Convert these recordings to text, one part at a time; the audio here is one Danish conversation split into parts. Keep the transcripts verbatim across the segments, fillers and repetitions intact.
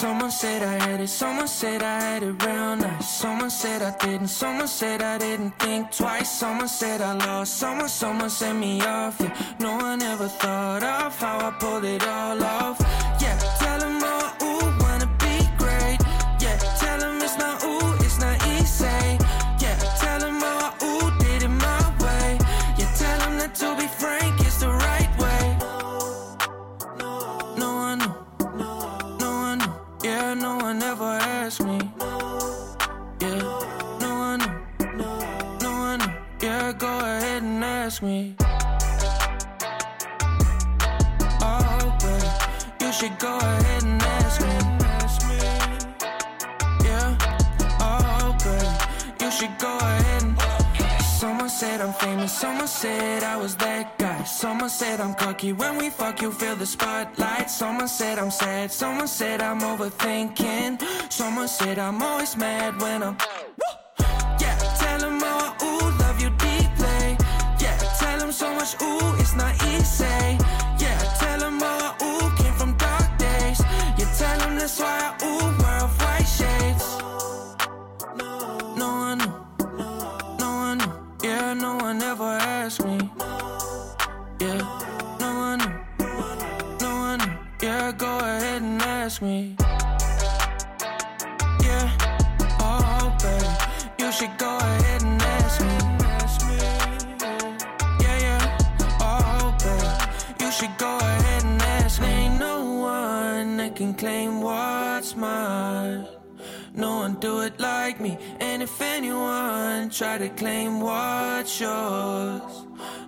Someone said I had it, someone said I had it real nice. Someone said I didn't, someone said I didn't think twice. Someone said I lost, someone, someone set me off, yeah. No one ever thought of how I pulled it all off, yeah. Tell them all, ooh, wanna be great, yeah. Tell them it's not, ooh, it's not easy, yeah. Tell them all, ooh, did it my way, yeah. Tell them that to be frank is the right way. No one knew, no one knew, yeah, no one ever asked me, yeah. No one knew, no one knew, yeah, go ahead and ask me. Should go ahead and ask me, ask me. Yeah, oh girl, you should go ahead and. Someone said I'm famous, someone said I was that guy. Someone said I'm cocky, when we fuck you feel the spotlight. Someone said I'm sad, someone said I'm overthinking. Someone said I'm always mad when I'm. Yeah, tell them all, ooh, love you deeply. Yeah, tell them so much, ooh, it's not easy. Yeah, tell them all, ooh, came from dark days. You tell them that's why I, ooh, wear off white shades. No one knew, no one knew, yeah, no one ever asked me. Yeah, no one knew, no one knew, yeah, go ahead and ask me. Yeah, oh baby, you should go ahead and ask me. Should go ahead and ask me. Ain't no one that can claim what's mine. No one do it like me. And if anyone try to claim what's yours,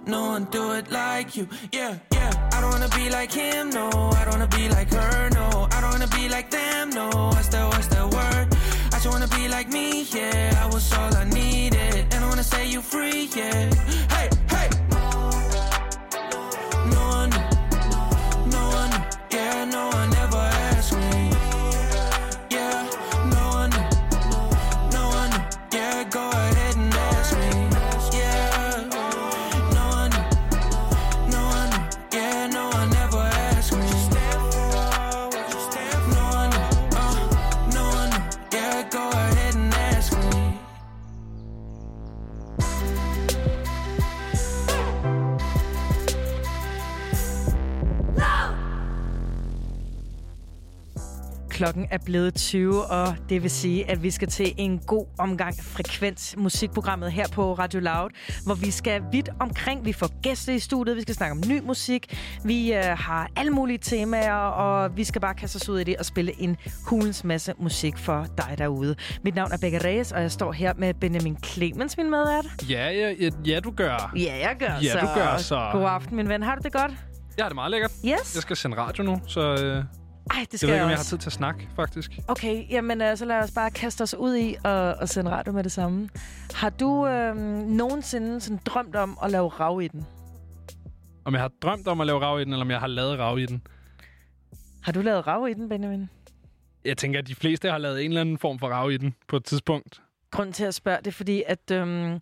no one do it like you. Yeah, yeah. I don't wanna be like him, no. I don't wanna be like her, no. I don't wanna be like them, no. What's that, what's that word? I just wanna be like me, yeah. I was all I needed. And I wanna say you free, yeah. Hey, hey. No one ever asked me. Yeah, no one knew. No one knew. Yeah, go ahead and ask me. Yeah, no one knew. No one knew. Yeah, no one ever asked me. What you stand for? What you stand for? No one knew. Uh, no one knew. Yeah, go ahead and ask me. Klokken er blevet tyve, og det vil sige, at vi skal til en god omgang frekvens musikprogrammet her på Radio Loud, hvor vi skal vidt omkring. Vi får gæster i studiet, vi skal snakke om ny musik, vi øh, har alle mulige temaer, og vi skal bare kaste os ud i det og spille en hulens masse musik for dig derude. Mit navn er Becca Reyes, og jeg står her med Benjamin Clemens, min medvært. Ja, ja, ja, ja, du gør. Ja, jeg gør. Ja, så. Du gør så. God aften, min ven. Har du det godt? Ja, det er meget lækkert. Yes. Jeg skal sende radio nu, så... Øh Ej, det skal jeg, ved jeg ikke, om jeg har tid til at snakke, faktisk. Okay, jamen øh, så lad os bare kaste os ud i og, og sende radio med det samme. Har du øh, nogensinde sådan drømt om at lave rav i den? Om jeg har drømt om at lave rav i den, eller om jeg har lavet rav i den? Har du lavet rav i den, Benjamin? Jeg tænker, at de fleste har lavet en eller anden form for rav i den på et tidspunkt. Grunden til at spørge, det er fordi, at... Øh,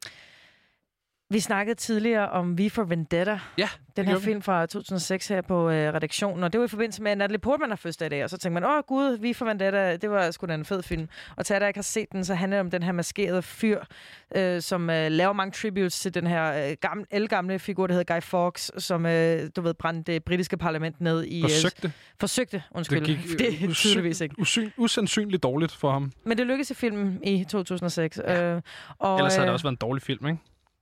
vi snakkede tidligere om We for Vendetta, ja, den her film fra to tusind og seks her på øh, redaktionen, og det var i forbindelse med, at Natalie Portman har fødselsdag i dag, og så tænkte man, åh gud, We for Vendetta, det var sgu da en fed film. Og til at jeg ikke har set den, så handler det om den her maskerede fyr, øh, som øh, laver mange tributes til den her øh, gamle, elgamle figur, der hedder Guy Fawkes, som, øh, du ved, brændte det britiske parlament ned i... Øh, forsøgte. Forsøgte, undskyld. Det gik det er tydeligvis ikke. Usyn, usandsynligt dårligt for ham. Men det lykkedes i filmen i to tusind og seks. Ja. Øh, og, Ellers havde det også været en dårlig film, ikke?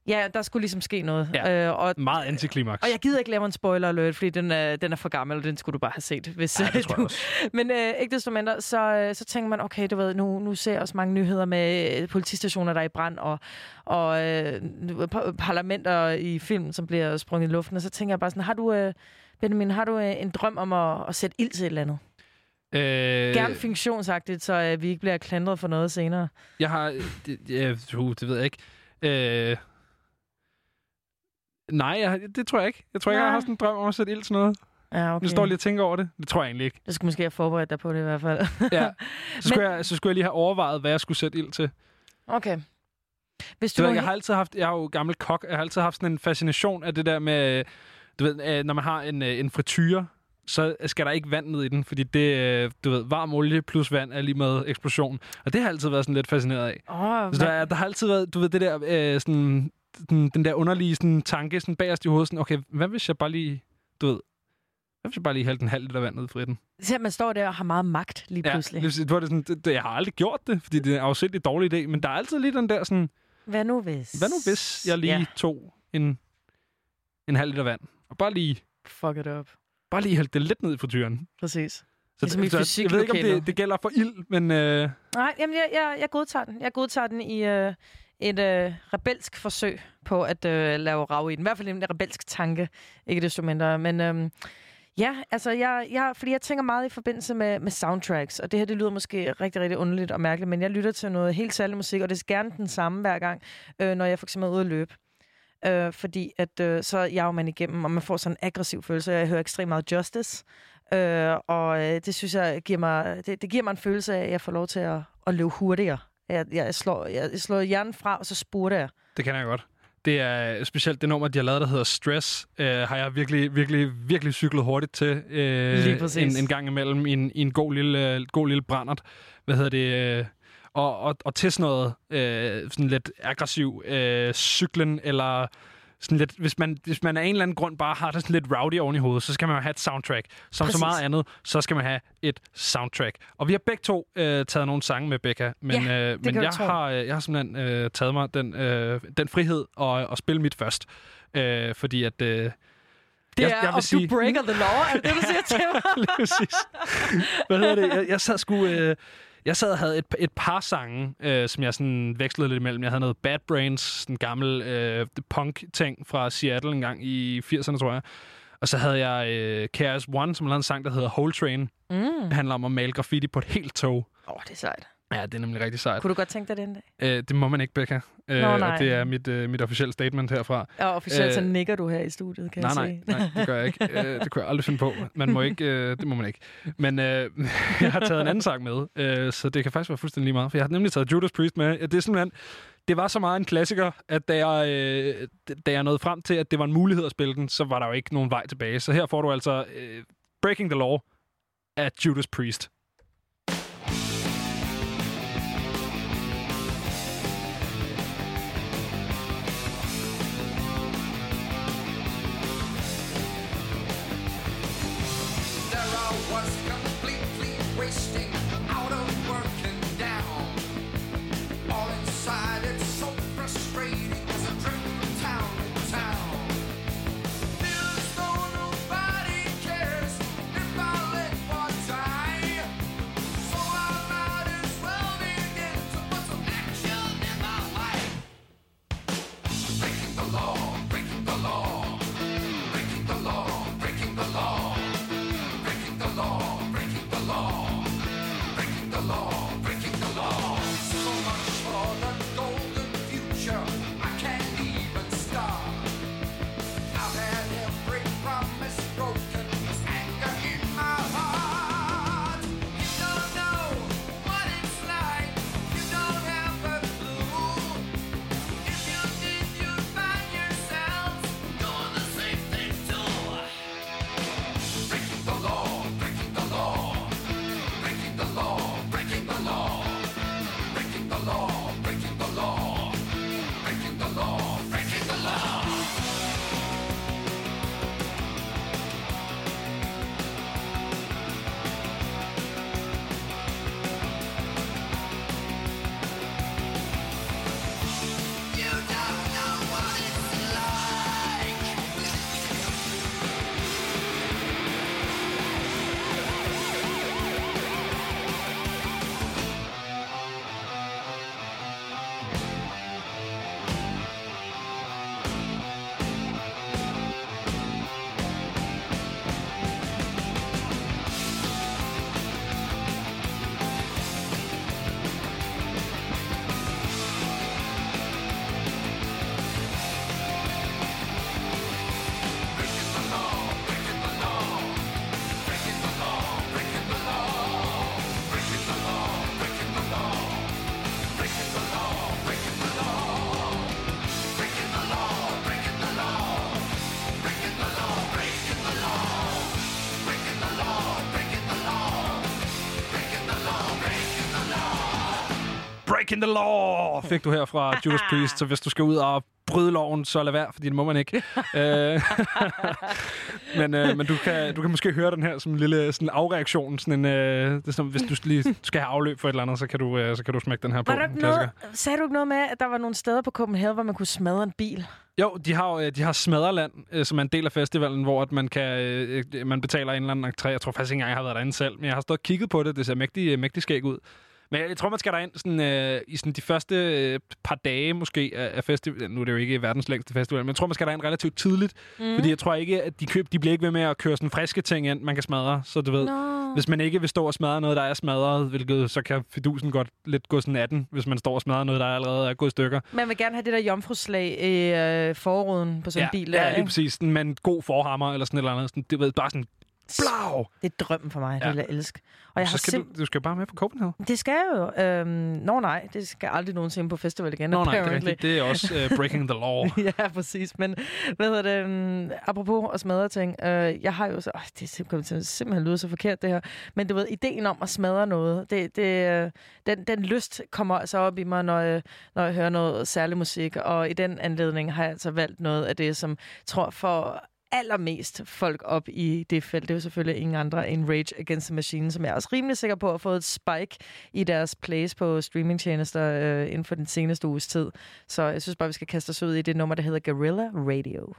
Ja, der skulle ligesom ske noget. Ja, øh, og, meget antiklimaks. Og jeg gider ikke lave en spoiler alert, fordi den er, den er for gammel, og den skulle du bare have set. Hvis, ja, det tror jeg også. Men øh, ikke desto mindre, så, så tænker man, okay, du ved, nu, nu ser jeg også mange nyheder med politistationer, der er i brand, og, og øh, parlamenter i film, som bliver sprunget i luften. Og så tænker jeg bare sådan, har du, øh, Benjamin, har du øh, en drøm om at, at sætte ild til et eller andet? Øh, Gerne funktionsagtigt, så øh, vi ikke bliver klandret for noget senere. Jeg har... Det, jeg, det ved jeg ikke. Øh... Nej, jeg, det tror jeg ikke. Jeg tror ikke, jeg har sådan en drøm om at sætte ild til noget. Ja, okay. Jeg står lige og tænker over det. Det tror jeg egentlig ikke. Jeg skulle måske have forberedt dig på det i hvert fald. Ja. Så skulle, Men... jeg, så skulle jeg lige have overvejet, hvad jeg skulle sætte ild til. Okay. Hvis du... du ved, jeg har altid haft... Jeg er jo gammel kok. Jeg har altid haft sådan en fascination af det der med... Du ved, når man har en, en frityre, så skal der ikke vand ned i den, fordi det, du ved, varm olie plus vand er lige med eksplosion. Og det har altid været sådan lidt fascineret af. Oh, så der, der har altid været, du ved, det der, øh, sådan, den, den der underlige sådan, tanke sådan bagerst i hovedet, sådan, okay, hvad hvis jeg bare lige, du ved, hvad hvis jeg bare lige hælder en halv liter vand ned fra den? Så man står der og har meget magt lige pludselig. Ja, det var det sådan, det, det, jeg har aldrig gjort det, fordi det er en afsindig dårlig idé, men der er altid lige den der sådan... Hvad nu hvis? Hvad nu hvis jeg lige ja. tog en, en halv liter vand, og bare lige... Fuck it up. Bare lige hælde det lidt ned i frityren. Præcis. Så det, det, så, jeg ved ikke, om det, det gælder for ild, men... Øh... Nej, jamen, jeg, jeg, jeg godtager den. Jeg godtager den i øh, et øh, rebelsk forsøg på at øh, lave rav i den. I hvert fald en rebelsk tanke, ikke desto mindre. Men øh, ja, altså, jeg, jeg, fordi jeg tænker meget i forbindelse med, med soundtracks, og det her, det lyder måske rigtig, rigtig underligt og mærkeligt, men jeg lytter til noget helt særlig musik, og det er gerne den samme hver gang, øh, når jeg for eksempel er ude at løbe. Øh, fordi at øh, så jager man igennem, og man får sådan en aggressiv følelse. Jeg hører ekstremt meget Justice, øh, og øh, det synes jeg giver mig, det, det giver mig en følelse af, at jeg får lov til at, at løbe hurtigere. Jeg, jeg, slår, jeg, jeg slår hjernen fra, og så spurter jeg. Det kender jeg godt. Det er specielt det nummer, de har lavet, der hedder Stress, øh, har jeg virkelig, virkelig, virkelig cyklet hurtigt til øh, en, en gang imellem i en, en god lille, øh, god lille brændert. Hvad hedder det... Øh, Og, og, og til sådan noget øh, sådan lidt aggressiv øh, cyklen, eller sådan lidt, hvis man, hvis man af en eller anden grund bare har det sådan lidt rowdy oven i hovedet, så skal man jo have et soundtrack. Som Præcis. Så meget andet, så skal man have et soundtrack. Og vi har begge to øh, taget nogle sange med, Becca, men, ja, øh, men jeg, har, jeg har simpelthen øh, taget mig den, øh, den frihed at, at spille mit først. Øh, fordi at... Øh, Det er, jeg, jeg om sige... du breaker the law, er det, du siger til mig? Lige præcis. Hvad hedder det? Jeg, jeg sad sgu... Øh, Jeg sad og havde et, et par sange, øh, som jeg sådan vekslede lidt imellem. Jeg havde noget Bad Brains, en gammel øh, punk-ting fra Seattle en gang i firserne, tror jeg. Og så havde jeg øh, Chaos One, som lavede en sang, der hedder Whole Train. Mm. Det handler om at male graffiti på et helt tog. Åh, oh, det er sejt. Ja, det er nemlig rigtig sejt. Kunne du godt tænke dig det en dag? Æh, det må man ikke, Becca. Æh, Nå, nej. Og det er mit, øh, mit officielle statement herfra. Og officielt Æh, så nikker du her i studiet, kan nej, jeg sige. Nej, nej, det gør jeg ikke. Æh, det kunne jeg aldrig finde på. Man må ikke, øh, det må man ikke. Men øh, jeg har taget en anden sang med, øh, så det kan faktisk være fuldstændig lige meget. For jeg har nemlig taget Judas Priest med. Det er simpelthen... Det var så meget en klassiker, at da jeg, øh, da jeg nåede frem til, at det var en mulighed at spille den, så var der jo ikke nogen vej tilbage. Så her får du altså øh, Breaking the Law af Judas Priest. Breaking the Law fik du her fra Judas Priest, så hvis du skal ud og bryde loven, så lad være, fordi det må man ikke. men øh, men du, kan, du kan måske høre den her som en lille sådan afreaktion. Sådan en, øh, det er sådan, hvis du lige skal have afløb for et eller andet, så kan du, øh, så kan du smække den her på. Var der ikke noget, sagde du ikke noget med, at der var nogle steder på Copenhagen, hvor man kunne smadre en bil? Jo, de har jo, de har Smadreland, som er en del af festivalen, hvor at man kan man betaler en eller anden entré. Jeg tror faktisk ikke engang, jeg har været derinde selv, men jeg har stået og kigget på det. Det ser mægtig, mægtig skæg ud. Men jeg tror, man skal derind sådan, øh, i sådan de første øh, par dage måske af festival. Nu er det jo ikke verdens længste festival, men jeg tror, man skal derind relativt tidligt. Mm. Fordi jeg tror ikke, at de, køb, de bliver ikke ved med at køre sådan friske ting ind, man kan smadre. Så du ved, no. Hvis man ikke vil stå og smadre noget, der er smadret, hvilket, så kan fidusen godt lidt gå sådan atten, hvis man står og smadrer noget, der allerede er gået stykker. Man vil gerne have det der jomfruslag i øh, forruden på sådan en ja, bil. Der, ja, lige ikke? Præcis. Sådan, men god forhammer eller sådan et eller andet. Sådan, det ved bare sådan... Blau! Det er drømmen for mig, ja. Det vil jeg elske. Og jeg så skal har sim- du, du skal bare med på Copenhagen. Det skal jeg jo. Øhm, Nå no, nej, det skal aldrig nogensinde på festival igen. Nå no, nej, det er, det er også uh, breaking the law. Ja, præcis. Men hvad hedder det? Um, apropos at smadre ting. Uh, jeg har jo så... Oh, det er simpelthen, simpelthen lyder så forkert, det her. Men du ved, ideen om at smadre noget, det, det, uh, den, den lyst kommer altså op i mig, når jeg, når jeg hører noget særlig musik. Og i den anledning har jeg altså valgt noget af det, som tror for... allermest folk op i det felt. Det er jo selvfølgelig ingen andre end Rage Against the Machine, som jeg er også rimelig sikker på at få et spike i deres plays på streamingtjenester øh, inden for den seneste uges tid. Så jeg synes bare, vi skal kaste os ud i det nummer, der hedder Guerrilla Radio.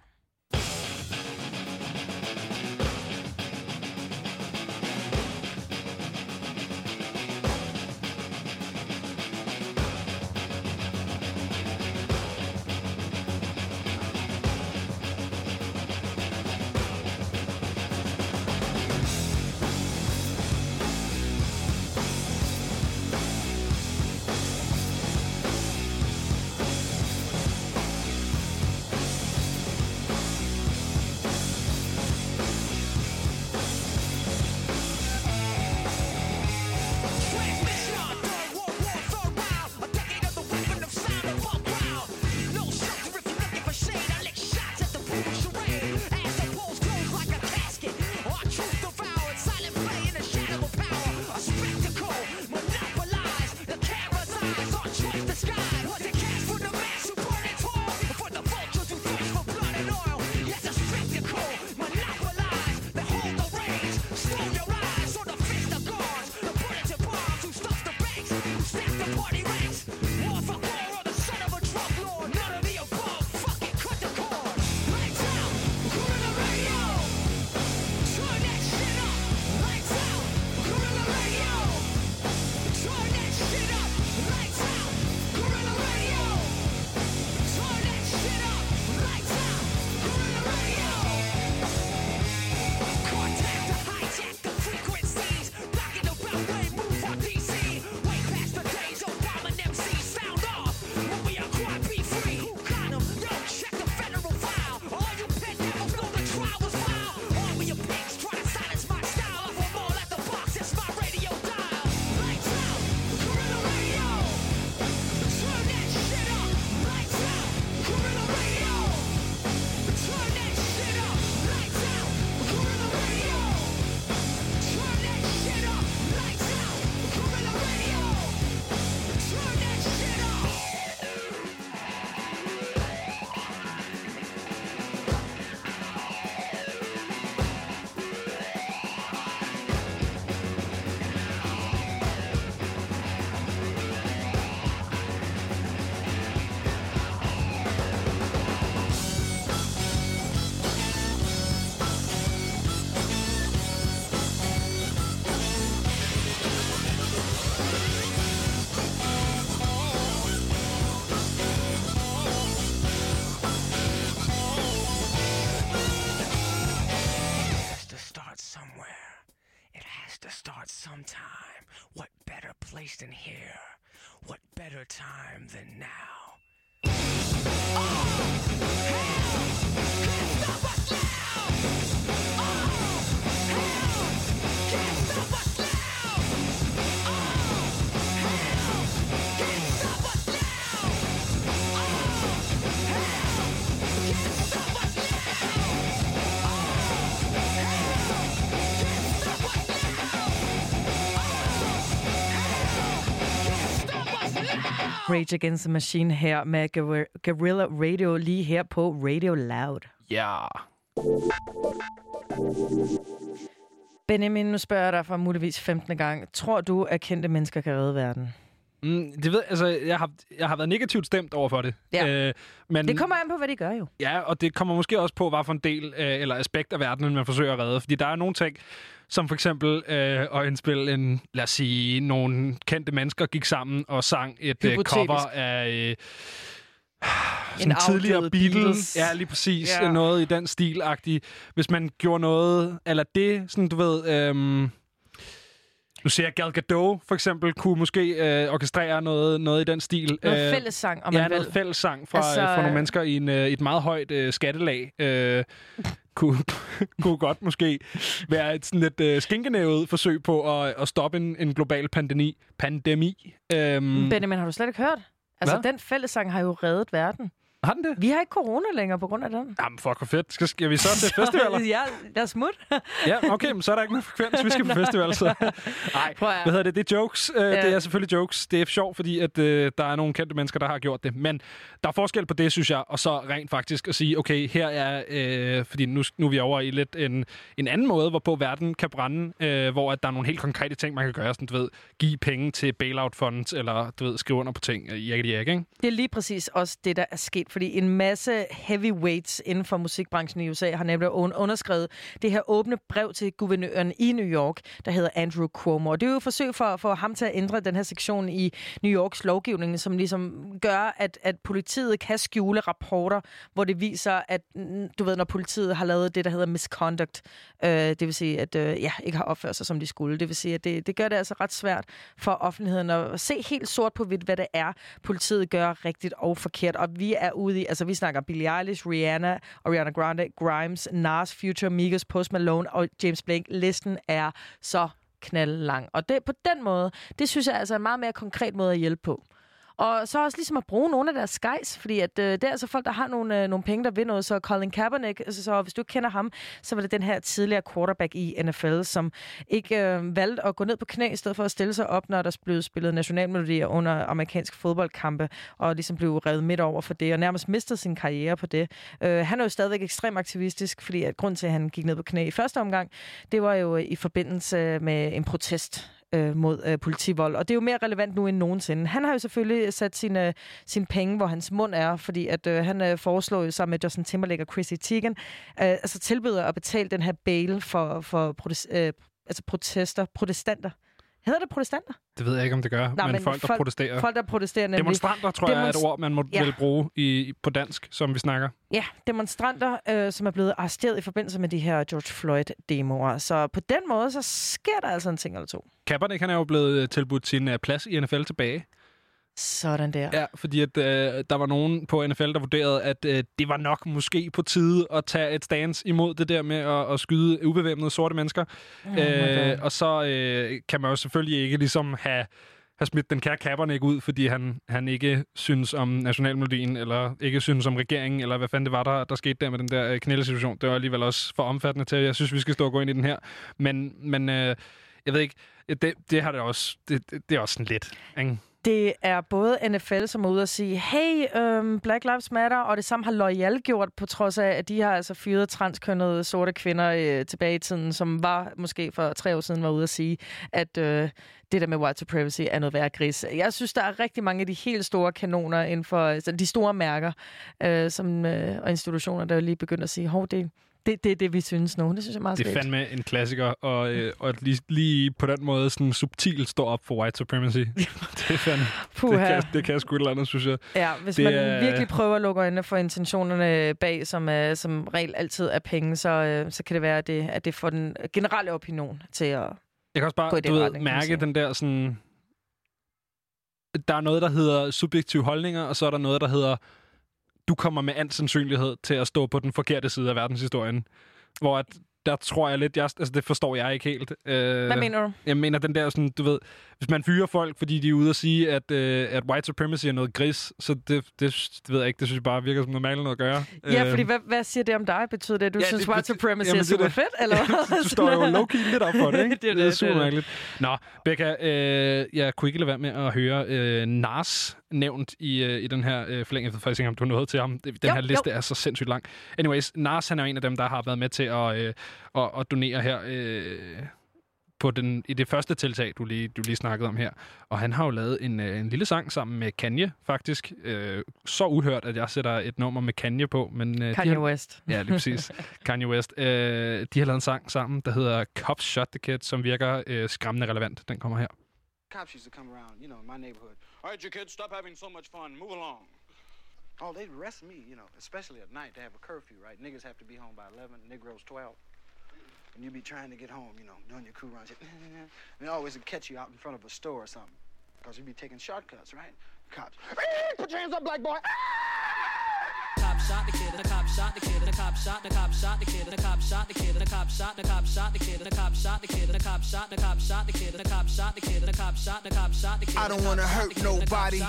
Yeah! Rage Against the Machine her med Guer- Guerrilla Radio lige her på Radio Loud. Ja. Yeah. Benjamin, nu spørger jeg dig for muligvis femtende gang. Tror du, at kendte mennesker kan redde verden? Mm, det ved, altså, jeg har, jeg har været negativt stemt over for det. Ja. Øh, men, det kommer an på, hvad de gør jo. Ja, og det kommer måske også på, hvad for en del øh, eller aspekt af verdenen, man forsøger at redde. Fordi der er nogle ting, som for eksempel øh, at indspille en, lad os sige, nogle kendte mennesker gik sammen og sang et øh, cover af... Øh, en tidligere Beatles. Ja, lige præcis. Yeah. Noget i den stil-agtig. Hvis man gjorde noget... Eller det, sådan du ved... Øhm, nu ser jeg Gal Gadot, for eksempel, kunne måske øh, orkestrere noget, noget i den stil. Noget øh, fællessang, om man ja, vil. Ja, noget fællessang fra, altså, øh, fra nogle mennesker i en, øh, et meget højt øh, skattelag. Øh, kunne, kunne godt måske være et sådan lidt øh, skinkenævet forsøg på at, at stoppe en, en global pandemi. pandemi. Øhm, Benjamin, har du slet ikke hørt? Altså, hvad? Den fællessang har jo reddet verden. Har den det? Vi har ikke corona længere på grund af den. Jamen, fuck, hvor fedt. Skal, skal vi så til festivaler? Ja, jeg er smut. Ja, okay, men så er der ikke noget frekvens. Vi skal på festival, så. Nej, hvad hedder det? Det er jokes. Ja. Det er selvfølgelig jokes. Det er sjovt, fordi at, øh, der er nogle kendte mennesker, der har gjort det. Men der er forskel på det, synes jeg. Og så rent faktisk at sige, okay, her er... Øh, fordi nu, nu er vi over i lidt en, en anden måde, hvorpå verden kan brænde. Øh, hvor at der er nogle helt konkrete ting, man kan gøre. Sådan, du ved, give penge til bailout funds, eller du ved, skrive under på ting. Jakke, jakke, ikke? Det er lige præcis også det, der er sket. Fordi en masse heavyweights inden for musikbranchen i U S A har nemlig underskrevet det her åbne brev til guvernøren i New York, der hedder Andrew Cuomo. Og det er jo et forsøg for, for ham til at ændre den her sektion i New Yorks lovgivning, som ligesom gør, at, at politiet kan skjule rapporter, hvor det viser, at du ved, når politiet har lavet det, der hedder misconduct, øh, det vil sige, at øh, ja, ikke har opført sig, som de skulle. Det vil sige, at det, det gør det altså ret svært for offentligheden at se helt sort på hvidt, hvad det er, politiet gør rigtigt og forkert. Og vi er ude i, altså vi snakker Billie Eilish, Rihanna, Ariana Grande, Grimes, Nas, Future, Migos, Post Malone og James Blake. Listen er så knaldlang. Og det, på den måde, det synes jeg er altså en meget mere konkret måde at hjælpe på. Og så også ligesom at bruge nogle af deres guys, fordi at, øh, det er altså folk, der har nogle, øh, nogle penge, der vinder noget. Så Colin Kaepernick, altså, så hvis du ikke kender ham, så var det den her tidligere quarterback i N F L, som ikke øh, valgte at gå ned på knæ, i stedet for at stille sig op, når der blev spillet nationalmelodier under amerikanske fodboldkampe, og ligesom blev revet midt over for det, og nærmest mistede sin karriere på det. Øh, han er jo stadigvæk ekstremt aktivistisk, fordi at grunden til, at han gik ned på knæ i første omgang, det var jo i forbindelse med en protest mod øh, politivold, og det er jo mere relevant nu end nogensinde. Han har jo selvfølgelig sat sine, sine penge, hvor hans mund er, fordi at, øh, han øh, foreslår jo sammen med Justin Timberlake og Chrissy Teigen, øh, altså tilbyder at betale den her bail for, for protes, øh, altså protester, protestanter. Hedder det protestanter? Det ved jeg ikke, om det gør. Nej, men, men folk, der folk, protesterer. Folk, der protesterer nemlig. Demonstranter, tror Demonst- jeg, er et ord, man må ja. vel bruge i, på dansk, som vi snakker. Ja, demonstranter, øh, som er blevet arresteret i forbindelse med de her George Floyd-demoer. Så på den måde, så sker der altså en ting eller to. Kaepernick, han er jo blevet tilbudt sin uh, plads i N F L tilbage. Sådan der. Ja, fordi at, øh, der var nogen på N F L, der vurderede, at øh, det var nok måske på tide at tage et stance imod det der med at, at skyde ubevæbnede sorte mennesker. Oh øh, og så øh, kan man jo selvfølgelig ikke ligesom have, have smidt den kære Kaepernick ud, fordi han, han ikke synes om nationalmelodien, eller ikke synes om regeringen, eller hvad fanden det var, der, der skete der med den der øh, knældesituation. Det var alligevel også for omfattende til, at jeg synes, vi skal stå og gå ind i den her. Men, men øh, jeg ved ikke, det, det har det også, det, det, det er også sådan lidt, ikke? Det er både N F L, som er ude og sige, hey, øhm, Black Lives Matter, og det samme har Loyal gjort, på trods af, at de har altså fyret transkønnede sorte kvinder øh, tilbage i tiden, som var måske for tre år siden var ude at sige, at øh, det der med white supremacy er noget værd gris. Jeg synes, der er rigtig mange af de helt store kanoner inden for altså, de store mærker øh, som, øh, og institutioner, der jo lige begynder at sige, hov, det Det, det er det, vi synes nu. Det synes jeg meget slet. Det er fandme en klassiker, og, øh, og lige, lige på den måde sådan subtilt står op for white supremacy. Det er fandme... Det kan, det kan jeg sgu et eller andet, synes jeg. Ja, hvis det man er... virkelig prøver at lukke øjnene for intentionerne bag, som, øh, som regel altid er penge, så, øh, så kan det være, at det, at det får den generelle opinion til at... Jeg kan også bare du ved, mærke den der sådan... Der er noget, der hedder subjektive holdninger, og så er der noget, der hedder... Du kommer med al sandsynlighed til at stå på den forkerte side af verdenshistorien. Hvor at der tror jeg lidt, jeg, altså det forstår jeg ikke helt. Øh, Hvad mener du? Jeg mener den der sådan, du ved, hvis man fyrer folk, fordi de er ude og sige, at, øh, at white supremacy er noget gris, så det, det, det ved jeg ikke, det synes jeg bare virker som normalt noget at gøre. Ja, øh, fordi hvad, hvad siger det om dig? Betyder det, at du ja, synes, det, white supremacy jamen, er super det, fedt, eller hvad? Du står jo low-key lidt op for det, ikke? det, det, det er super det, det. mærkeligt. Nå, Becca, øh, jeg kunne ikke lade være med at høre øh, Nas nævnt i, øh, i den her øh, forlængelse. Jeg ved faktisk ikke, om du nåede til ham. Den jo, her liste jo. er så sindssygt lang. Anyways, Nas, han er jo en af dem, der har været med til at, øh, at, at donere her øh, på den, i det første tiltag, du lige, du lige snakkede om her. Og han har jo lavet en, øh, en lille sang sammen med Kanye, faktisk. Øh, så uhørt, at jeg sætter et nummer med Kanye på. Men, øh, Kanye har, West. Ja, lige præcis. Kanye West. Øh, de har lavet en sang sammen, der hedder Cops Shot the Kid, som virker øh, skræmmende relevant. Den kommer her. Cops used to come around, you know, in my neighborhood. All right, you kids, stop having so much fun. Move along. Oh, they'd arrest me, you know, especially at night. They have a curfew, right? Niggas have to be home by eleven, Negroes twelve. And you'd be trying to get home, you know, doing your crew runs. And always would catch you out in front of a store or something. Because you'd be taking shortcuts, right? Cops. Put your hands up, black boy. Cop shot the kid, the cop shot the kid, the cop shot the cop shot the kid, the cop shot the kid, the cop shot the cop shot the kid, the cop shot the kid, the cop shot the cop shot the kid, the cop shot the kid, the cop shot the cop shot the kid. I don't want to hurt nobody.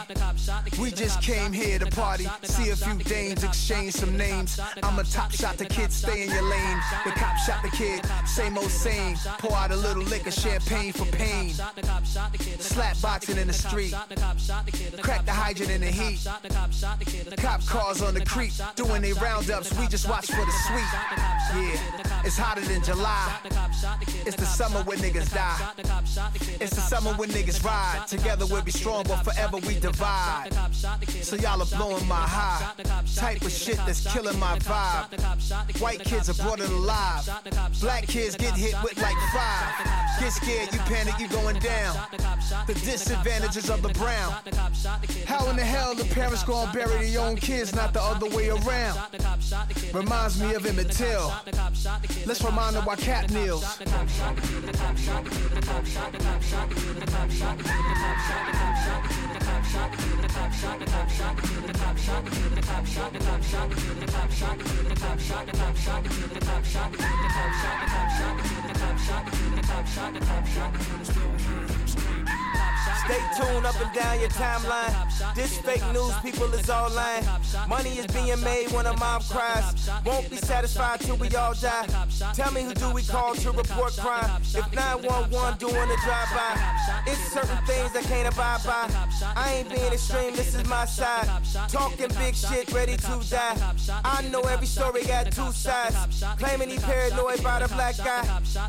We just came here to party, see a few dames, exchange some names. I'm a top shot the kid, stay in your lane. The cop shot the kid, same old same. Pour out a little liquor, champagne for pain. Slap boxing in the street, crack the hydrant in the heat. Cop cars on the creek, doing they roundups, we just watch for the sweet. Yeah, it's hotter than July. It's the summer when niggas die. It's the summer when niggas ride. Together we'll be strong, but forever we divide. So y'all are blowing my high. Type of shit that's killing my vibe. White kids are brought in alive. Black kids get hit with like five. Get scared, you panic, you going down. The disadvantages of the brown. How in the hell the parents gonna bury their own kids, not the other way around? Reminds me of Emmett Till. Let's remind them why Cat kneels. Stay tuned up and down your timeline. This fake news, people is all lying. Money is being made when a mom cries. Won't be satisfied till we all die. Tell me who do we call to report crime? If nine one one doing a drive-by, it's certain things I can't abide by. I ain't being extreme, this is my side. Talking big shit, ready to die. I know every story got two sides. Claiming he paranoid by the black guy.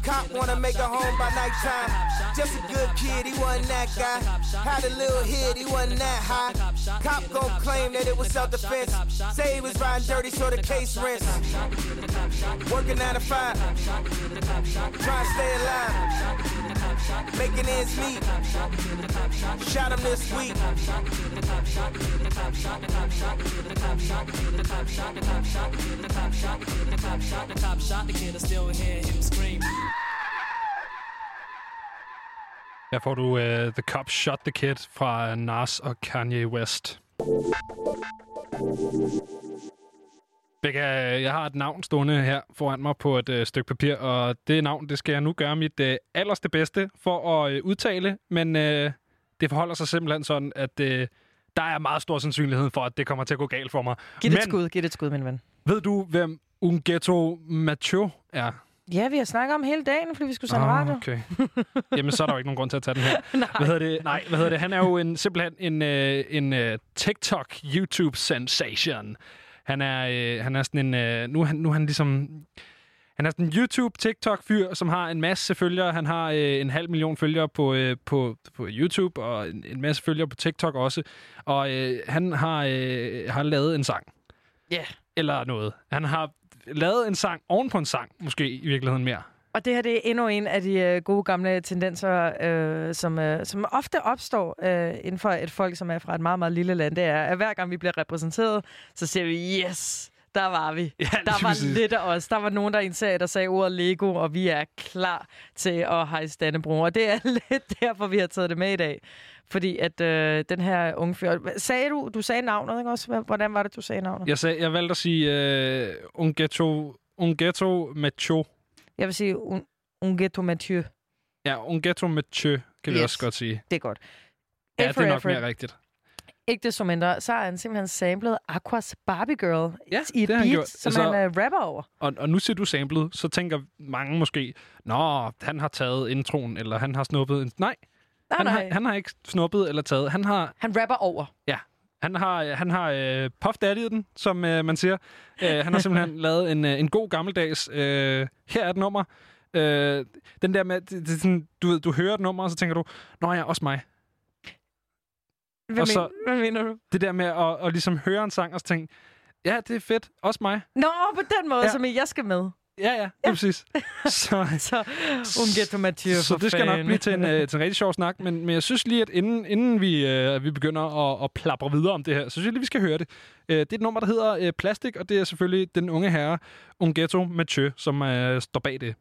Cop wanna make a home by nighttime. Just a good kid, he wasn't that guy. Had a little hit, he wasn't that high. Cop gon' claim that it was self-defense. Say he was riding dirty, so the case rents. Working nine to five, trying to stay alive, making ends meet. Shot him this week. Her får du uh, The Cop Shot the Kid fra Nas og Kanye West. Becca, jeg har et navn stående her foran mig på et øh, stykke papir, og det navn, det skal jeg nu gøre mit øh, allerste bedste for at øh, udtale, men øh, det forholder sig simpelthen sådan, at øh, der er meget stor sandsynlighed for, at det kommer til at gå galt for mig. Giv det et skud, giv det et skud, min ven. Ved du, hvem Ungeto Mathieu er? Ja, vi har snakket om hele dagen, fordi vi skulle sende oh, radio. Okay. Jamen, så er der jo ikke nogen grund til at tage den her. Nej. Hvad hedder det? Nej, hvad hedder det? Han er jo en, simpelthen en, en, en TikTok-YouTube-sensation. Han er, øh, han er sådan en... Øh, nu, han, nu han ligesom... Han er sådan en YouTube-TikTok-fyr, som har en masse følgere. Han har øh, en halv million følgere på, øh, på, på YouTube, og en, en masse følgere på TikTok også. Og øh, han har, øh, har lavet en sang. Ja. Yeah. Eller noget. Han har lavet en sang oven på en sang, måske i virkeligheden mere. Og det her, det er endnu en af de øh, gode gamle tendenser, øh, som, øh, som ofte opstår øh, inden for et folk, som er fra et meget, meget lille land. Det er, at hver gang vi bliver repræsenteret, så siger vi, yes, der var vi. Ja, der var præcis. Lidt af os. Der var nogen, der i en serie, der sagde ordet Lego, og vi er klar til at hejse Dannebro. Og det er lidt derfor, vi har taget det med i dag. Fordi at øh, den her unge fyr... Sagde du, du sagde navnet, ikke også? Hvordan var det, du sagde navnet? Jeg, sag, jeg valgte at sige øh, Ungeto Mathieu. Jeg vil sige Ungeto Mathieu. Ja, Ungeto Mathieu kan vi yes. også godt sige. Det er godt. Ja, det er nok mere rigtigt. Ikke desto mindre, så har han simpelthen samlet Aquas Barbie Girl ja, i et beat, gjort. som altså, han uh, rapper over. Og, og nu ser du samlet, så tænker mange måske, nå, han har taget introen, eller han har snuppet en... Nej, nej, han, nej. Har, han har ikke snuppet eller taget. Han har... Han rapper over. Ja, han har, han har uh, Puff Daddy'et den, som uh, man siger. Uh, han har simpelthen lavet en, uh, en god gammeldags... Uh, her er et nummer. Uh, den der med, det, det, sådan, du, du hører et nummer, og så tænker du, nå ja, også mig. Hvad, og så, hvad mener du? Det der med at, at ligesom høre en sang og tænke, ja, det er fedt, også mig. Nå, på den måde, ja. Som jeg skal med. Ja, ja, det er præcis. Så, så Ungeto Mathieu for Så det skal fan. nok blive til en, øh, til en rigtig sjov snak, men, men jeg synes lige, at inden, inden vi, øh, vi begynder at, at plapre videre om det her, så synes jeg lige, vi skal høre det. Øh, det er et nummer, der hedder øh, Plastik, og det er selvfølgelig den unge herre Ungeto Mathieu, som øh, står bag det.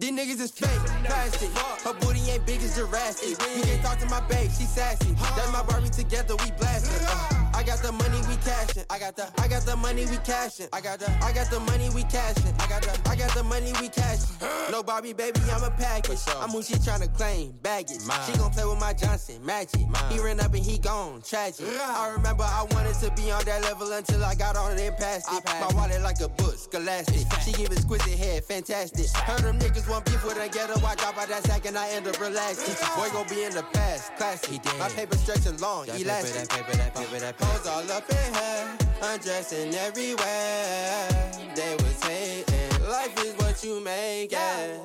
These niggas is fake, plastic. Her booty ain't big as Jurassic. You can't talk to my babe, she sassy. That's my Barbie together, we blastin'. Uh, I got the money, we cashin'. I got the, I got the money, we cashin'. I got the, I got the money, we cashin'. I got the, I got the money, we cashin'. No Barbie, baby, I'm a package. I'm who she tryna claim, baggage. She gon' play with my Johnson, magic. He ran up and he gone, tragic. I remember I wanted to be on that level until I got on it and passed it. My wallet like a book, scholastic. She give exquisite head, fantastic. Heard them niggas. One beef with a ghetto, I drop out that sack and I end up relaxing. Boy gon' be in the past, classic. My paper stretching long, elastic. Hoes all up in here, undressing everywhere. They was hating, life is what you make it.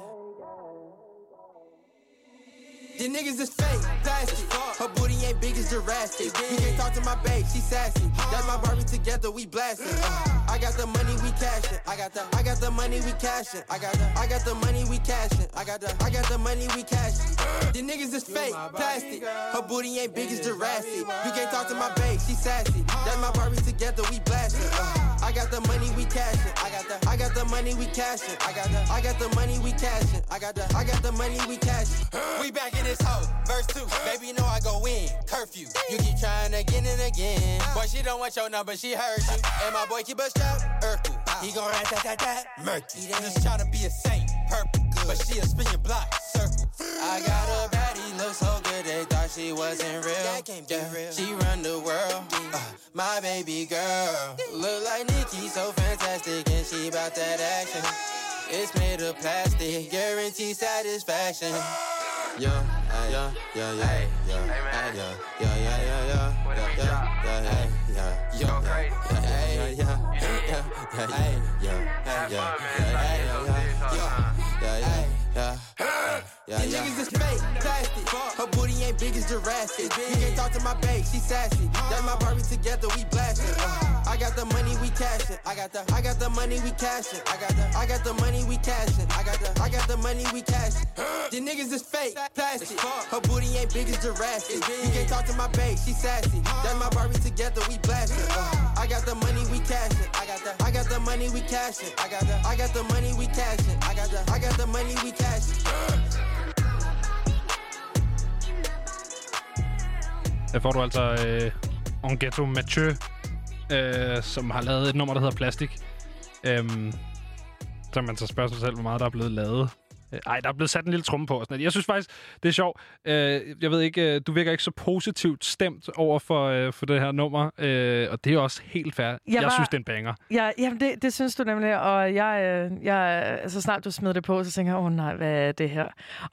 These niggas is fake, plastic. Her booty ain't big as Jurassic. You can't talk to my babe, she sassy. That's my Barbie together, we blastin'. Uh, I got the money, we cashin'. I got the, I got the money, we cashin'. I got the, I got the money, we cashin'. I got the, I got the money, we cashin'. These niggas is fake, plastic. Her booty ain't big as Jurassic. You can't talk to my babe, she sassy. That's my Barbie together, we blastin'. Uh, I got the money, we cashin'. I got the, I got the money, we cashin'. I got the, I got the money, we cashin'. I got the, I got the money, we cashin'. We back in this hoe, verse two. Baby, know I go in, curfew. You keep trying again and again. Boy, she don't want your number, she heard you. And my boy keep a strap, Urkel. He gon' rap that, that, that, murky. Just tryna be a saint, purple. But she'll spin your block, circle. I got a baddie, look so good, they thought she wasn't real. That can't be real. She run the world, uh, my baby girl. Look like Nikki, so fantastic, and she bout that action. It's made of plastic, guarantee satisfaction. Yeah, yeah, yeah, yeah, yeah, yeah, yeah, yeah, yeah, yeah, yeah, yeah, yeah, yeah, these niggas is fake, plastic. Her booty ain't big as Jurassic. You can't talk to my babe, she sassy. That's my Barbie together, we blastin'. Uh, I got the money, we cashin'. I got the, I got the money, we cashin'. I got the, I got the money, we cashin'. I got the, I got the money, we cashin'. These niggas is fake, plastic. Her booty ain't big as Jurassic. You can't talk to my babe, she sassy. That's my Barbie together, we blastin'. Uh, I got the money, we cashin'. I got the, I got the money, we cashin'. I got the, I got the money, we cashin'. I got the, I got the money, we cashin'. Der får du altså øh, Ungeto Mathieu, øh, som har lavet et nummer, der hedder Plastik. Øhm, så man så spørger sig selv, hvor meget der er blevet lavet. Øh, ej, der er blevet sat en lille tromme på. Sådan jeg synes faktisk, det er sjovt. Øh, jeg ved ikke, øh, du virker ikke så positivt stemt over for, øh, for det her nummer. Øh, og det er også helt fair. Jeg, jeg var, synes, det er en banger. Ja, jamen det, det synes du nemlig. Og jeg, øh, jeg, så snart du smed det på, så tænker jeg, åh nej, hvad er det her?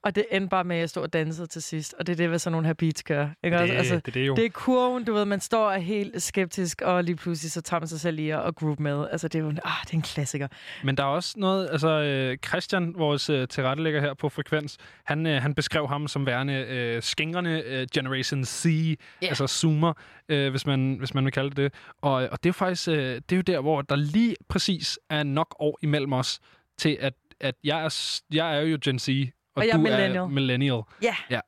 Og det endte bare med, at jeg stod og dansede til sidst. Og det er det, hvad sådan nogle her beats gør. Ikke? Det, altså, det, det, er det er kurven, du ved. Man står og er helt skeptisk, og lige pludselig så tager man sig selv i og groove med. Altså det er jo en, ah, det er en klassiker. Men der er også noget, altså Christian, vores øh, rettelægger her på Frekvens, han, øh, han beskrev ham som værende øh, skængrende øh, Generation C, yeah. Altså Zoomer, øh, hvis, man, hvis man vil kalde det det. Og, og det er faktisk, øh, det er jo der, hvor der lige præcis er nok år imellem os, til at, at jeg, er, jeg er jo Gen Z, og, og jeg du er millennial. Er millennial. Yeah. Ja.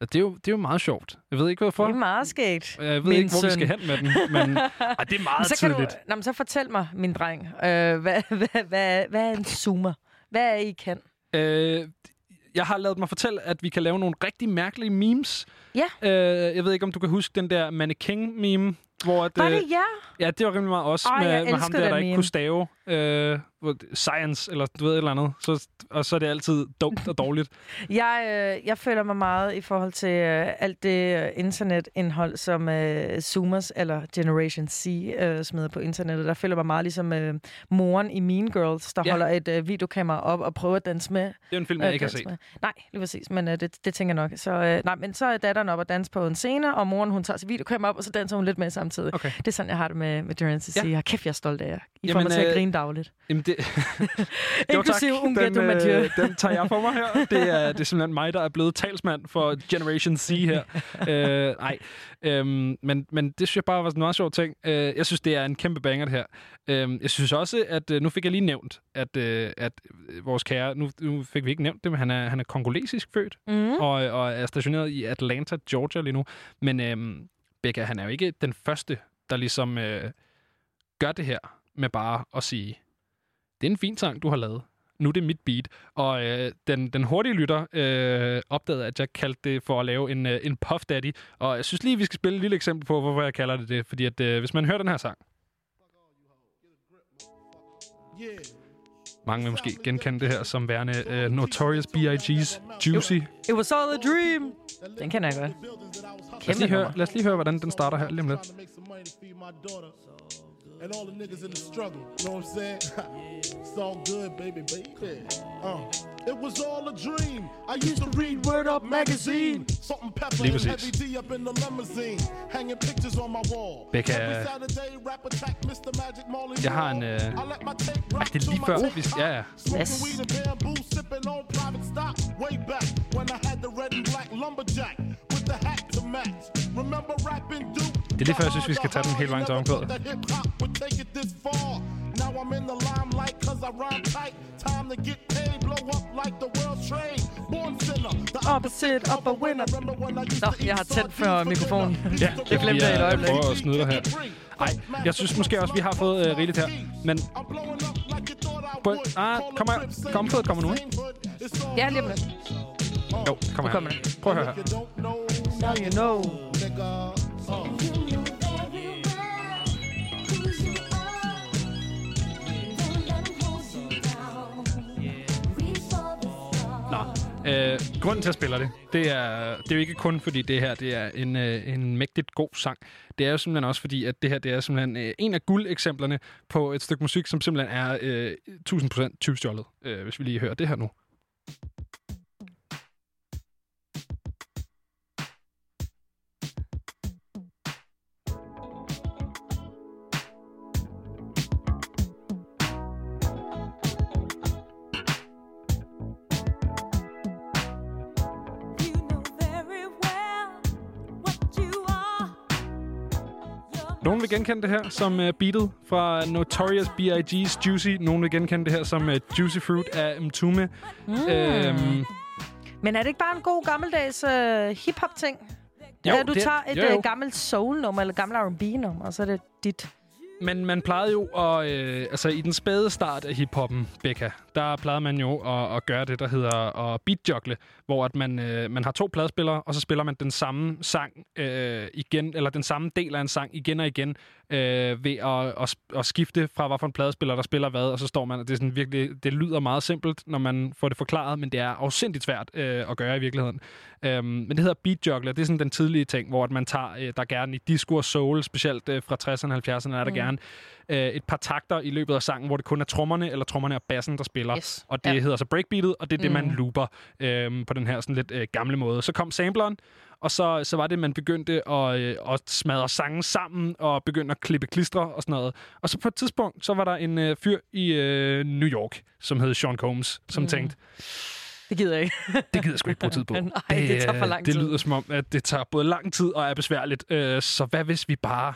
Det er, jo, det er jo meget sjovt. Jeg ved ikke, hvorfor. Det er meget skægt. Jeg ved min ikke, hvor søn. Vi skal hen med den. Men ej, det er meget så tydeligt. Du, nå, men så fortæl mig, min dreng. Øh, hvad, hvad, hvad, hvad er en Zoomer? Hvad er I kan? Øh, jeg har lavet mig fortælle, at vi kan lave nogle rigtig mærkelige memes. Ja. Øh, jeg ved ikke, om du kan huske den der mannequin-meme. Hvor at, var det ja? Ja, det var rimelig meget også. Øj, med, med ham der, der meme. Ikke kunne stave. Øh, science, eller du ved et eller andet. Så, og så er det altid dumt og dårligt. jeg, øh, jeg føler mig meget i forhold til øh, alt det øh, internetindhold, som øh, Zoomers eller Generation C øh, smider på internettet. Der føler mig meget ligesom øh, moren i Mean Girls, der ja. holder et øh, videokamera op og prøver at danse med. Det er en film, jeg øh, ikke har set. Med. Nej, lige præcis, men øh, det, det tænker jeg nok. Så, øh, nej, men så er datteren op og danser på en scene, og moren hun tager sit videokamera op, og så danser hun lidt med sammen. Okay. Det er sådan, jeg har det med, med Durant at sige. Ja. Kæft, jeg er stolt af jer. I jamen, får mig til at grine dagligt. Jamen det... Inklusive Ungeto Mathieu. Den tager jeg for mig her. Det er, det er simpelthen mig, der er blevet talsmand for Generation C her. øh, nej, øhm, men, men det synes jeg bare var sådan en meget sjov ting. Øh, jeg synes, det er en kæmpe banger, det her. Øh, jeg synes også, at nu fik jeg lige nævnt, at, at vores kære... Nu, nu fik vi ikke nævnt det, men han er, han er kongolesisk født, mm. og, og er stationeret i Atlanta, Georgia lige nu. Men... Øhm, Becca, han er jo ikke den første, der ligesom øh, gør det her med bare at sige, det er en fin sang, du har lavet. Nu er det mit beat. Og øh, den, den hurtige lytter øh, opdagede, at jeg kaldte det for at lave en, øh, en Puff Daddy. Og jeg synes lige, vi skal spille et lille eksempel på, hvorfor jeg kalder det det. Fordi at, øh, hvis man hører den her sang... Mange vil måske genkende det her som værende uh, Notorious B I G's Juicy. It was all a dream. Den kender jeg godt. Lad os, lige høre, lad os lige høre, hvordan den starter her lige om lidt. And all the niggas in the struggle, you know what I'm saying? It's all good, baby, baby. Uh, it was all a dream. I used to read Word Up magazine. Salt and pepper and heavy D up in the limousine. Hanging pictures on my wall. Every Saturday, rap attack, Mister Magic Molly. Jeg har en... Øh... Ej, det er lige før, hvis... Ja, ja. Yes. Det er lige før, jeg synes, vi skal tage den hele vejen til omkvædet. Take it this far. Now I'm in the limelight cause I rhyme tight. Time to get paid, blow up like the world trade. Born sinner, the opposite of a winner. Nå, jeg har tændt for mikrofonen. Ja, jeg glemte det et øjeblik. Jeg prøver at snyde dig her. Ej, jeg synes måske også, vi har fået øh, rigeligt her. Men... Ah, kom her. Kom, fødet kommer nu, ikke? Ja, lige om lidt. Jo, kom her. Prøv at høre her. Now you know. Øh, grunden til at spille det, det er, det er jo ikke kun fordi det her det er en, øh, en mægtigt god sang. Det er jo simpelthen også fordi, at det her det er simpelthen øh, en af guldeksemplerne på et stykke musik, som simpelthen er øh, tusind procent tyvstjålet, øh, hvis vi lige hører det her nu. Nogen vil genkende det her som uh, beatet fra Notorious B I G's Juicy. Nogen vil genkende det her som uh, Juicy Fruit af Mtume. Mm. Øhm. Men er det ikke bare en god gammeldags uh, hip-hop-ting? Jo, ja, du det, tager et jo, jo. Uh, gammelt soul-nummer eller gammelt R and B-nummer, og så er det dit... Men man plejede jo at... Øh, altså, i den spæde start af hiphoppen, Becca, der plejede man jo at, at gøre det, der hedder at beatjuggle, hvor at man, øh, man har to pladespillere, og så spiller man den samme sang øh, igen, eller den samme del af en sang igen og igen, øh, ved at, at, at skifte fra, hvad for en pladespiller, der spiller hvad, og så står man... Og det, er sådan virkelig, det lyder meget simpelt, når man får det forklaret, men det er afsindigt svært øh, at gøre i virkeligheden. Øh, men det hedder beatjuggle, det er sådan den tidlige ting, hvor at man tager, øh, der gerne i disco og soul, specielt øh, fra tresserne og halvfjerdserne, er der mm. gerne et par takter i løbet af sangen, hvor det kun er trommerne eller trommerne og bassen, der spiller. Yes. Og det ja. hedder så breakbeatet, og det er det, mm. man looper øh, på den her sådan lidt øh, gamle måde. Så kom sampleren, og så, så var det, man begyndte at, øh, at smadre sangen sammen og begyndte at klippe klistre og sådan noget. Og så på et tidspunkt, så var der en øh, fyr i øh, New York, som hed Sean Combs, som mm. tænkte... Det gider jeg ikke. Det gider jeg sgu ikke bruge tid på. Nej, det, det tager for lang tid. Det lyder som om, at det tager både lang tid og er besværligt. Øh, så hvad hvis vi bare...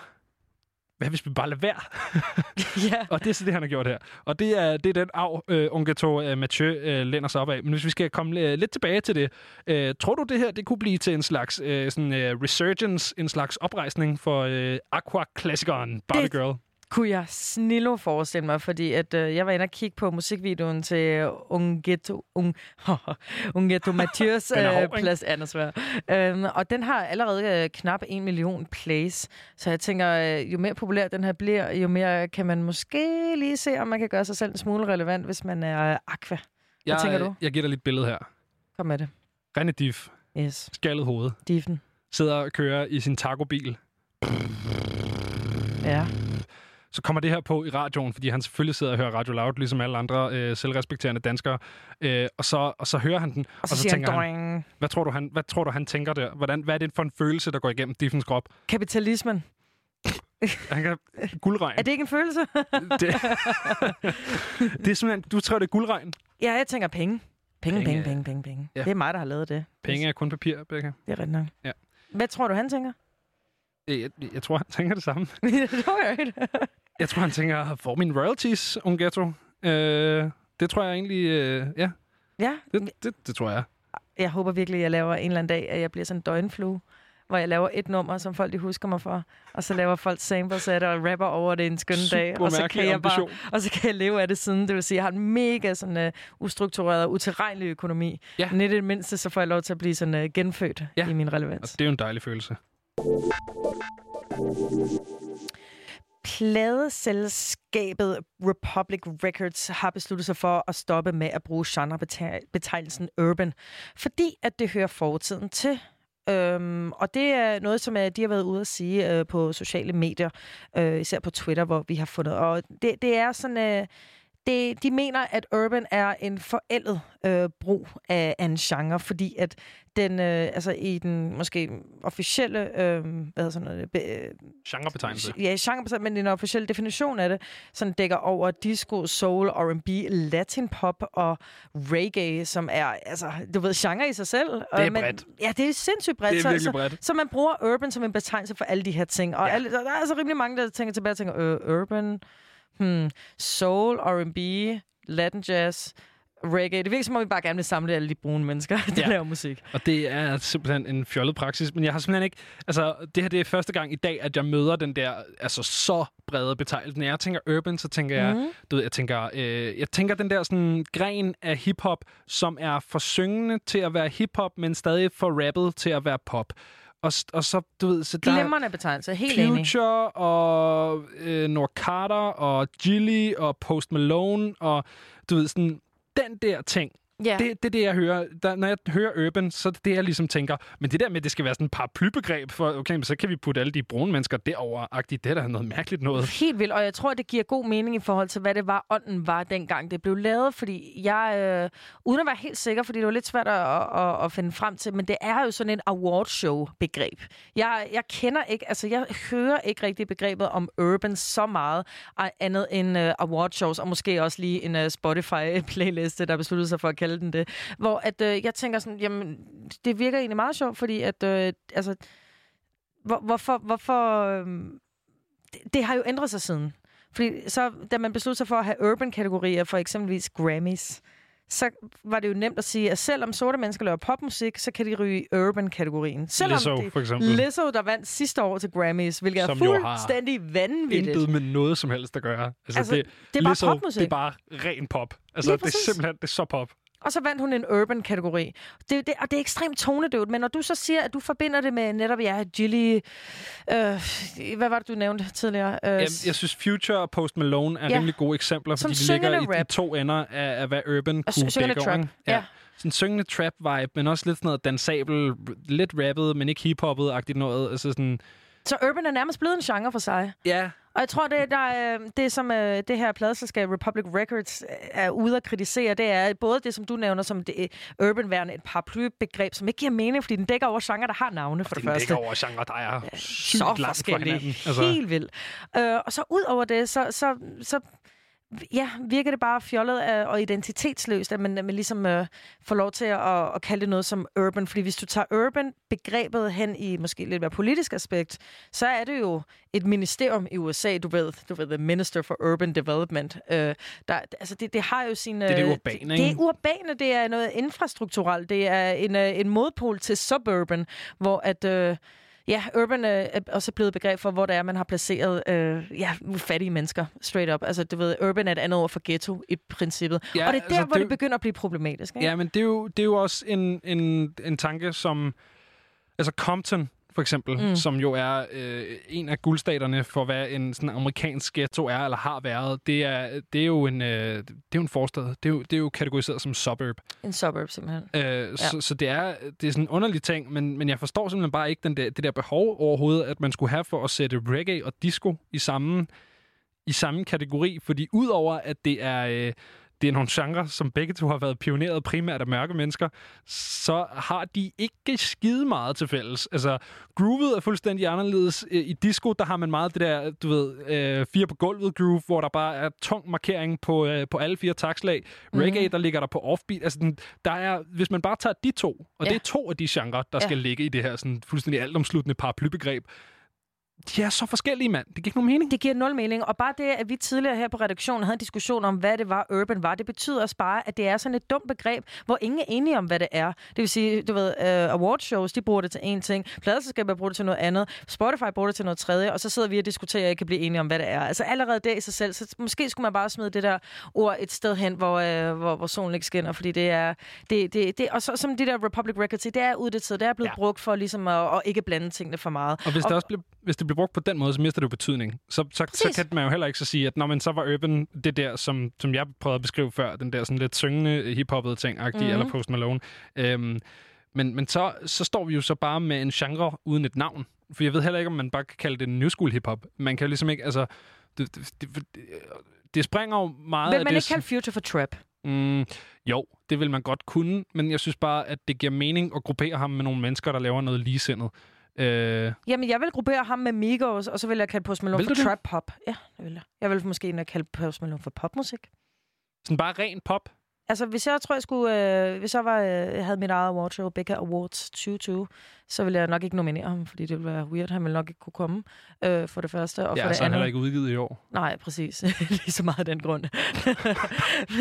Hvad hvis vi bare lader være? yeah. Og det er så det, han har gjort her. Og det er, det er den arv, øh, Ungeto øh, Mathieu øh, lænder sig op af. Men hvis vi skal komme øh, lidt tilbage til det. Øh, tror du, det her det kunne blive til en slags øh, sådan, øh, resurgence, en slags oprejsning for øh, aqua-klassikeren Barbie Girl? kunne jeg snillo forestille mig, fordi at, øh, jeg var inde og kigge på musikvideoen til Ungeto, un, Ungeto Mathieu's øh, plads, øhm, og den har allerede øh, knap en million plays, så jeg tænker, øh, jo mere populær den her bliver, jo mere kan man måske lige se, om man kan gøre sig selv en smule relevant, hvis man er øh, aqua. Hvad jeg, tænker du? Jeg giver dig lidt billede her. Kom med det. René Diff. Yes. Skaldet hoved. Diffen. Sidder og kører i sin tacobil. Ja. Så kommer det her på i radioen, fordi han selvfølgelig sidder og hører Radio Loud, ligesom alle andre øh, selvrespekterende danskere. Øh, og, så, og så hører han den, og, og så, så tænker han, han, hvad tror du, han, hvad tror du, han tænker der? Hvordan, hvad er det for en følelse, der går igennem Diffens krop? Kapitalismen. Han kan guldregn. Er det ikke en følelse? det, det er simpelthen, du tror, det er guldregn? Ja, jeg tænker penge. Penge, penge, penge, penge, penge. Ja. Det er mig, der har lavet det. Penge er kun papir, Becca. Det er ret nok. Ja. Hvad tror du, han tænker? Jeg, jeg tror, han tænker det samme. Det tror jeg ikke. Jeg tror, han tænker, for mine royalties, Ungeto. Øh, det tror jeg egentlig, øh, ja. Ja. Det, det, det tror jeg. Jeg håber virkelig, jeg laver en eller anden dag, at jeg bliver sådan en døgnflue, hvor jeg laver et nummer, som folk de husker mig for, og så laver folk samples af det og rapper over det en skøn dag, og så kan jeg bare, og så kan jeg leve af det siden. Det vil sige, jeg har en mega sådan uh, ustruktureret og utilregnelig økonomi. Ja. Men i det mindste, så får jeg lov til at blive sådan uh, genfødt ja. i min relevans. Og det er jo en dejlig følelse. Pladeselskabet Republic Records har besluttet sig for at stoppe med at bruge genrebetegnelsen urban, fordi at det hører fortiden til. Øhm, og det er noget, som de har været ude at sige øh, på sociale medier, øh, især på Twitter, hvor vi har fundet. Og det, det er sådan, øh, det, de mener, at urban er en forældet øh, brug af, af en genre, fordi at den, øh, altså i den måske officielle, øh, hvad hedder sådan noget? Be, øh, genrebetegnelse. Ja, genrebetegnelse, men den officielle definition af det, som dækker over disco, soul, R and B, latin pop og reggae, som er, altså, du ved, genre i sig selv. Det er men, bredt. Ja, det er sindssygt bredt. Det er virkelig bredt. Så, så, så man bruger urban som en betegnelse for alle de her ting. Og ja. alle, der er altså rimelig mange, der tænker tilbage og tænker, øh, urban, hmm, soul, R and B, latin jazz, reggae. Det virker som om, vi bare gerne vil samle alle de brune mennesker, der ja. laver musik. Og det er simpelthen en fjollet praksis, men jeg har simpelthen ikke... Altså, det her det er første gang i dag, at jeg møder den der altså så brede betegnelse. Når jeg tænker urban, så tænker jeg... Mm. Du ved, jeg tænker, øh, jeg tænker den der sådan gren af hiphop, som er for syngende til at være hiphop, men stadig for rappet til at være pop. Og, og så, du ved... Så glimrende betegnelse, helt enig. Future og øh, North Carter og Gilly og Post Malone og, du ved, sådan... Den der ting, yeah. det er det, det, jeg hører. Der, når jeg hører urban, så er det det, jeg ligesom tænker. Men det der med, det skal være sådan et paraplybegreb, for okay, så kan vi putte alle de brune mennesker derover-agtigt. Det der er noget mærkeligt noget. Helt vildt, og jeg tror, det giver god mening i forhold til, hvad det var, ånden var dengang det blev lavet. Fordi jeg, øh, uden at være helt sikker, fordi det var lidt svært at, at, at finde frem til, men det er jo sådan et awardshow-begreb. Jeg, jeg kender ikke, altså jeg hører ikke rigtig begrebet om urban så meget, andet end øh, awardshows, og måske også lige en øh, Spotify-playliste, der besluttede sig for at kalde den det, hvor at øh, jeg tænker sådan, jamen det virker egentlig meget sjovt, fordi at øh, altså hvor, hvorfor hvorfor øh, det, det har jo ændret sig siden, fordi så da man besluttede sig for at have urban kategorier for eksempelvis Grammys, så var det jo nemt at sige, at selvom sorte mennesker laver popmusik, så kan de ryge i urban-kategorien. Selvom Lizzo, de, for eksempel. Lizzo, der vandt sidste år til Grammys, hvilket som er fuldstændig vanvittigt. Intet med noget som helst at gøre. Altså, altså, det, det er Lizzo, bare popmusik. Det er bare ren pop. Altså, det er simpelthen det er så pop. Og så vandt hun en urban-kategori. Det, det, og det er ekstremt tonedøvt, men når du så siger, at du forbinder det med netop, ja, Gilly... Øh, hvad var det, du nævnte tidligere? Øh, Jamen, jeg synes, Future og Post Malone er ja. rimelig gode eksempler, fordi som de ligger i rap. De to ender af, af hvad urban og kunne dække over. Ja. Ja. Sådan en syngende trap-vibe, men også lidt sådan noget dansabel, lidt rappet, men ikke hiphoppet-agtigt noget. Altså sådan... Så urban er nærmest blevet en genre for sig. Ja. Og jeg tror, det, der, det som det her pladeselskab Republic Records er ude at kritisere, det er både det, som du nævner, som det urban værende et paraplybegreb, som ikke giver mening, fordi den dækker over genre, der har navne for og det første. Den dækker over genre, der er ja, sygt langt fra hinanden. Altså. Helt vildt. Øh, og så ud over det, så... så, så ja, virker det bare fjollet og identitetsløst, at man, at man ligesom øh, får lov til at, at kalde det noget som urban. Fordi hvis du tager urban-begrebet hen i måske lidt mere politisk aspekt, så er det jo et ministerium i U S A, du ved, du ved, the Minister for Urban Development. Øh, der, altså det, det har jo sine... Det er det urbane, ikke? Det er urbane, det er noget infrastrukturelt, det er en, en modpol til suburban, hvor at... Øh, Ja, urban øh, er også blevet et begreb for, hvor det er, man har placeret øh, ja, fattige mennesker straight up. Altså, du ved, urban er et andet ord for ghetto i princippet. Ja, og det er der, altså, hvor det, det begynder at blive problematisk. Ikke? Ja, men det er jo, det er jo også en, en, en tanke, som... Altså Compton, for eksempel, mm. som jo er øh, en af guldstaterne for, hvad en sådan amerikansk ghetto er eller har været, det er, det er jo en, øh, det er en forstad. Det er, jo, det er jo kategoriseret som suburb. En suburb, simpelthen. Øh, ja. Så, så det, er, det er sådan en underlig ting, men, men jeg forstår simpelthen bare ikke den der, det der behov overhovedet, at man skulle have for at sætte reggae og disco i samme, i samme kategori, fordi udover at det er... Øh, Det er nogle genre, som begge to har været pioneret primært af mørke mennesker, så har de ikke skide meget til fælles. Altså, groovet er fuldstændig anderledes. I disco, der har man meget det der, du ved, øh, fire på gulvet groove, hvor der bare er tung markering på, øh, på alle fire takslag. Reggae, mm-hmm. der ligger der på offbeat. Altså, den, der er, hvis man bare tager de to, og ja. det er to af de genre, der ja. skal ligge i det her sådan, fuldstændig altomsluttende paraplybegreb, de er så forskellige, mand. Det giver ikke nogen mening. Det giver nul mening. Og bare det, at vi tidligere her på redaktionen havde en diskussion om, hvad det var, urban var, det betyder også bare, at det er sådan et dumt begreb, hvor ingen er enige om, hvad det er. Det vil sige, du ved, uh, awardshows, de bruger det til én ting. Pladeselskaber bruger det til noget andet. Spotify bruger det til noget tredje. Og så sidder vi og diskuterer, at I kan blive enige om, hvad det er. Altså allerede det i sig selv. Så måske skulle man bare smide det der ord et sted hen, hvor, uh, hvor, hvor solen ikke skinner. Fordi det er... Det, det, det, og så som det der Republic Records, det er uddateret. Det er blevet ja. brugt for ligesom at, at ikke blande tingene for meget. Og hvis og, det også blev, hvis det bliver brugt på den måde, så mister det jo betydning. Så, så, så kan man jo heller ikke så sige, at når man så var urban, det der, som, som jeg prøvede at beskrive før, den der sådan lidt syngende hiphoppede ting-agtige, mm-hmm. eller Post Malone. Øhm, men men så, så står vi jo så bare med en genre uden et navn. For jeg ved heller ikke, om man bare kan kalde det new school hiphop. Man kan jo ligesom ikke, altså... Det, det, det, det springer jo meget... Vil man det, ikke kalde Future for trap? Mm, jo, det vil man godt kunne, men jeg synes bare, at det giver mening at gruppere ham med nogle mennesker, der laver noget ligesindet. Øh... Jamen, jeg vil gruppere ham med Migos, og så vil jeg kalde Post Malone for trap-pop. Ja, det vil jeg. Jeg vil måske endda kalde Post Malone for popmusik. Sådan bare ren pop? Altså, hvis jeg tror, jeg skulle... Øh, hvis jeg, var, øh, jeg havde mit eget awardshow, Becca Awards tyve tyve, så ville jeg nok ikke nominere ham, fordi det ville være weird. Han ville nok ikke kunne komme, øh, for det første. Og ja, for det så andet. Han heller ikke udgivet i år. Nej, præcis. Lige så meget af den grund.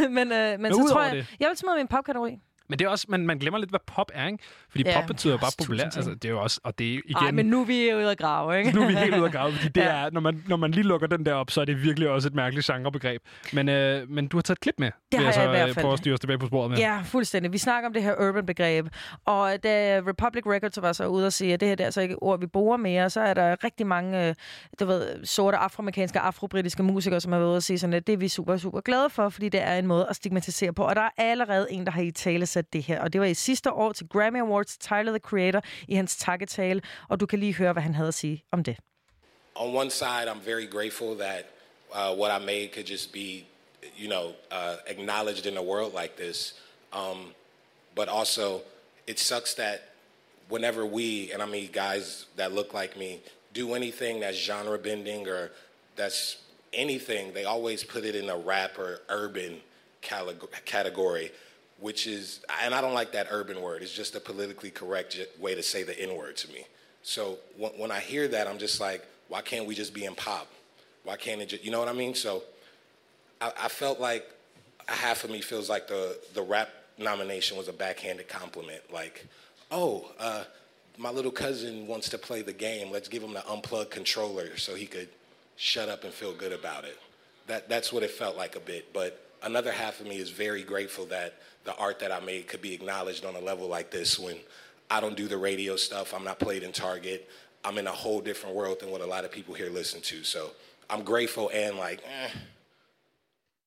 men øh, men så tror jeg... Det. Jeg vil smide min popkategori. Men det er også, man, man glemmer lidt, hvad pop er, ikke? Fordi ja, pop betyder bare populær. Altså, det er jo også, og det er igen... Ej, men nu er vi ude at grave, ikke? Nu er vi helt ude at grave, fordi det ja. er, når man, når man lige lukker den der op, så er det virkelig også et mærkeligt genrebegreb. Men, øh, men du har taget et klip med. Det har jeg, så, jeg i hvert fald. Prøve at styre os tilbage på sporet med. Ja, fuldstændig. Vi snakker om det her urban-begreb. Og da Republic Records var så ude og sige, at det her er altså ikke ord, vi bruger mere, så er der rigtig mange, du ved, sorte afroamerikanske, afrobritiske musikere, som har været ude og sige sådan, at det er vi super, super glade for, fordi det er en måde at stigmatisere på. Og der er allerede en, der har i tale det her, og det var i sidste år til Grammy Awards, Tyler the Creator, i hans takketale, og du kan lige høre, hvad han havde at sige om det. On one side, I'm very grateful that uh, what I made could just be, you know, uh, acknowledged in a world like this. Um, but also, it sucks that whenever we, and I mean guys that look like me, do anything that's genre bending or that's anything, they always put it in a rap or urban category. Which is, and I don't like that urban word. It's just a politically correct way to say the N-word to me. So when, when I hear that, I'm just like, why can't we just be in pop? Why can't it just, you know what I mean? So I, I felt like half of me feels like the, the rap nomination was a backhanded compliment. Like, oh, uh, my little cousin wants to play the game. Let's give him the unplugged controller so he could shut up and feel good about it. That That's what it felt like a bit, but... Another half of me is very grateful that the art that I made could be acknowledged on a level like this when I don't do the radio stuff, I'm not played in Target, I'm in a whole different world than what a lot of people here listen to. So I'm grateful and like, eh.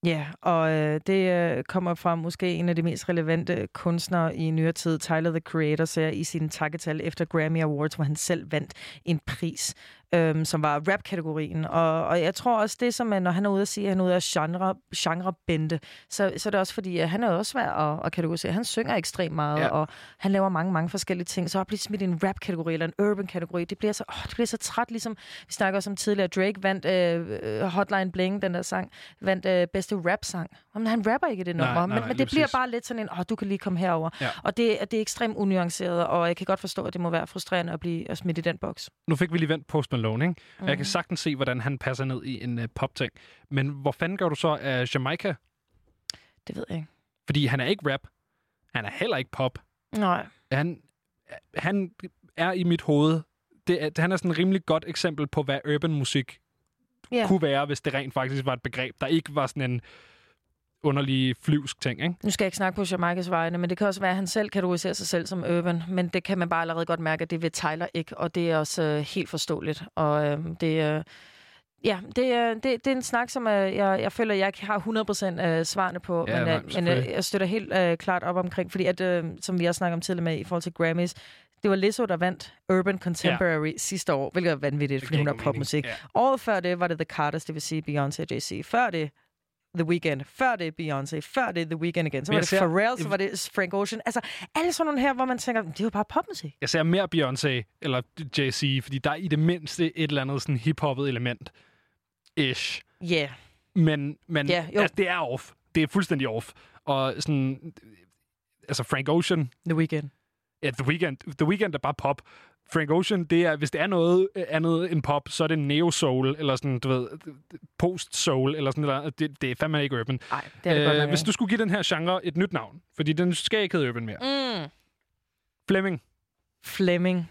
Ja, og øh, det øh, kommer fra måske en af de mest relevante kunstnere i nyere tid, Tyler the Creator, ser i sin takketal efter Grammy Awards, hvor han selv vandt en pris, øh, som var rap-kategorien. Og, og jeg tror også, det som, når han er ude at sige, at han er ude af genre, genrebente, så, så er det også fordi, at han er også svær at, at kategorisere. Han synger ekstremt meget, ja. og han laver mange, mange forskellige ting. Så at blive smidt i en rap-kategori eller en urban-kategori, det bliver så, åh, det bliver så træt, ligesom vi snakker også om tidligere. Drake vandt øh, Hotline Bling, den der sang, vandt øh, bedst det er rap-sang. Jamen, han rapper ikke det nummer, nej, nej, men, nej, men det bliver bare lidt sådan en, åh, oh, du kan lige komme herover. Ja. Og det, det er ekstremt unuanceret, og jeg kan godt forstå, at det må være frustrerende at blive at smidt i den boks. Nu fik vi lige vendt Post Malone, ikke? Mm-hmm. Jeg kan sagtens se, hvordan han passer ned i en uh, pop-ting. Men hvor fanden gør du så af uh, Jamaica? Det ved jeg ikke. Fordi han er ikke rap. Han er heller ikke pop. Nej. Han, han er i mit hoved det er, han er sådan et rimelig godt eksempel på, hvad urban musik yeah. kunne være, hvis det rent faktisk var et begreb, der ikke var sådan en underlige flyvsk ting, ikke? Nu skal jeg ikke snakke på Jamaikas vegne, men det kan også være, at han selv kategoriserer sig selv som urban, men det kan man bare allerede godt mærke, at det vil Tyler ikke, og det er også øh, helt forståeligt. Og øh, det øh, ja, det er, det, det er en snak, som jeg, jeg, jeg føler, jeg ikke har hundrede procent øh, svarene på, ja, men, nej, men øh, jeg støtter helt øh, klart op omkring, fordi at, øh, som vi også snakkede om tidligere med i forhold til Grammys, det var Lizzo, der vandt Urban Contemporary yeah. sidste år, hvilket er vanvittigt, fordi hun er popmusik. Yeah. Året før det var det The Carters, det vil sige Beyoncé og Jay-Z. Før det The Weeknd, før det Beyoncé, før det The Weeknd igen. Så var det ser... Pharrell, så var det Frank Ocean. Altså, alle sådan nogle her, hvor man tænker, det er jo bare popmusik. Jeg ser mere Beyoncé eller Jay-Z, fordi der er i det mindste et eller andet sådan hip-hoppet element. Ish. Ja. Yeah. Men, men yeah, altså, det er off. Det er fuldstændig off. Og sådan, altså Frank Ocean. The Weeknd. Ja, The Weeknd. The Weeknd er bare pop. Frank Ocean, det er, hvis det er noget andet end pop, så er det neo-soul, eller sådan, du ved, post-soul, eller sådan noget. Det, det er fandme ikke urban. Nej, det er det øh, godt, hvis du skulle give den her genre et nyt navn, fordi den skal ikke hedde urban mere. Mm. Flemming. Flemming.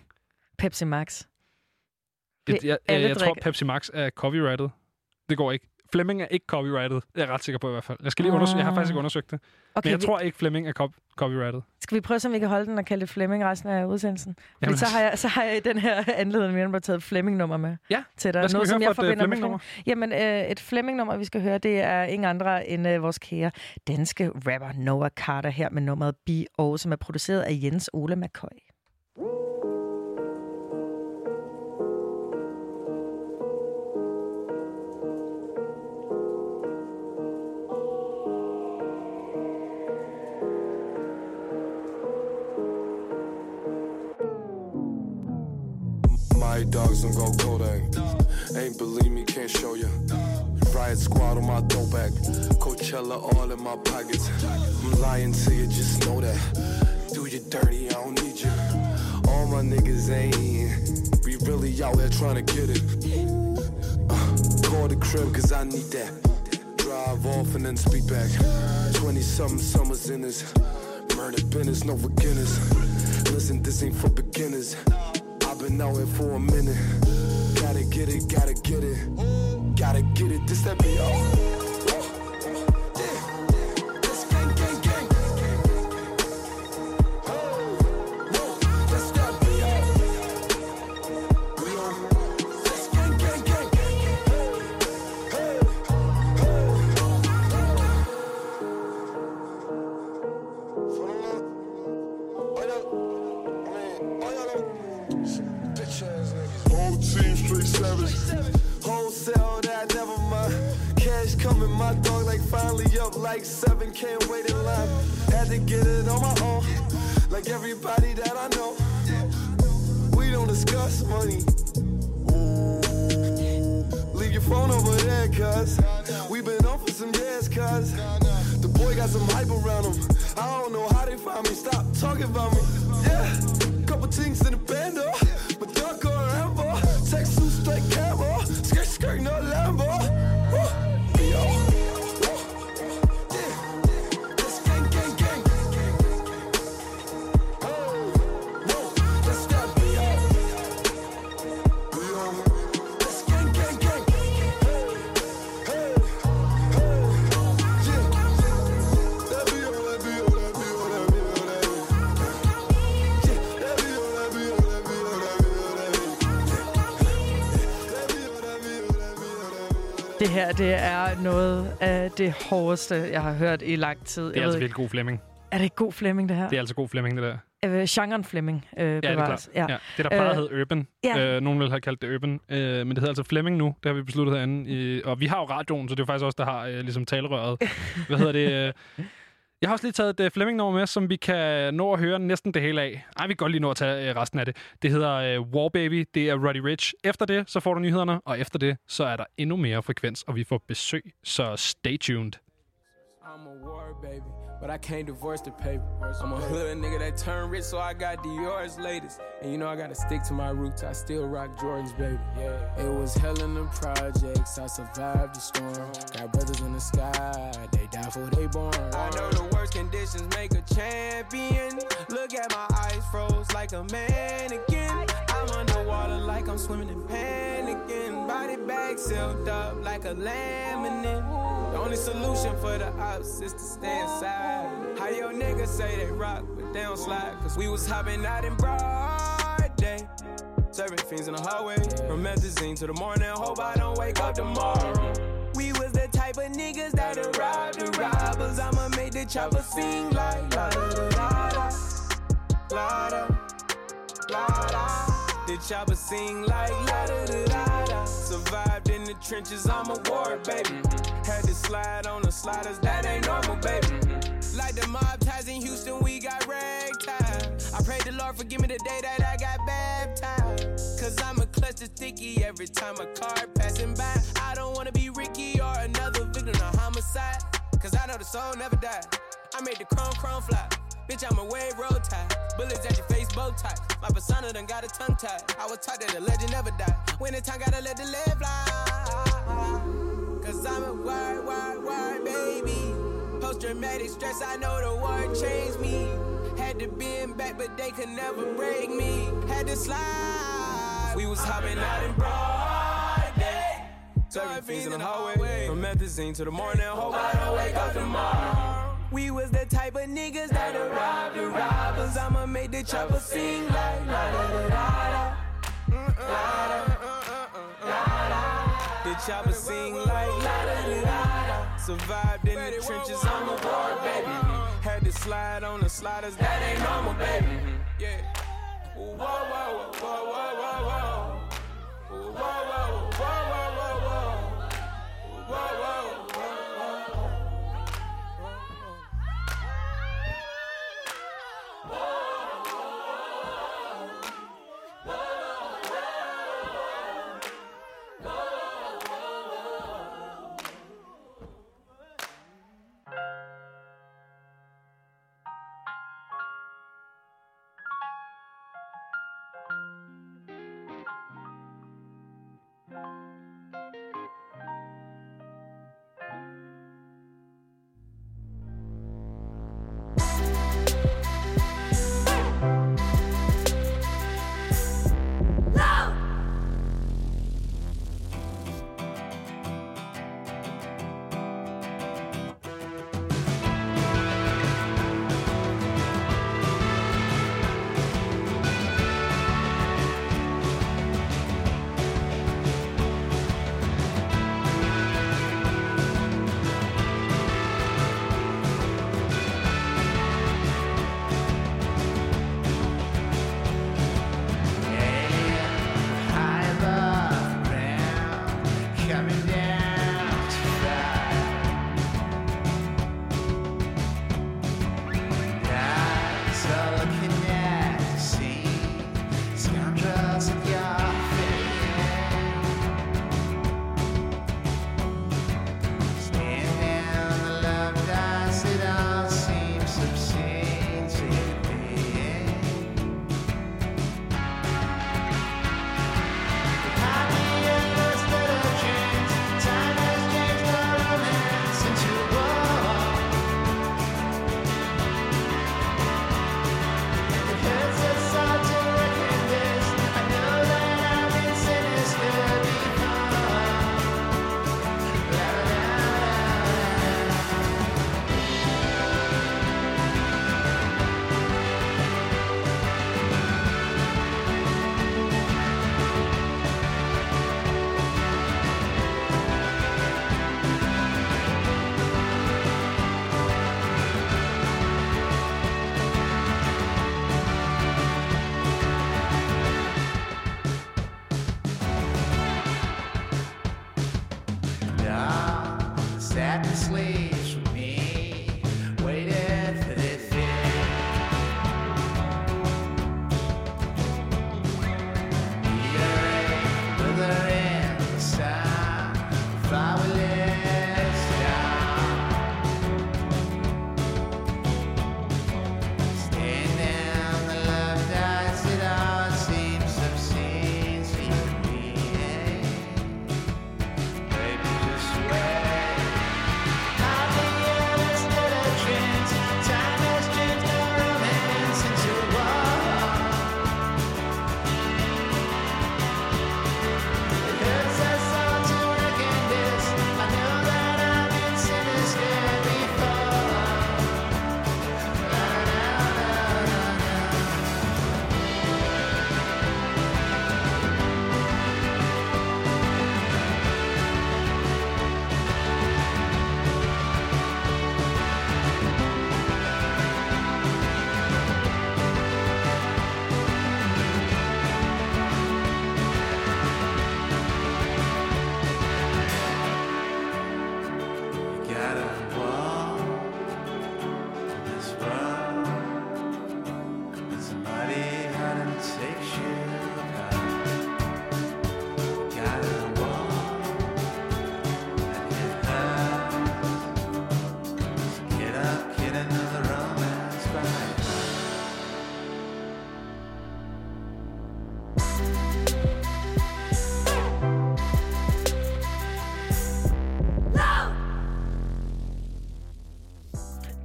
Pepsi Max. Det, jeg jeg, jeg tror, Pepsi Max er copyrighted. Det går ikke. Flemming er ikke copyrighted. Det er jeg ret sikker på i hvert fald. Jeg skal lige undersøge. Jeg har faktisk ikke undersøgt det. Okay, men jeg vi... tror ikke, Flemming er cop- copyrighted. Skal vi prøve, så vi kan holde den og kalde det Flemming resten af udsendelsen? Jamen, så har jeg så har jeg i den her anledning, vi har taget Flemming-nummer med ja, til dig. Hvad skal noget, vi høre som for jeg et Flemming-nummer? Jamen, øh, et Flemming-nummer, vi skal høre, det er ingen andre end øh, vores kære danske rapper Noah Carter her med nummeret B O, som er produceret af Jens Ole McCoy. Dogs don't go Kodak. No. Ain't believe me, can't show ya. No. Riot squad on my throwback. Coachella all in my pockets. I'm lying to you, just know that. Do you dirty, I don't need you. All my niggas ain't. We really out there trying to get it. Uh, call the crib, cause I need that. Drive off and then speed back. twenty-something summers in this. Murder business, no forgiveness. Listen, this ain't for beginners. Been out here for a minute. Gotta get it, gotta get it. Gotta get it, this that B O. Yeah, this gang, gang, gang. This that B O. This gang, gang, gang. Hey, hey. Whole team street savage. Wholesale that never mind. Cash coming, my dog like finally up like seven. Can't wait in line. Had to get it on my own. Like everybody that I know. We don't discuss money. Ooh. Leave your phone over there, cuz. We been on for some years, cuz. The boy got some hype around him. I don't know how they find me. Stop talking about me. Yeah. Couple things in the bando. Texas straight camera, skirt skirt no Lambo. Yo, yeah, this gang gang gang. Oh, no, this that B O. Yo, this gang gang gang. Hey, hey, yeah, that B O, that B O, that B O, that B O, that B O, yeah, that B O, that B O. Det her, det er noget af det hårdeste, jeg har hørt i lang tid. Det er jeg altså virkelig god Flemming. Er det god Flemming, det her? Det er altså god Flemming, det der. Øh, genren Flemming øh, bevares. Ja, det er klart. Ja. Ja. Det, der bare øh, hed urban. Ja. Øh, nogen ville have kaldt det urban. Øh, men det hedder altså Flemming nu. Det har vi besluttet herinde. I, og vi har jo radioen, så det er faktisk også der har øh, ligesom talerøret. Hvad hedder det? Øh, jeg har også lige taget et øh, Flemming-nummer med, som vi kan nå at høre næsten det hele af. Ej, vi kan godt lige nå at tage øh, resten af det. Det hedder øh, War Baby. Det er Roddy Ricch. Efter det, så får du nyhederne. Og efter det, så er der endnu mere frekvens, og vi får besøg. Så stay tuned. I'm a war baby, but I can't divorce the paper. I'm a hood nigga that turned rich, so I got Dior's latest. And you know I gotta stick to my roots, I still rock Jordan's, baby. Yeah. It was hell in the projects, I survived the storm. Got brothers in the sky, they die for they born. I know the worst conditions make a champion. Look at my eyes froze like a mannequin. I'm underwater. water like I'm swimming in panicking. Body bag sealed up like a laminate. The only solution for the ops is to stay inside. How your niggas say they rock, but they don't slide. Cause we was hopping out in broad day, serving fiends in the hallway. From methazine to the morning, hope I don't wake up tomorrow. We was the type of niggas that'll rob the robbers. I'ma make the chopper sing like la da da da la da la da. The chopper sing like la da da da. Survived in the trenches, I'm a war baby. Had to slide on the sliders, that ain't normal, baby. Like the mob ties in Houston, we got ragtime. I pray the Lord forgive me the day that I got baptized. Cause I'm a clutch of sticky every time a car passing by. I don't wanna be Ricky or another victim of homicide. Cause I know the soul never died. I made the chrome chrome fly. Bitch, I'm a wave road tie. Bullets at your face, bow tie. My persona done got a tongue tied. I was taught that a legend never die. When it's time, gotta let the lead fly. Cause I'm a word, word, word, baby. Post-traumatic stress, I know the war changed me. Had to bend back, but they could never break me. Had to slide. We was hopping out in broad day. Serving fiends in the hallway. From methazine to the morning, hope I don't wake up tomorrow. We was the type of niggas that'll rob the robbers. I'ma make the chopper sing like la da da da da da da. The chopper sing like la da da da. Survived in the trenches, I'm a war baby. Had to slide on the sliders, that ain't normal, baby. Yeah. Whoa whoa whoa whoa whoa whoa whoa whoa whoa whoa whoa whoa. I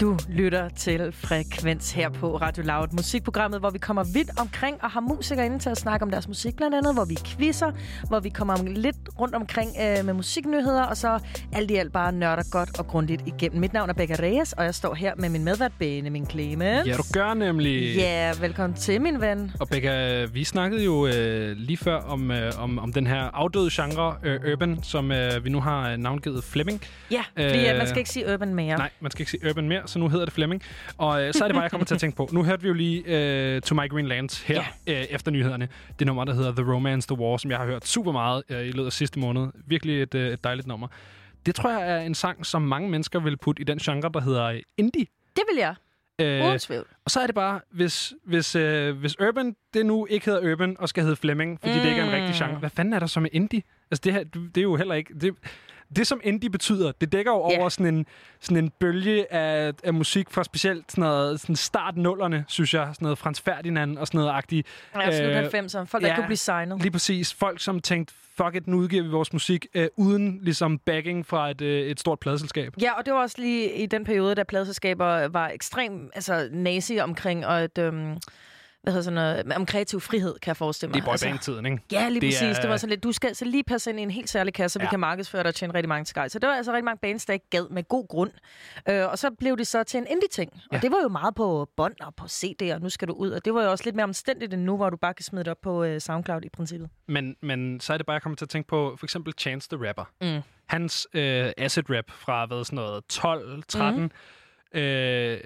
Du lytter til Frekvens her på Radio Loud, musikprogrammet, hvor vi kommer vidt omkring og har musikere inde til at snakke om deres musik blandt andet, hvor vi quizzer, hvor vi kommer lidt rundt omkring øh, med musiknyheder, og så alt i alt bare nørder godt og grundigt igennem. Mit navn er Becca Reyes, og jeg står her med min medvært Benjamin Clemens. Ja, du gør nemlig. Ja, yeah, velkommen til, min ven. Og Becca, vi snakkede jo øh, lige før om, øh, om, om den her afdøde genre, øh, urban, som øh, vi nu har navngivet Flemming. Ja, fordi øh, man skal ikke sige urban mere. Nej, man skal ikke sige urban mere. Så nu hedder det Flemming. Og øh, så er det bare, jeg kommer til at tænke på. Nu hørte vi jo lige øh, To My Greenlands her, yeah. øh, efter nyhederne. Det nummer, der hedder The Romance, The War, som jeg har hørt super meget øh, i løbet af sidste måned. Virkelig et, øh, et dejligt nummer. Det tror jeg er en sang, som mange mennesker vil putte i den genre, der hedder indie. Det vil jeg. Øh, og så er det bare, hvis, hvis, øh, hvis urban, det nu ikke hedder urban, og skal hedde Flemming, fordi mm. det ikke er en rigtig genre. Hvad fanden er der som indie? Altså det her, det er jo heller ikke... Det, Det, som indie betyder, det dækker jo yeah. over sådan en, sådan en bølge af, af musik fra specielt sådan noget sådan start-nullerne, synes jeg. Sådan noget Franz Ferdinand og sådan noget-agtigt. Ja, slut halvfemserne. Folk, ja, der kunne blive signet. Lige præcis. Folk, som tænkte, fuck it, nu udgiver vi vores musik øh, uden ligesom backing fra et, øh, et stort pladeselskab. Ja, og det var også lige i den periode, da pladeselskaber var ekstremt altså, nazi omkring og et... Øhm Hvad hedder sådan noget, om kreativ frihed, kan jeg forestille mig. Det er boyband-tiden, ikke? Ja, lige det præcis. Er... Det var sådan lidt, du skal så lige passe ind i en helt særlig kasse, så ja. Vi kan markedsføre dig og tjene rigtig mange skej. Så det var altså rigtig mange bands, der ikke gad med god grund. Øh, og så blev det så til en indie-ting. Og ja. Det var jo meget på bånd og på C D, og nu skal du ud. Og det var jo også lidt mere omstændigt end nu, hvor du bare kan smide det op på øh, SoundCloud i princippet. Men, men så er det bare, jeg kommer til at tænke på for eksempel Chance the Rapper. Mm. Hans øh, acid-rap fra, hvad sådan noget, tolv, tretten. Mm. Øh,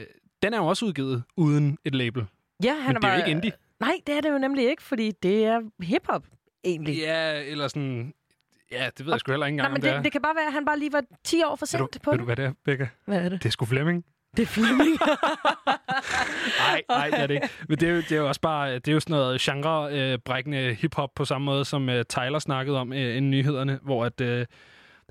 den er jo også udgivet uden et label. Ja, han men er det er jo ikke indie. Nej, det er det jo nemlig ikke, fordi det er hiphop egentlig. Ja, eller sådan... Ja, det ved og, jeg sgu heller ikke engang, nej, men det, det, det kan bare være, at han bare lige var ti år for sent du, på ved det. Ved du, hvad det er, Becca? Hvad er det? Det er sgu Flemming. Det er Flemming. Nej, nej, det er det ikke. Men det er jo, det er jo også bare... Det er jo sådan noget genre-brækkende hiphop på samme måde, som uh, Tyler snakkede om uh, inden nyhederne, hvor at, uh,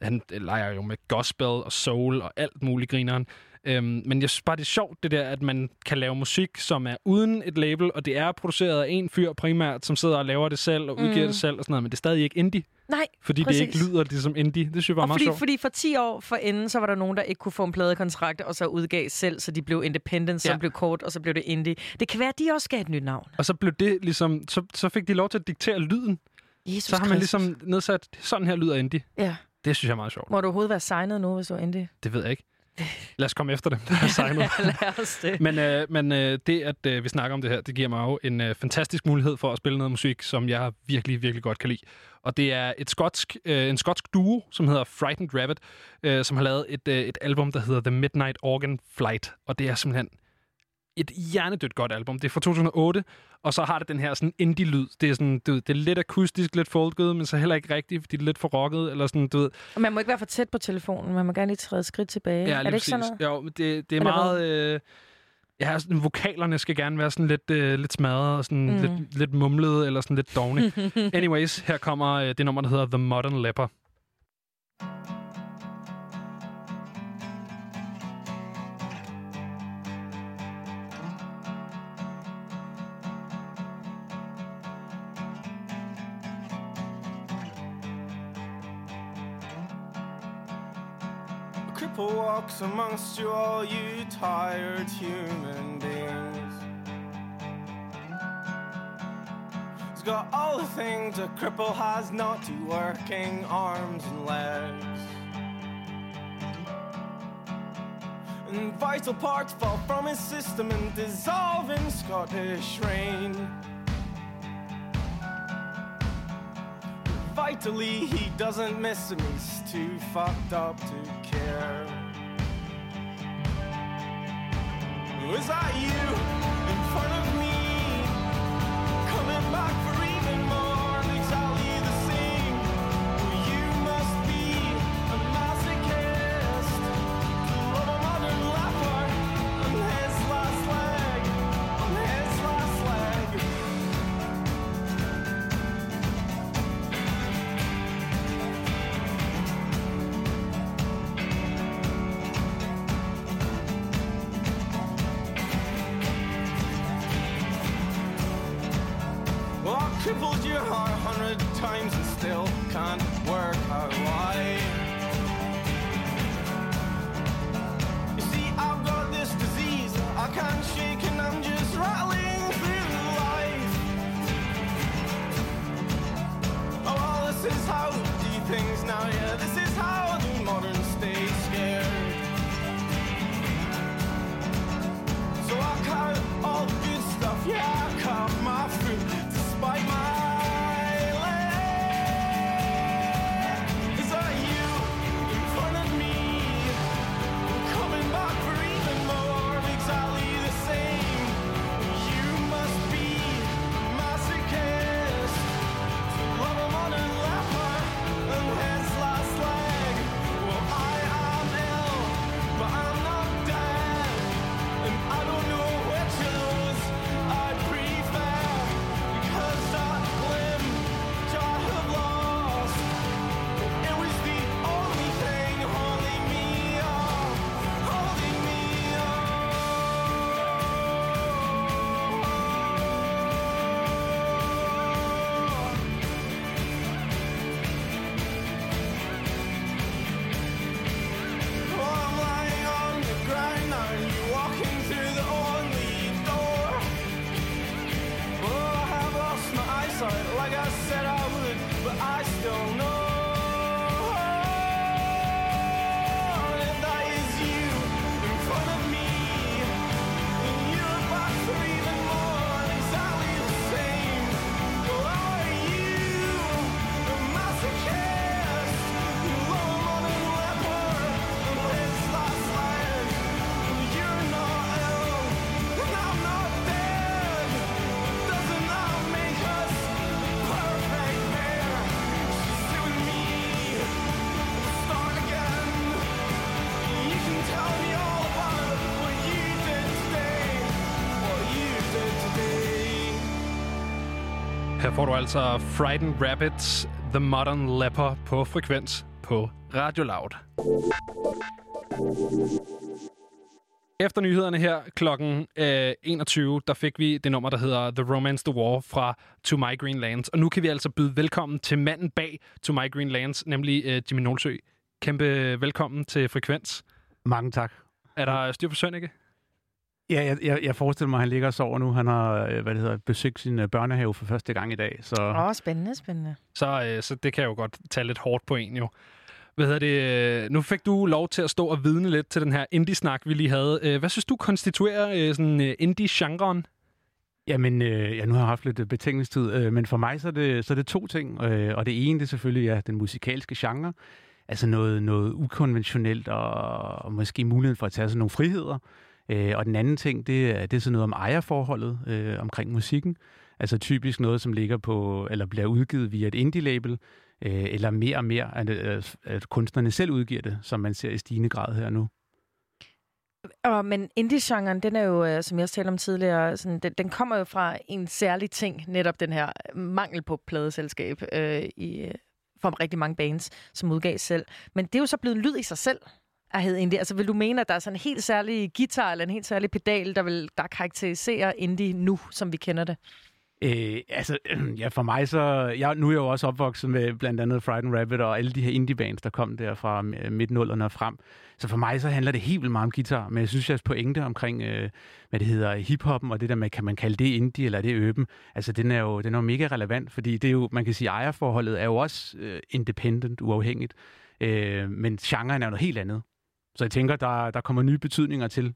han leger jo med gospel og soul og alt muligt, grineren. Øhm, men jeg synes bare, det er sjovt, det der, at man kan lave musik, som er uden et label, og det er produceret af en fyr primært, som sidder og laver det selv og udgiver mm. det selv og sådan noget, men det er stadig ikke indie. Nej, fordi præcis. Det ikke lyder ligesom indie. Det synes jeg var meget sjovt. Fordi for ti år forinden, så var der nogen, der ikke kunne få en pladekontrakt, og så udgav selv, så de blev independent, så ja. Blev kort, og så blev det indie. Det kan være, at de også skal have et nyt navn. Og så blev det ligesom, så, så fik de lov til at diktere lyden. Jesus så har man Christus. Ligesom nedsat, sådan her lyder indie. Ja. Det synes jeg er meget sjovt. Må du overhovedet være signet nu, hvis du er indie? Det ved jeg ikke. Lad os komme efter dem, der er signet. Lad os det. Men, øh, men øh, det, at øh, vi snakker om det her, det giver mig jo en øh, fantastisk mulighed for at spille noget musik, som jeg virkelig, virkelig godt kan lide. Og det er et skotsk, øh, en skotsk duo, som hedder Frightened Rabbit, øh, som har lavet et, øh, et album, der hedder The Midnight Organ Flight. Og det er simpelthen et hjernedødt godt album. Det er fra to tusind og otte, og så har det den her sådan indie-lyd. Det er sådan, du ved, det er lidt akustisk, lidt folket, men så heller ikke rigtigt, fordi det er lidt for rocket, eller sådan, du ved. Og man må ikke være for tæt på telefonen, man må gerne lige træde skridt tilbage. Ja, er det ikke sådan noget? Jo, det, det er meget... Øh, ja, sådan, vokalerne skal gerne være sådan lidt, øh, lidt smadret, og sådan mm. lidt, lidt mumlede, eller sådan lidt dovne. Anyways, her kommer øh, det nummer, der hedder The Modern Leper. Walks amongst you all, you tired human beings. He's got all the things a cripple has not, to working arms and legs. And vital parts fall from his system and dissolve in Scottish rain. But vitally, he doesn't miss him, he's too fucked up to care. Is that you in front of me, coming back for even more, exactly the same? Well, you must be a masochist, the little modern leper on his last leg, on his last crippled your heart a hundred times and still can't work out why. You see, I've got this Her får du altså Frightened Rabbit, The Modern Leper på Frekvens på Radio Loud. Efter nyhederne her klokken øh, enogtyve, der fik vi det nummer, der hedder The Romance the War fra To My Greenlands. Og nu kan vi altså byde velkommen til manden bag To My Greenlands, nemlig øh, Jimmy Nølsø. Kæmpe velkommen til Frekvens. Mange tak. Er der styr på søn, ikke? Ja, jeg, jeg, jeg forestiller mig, at han ligger og sover nu. Han har hvad det hedder, besøgt sin børnehave for første gang i dag. Så... Åh, spændende, spændende. Så, øh, så det kan jo godt tage lidt hårdt på en jo. Hvad hedder det? Nu fik du lov til at stå og vidne lidt til den her indie-snak, vi lige havde. Hvad synes du konstituerer sådan indie-genren? Jamen, øh, ja, nu har jeg haft lidt betænkningstid, øh, men for mig så er det, så er det to ting. Øh, og det ene, det er selvfølgelig ja, den musikalske genre. Altså noget, noget ukonventionelt og, og måske muligheden for at tage sådan nogle friheder. Øh, og den anden ting, det, det er sådan noget om ejerforholdet øh, omkring musikken. Altså typisk noget, som ligger på, eller bliver udgivet via et indie-label, øh, eller mere og mere, at, at kunstnerne selv udgiver det, som man ser i stigende grad her nu. Og, men indie-genren, den er jo, som jeg også talte om tidligere, sådan, den, den kommer jo fra en særlig ting, netop den her mangel på pladeselskab øh, i, for rigtig mange bands, som udgav selv. Men det er jo så blevet lyd i sig selv. Altså, vil du mene, at der er sådan en helt særlig guitar eller en helt særlig pedal, der, vil, der karakteriserer indie nu, som vi kender det? Øh, altså, ja, for mig så... Jeg, nu er jeg jo også opvokset med blandt andet Frightened Rabbit og alle de her indie-bands, der kom der fra midt-nullerne og frem. Så for mig så handler det helt vildt meget om guitar, men jeg synes, jeres pointe omkring, øh, hvad det hedder, hiphoppen og det der med, kan man kalde det indie eller det øben, altså den er jo den er jo mega relevant, fordi det er jo, man kan sige, ejerforholdet er jo også øh, independent, uafhængigt, øh, men genren er jo noget helt andet. Så jeg tænker, der, der kommer nye betydninger til.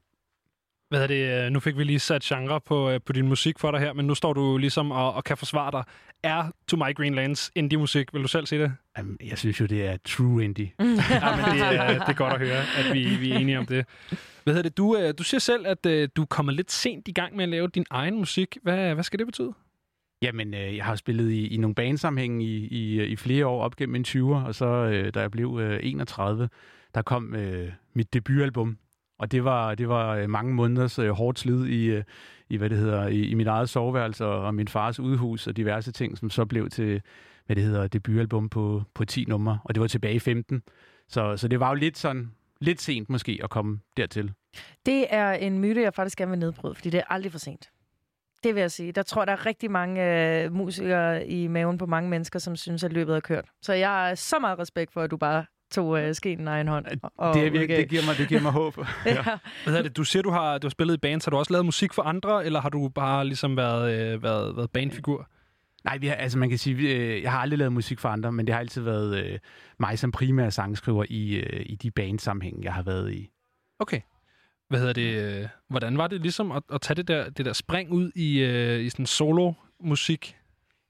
Hvad er det? Nu fik vi lige sat genre på, på din musik for dig her, men nu står du ligesom og, og kan forsvare dig. Er To My Greenlands indie-musik? Vil du selv se det? Jamen, jeg synes jo, det er true indie. Jamen, det, er, det er godt at høre, at vi, vi er enige om det. Hvad er det? Du, du siger selv, at du kommer lidt sent i gang med at lave din egen musik. Hvad, hvad skal det betyde? Jamen, øh, jeg har spillet i, i nogle banesammenhæng i, i, i flere år op gennem min tyverne, og så øh, da jeg blev øh, enogtredive, der kom øh, mit debutalbum. Og det var, det var mange måneders øh, hårdt slid i, øh, i, hvad det hedder, i, i mit eget soveværelse og, og min fars udhus og diverse ting, som så blev til, hvad det hedder, debutalbum på, på ti numre. Og det var tilbage i femten. Så, så det var jo lidt sådan, lidt sent måske at komme dertil. Det er en myte, jeg faktisk gerne vil nedbryde, fordi det er aldrig for sent. Det vil jeg sige. Der tror, der er rigtig mange øh, musikere i maven på mange mennesker, som synes, at løbet er kørt. Så jeg har så meget respekt for, at du bare tog øh, skeen i egen hånd. Og det, er virkelig, det, giver mig, det giver mig håb. Ja. Hvad er det? Du siger, du har, du har spillet i bands. Har du også lavet musik for andre, eller har du bare ligesom været, øh, været, været bandfigur? Nej, vi har, altså man kan sige, vi, øh, jeg har aldrig lavet musik for andre, men det har altid været øh, mig som primær sangskriver i, øh, i de bandsammenhæng, jeg har været i. Okay. Hvad hedder det? Hvordan var det ligesom at, at tage det der, det der spring ud i, øh, i sådan solo-musik?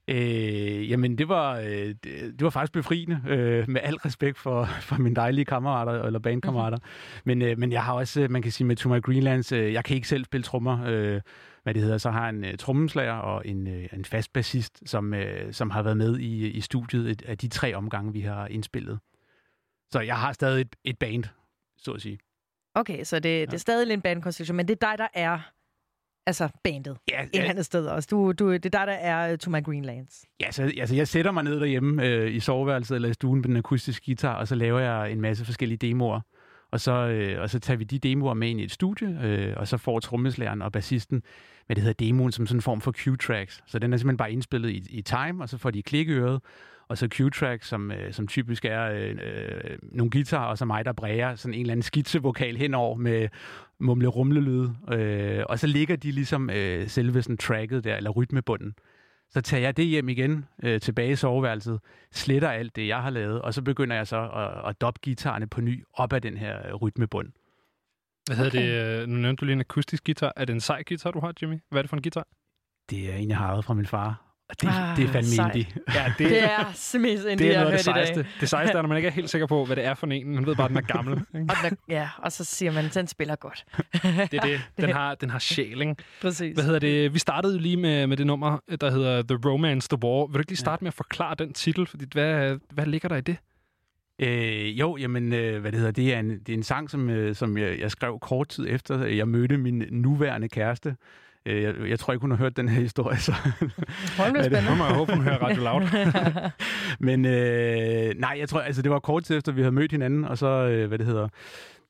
Øh, jamen, det var, øh, det, det var faktisk befriende, øh, med al respekt for, for mine dejlige kammerater, eller bandkammerater. Mm-hmm. Men, øh, men jeg har også, man kan sige med To My Greenlands, øh, jeg kan ikke selv spille trommer. Øh, hvad det hedder, så har en øh, trommeslager og en, øh, en fast bassist, som, øh, som har været med i, i studiet af de tre omgange, vi har indspillet. Så jeg har stadig et, et band, så at sige. Okay, så det, ja. det er stadig en bandkonstellation, men det er dig, der er altså bandet ja, et ja. andet sted også. Du, du, det er dig, der er To My Greenlands. Ja, så altså, jeg sætter mig ned derhjemme øh, i soveværelset eller i stuen med den akustiske guitar, og så laver jeg en masse forskellige demoer. Og så, øh, og så tager vi de demoer med ind i et studie, øh, og så får trommeslægeren og bassisten, hvad det hedder, demoen som sådan en form for Q-tracks. Så den er simpelthen bare indspillet i, i time, og så får de klikøret, og så Q-tracks, som, øh, som typisk er øh, øh, nogle guitarer, og så mig, der bræger sådan en eller anden skitsevokal henover med mumle-rumle-lyde. Øh, og så ligger de ligesom øh, selve sådan tracket der, eller rytmebunden. Så tager jeg det hjem igen, øh, tilbage i soveværelset, sletter alt det, jeg har lavet, og så begynder jeg så at, at doppe guitarerne på ny op af den her rytmebund. Hvad hedder okay. det? Nu nævnte du lige en akustisk guitar. Er det en sej guitar, du har, Jimmy? Hvad er det for en guitar? Det er en, jeg har arvet fra min far. Det, ah, det er fandme sej. Indie. Ja, det, det er smidt indie, det er noget, jeg har hørt det i dag. Det sejeste er, når man ikke er helt sikker på, hvad det er for en. Man ved bare, at den er gammel. Og den er, ja, og så siger man, at den spiller godt. Det er det. Den har, den har sjæl, ikke? Præcis. Hvad hedder det? Vi startede jo lige med, med det nummer, der hedder The Romance the War. Vil du ikke lige starte med at forklare den titel? Fordi hvad, hvad ligger der i det? Øh, jo, jamen, øh, hvad det hedder, det er en, det er en sang, som, øh, som jeg, jeg skrev kort tid efter, jeg mødte min nuværende kæreste. Jeg, jeg tror ikke, hun har hørt den her historie, så... Hun blev spændende. Nu må jeg håbe, hun hører Radio Loud. Men øh, nej, jeg tror, altså det var kort tid efter, vi havde mødt hinanden, og så, øh, hvad det hedder...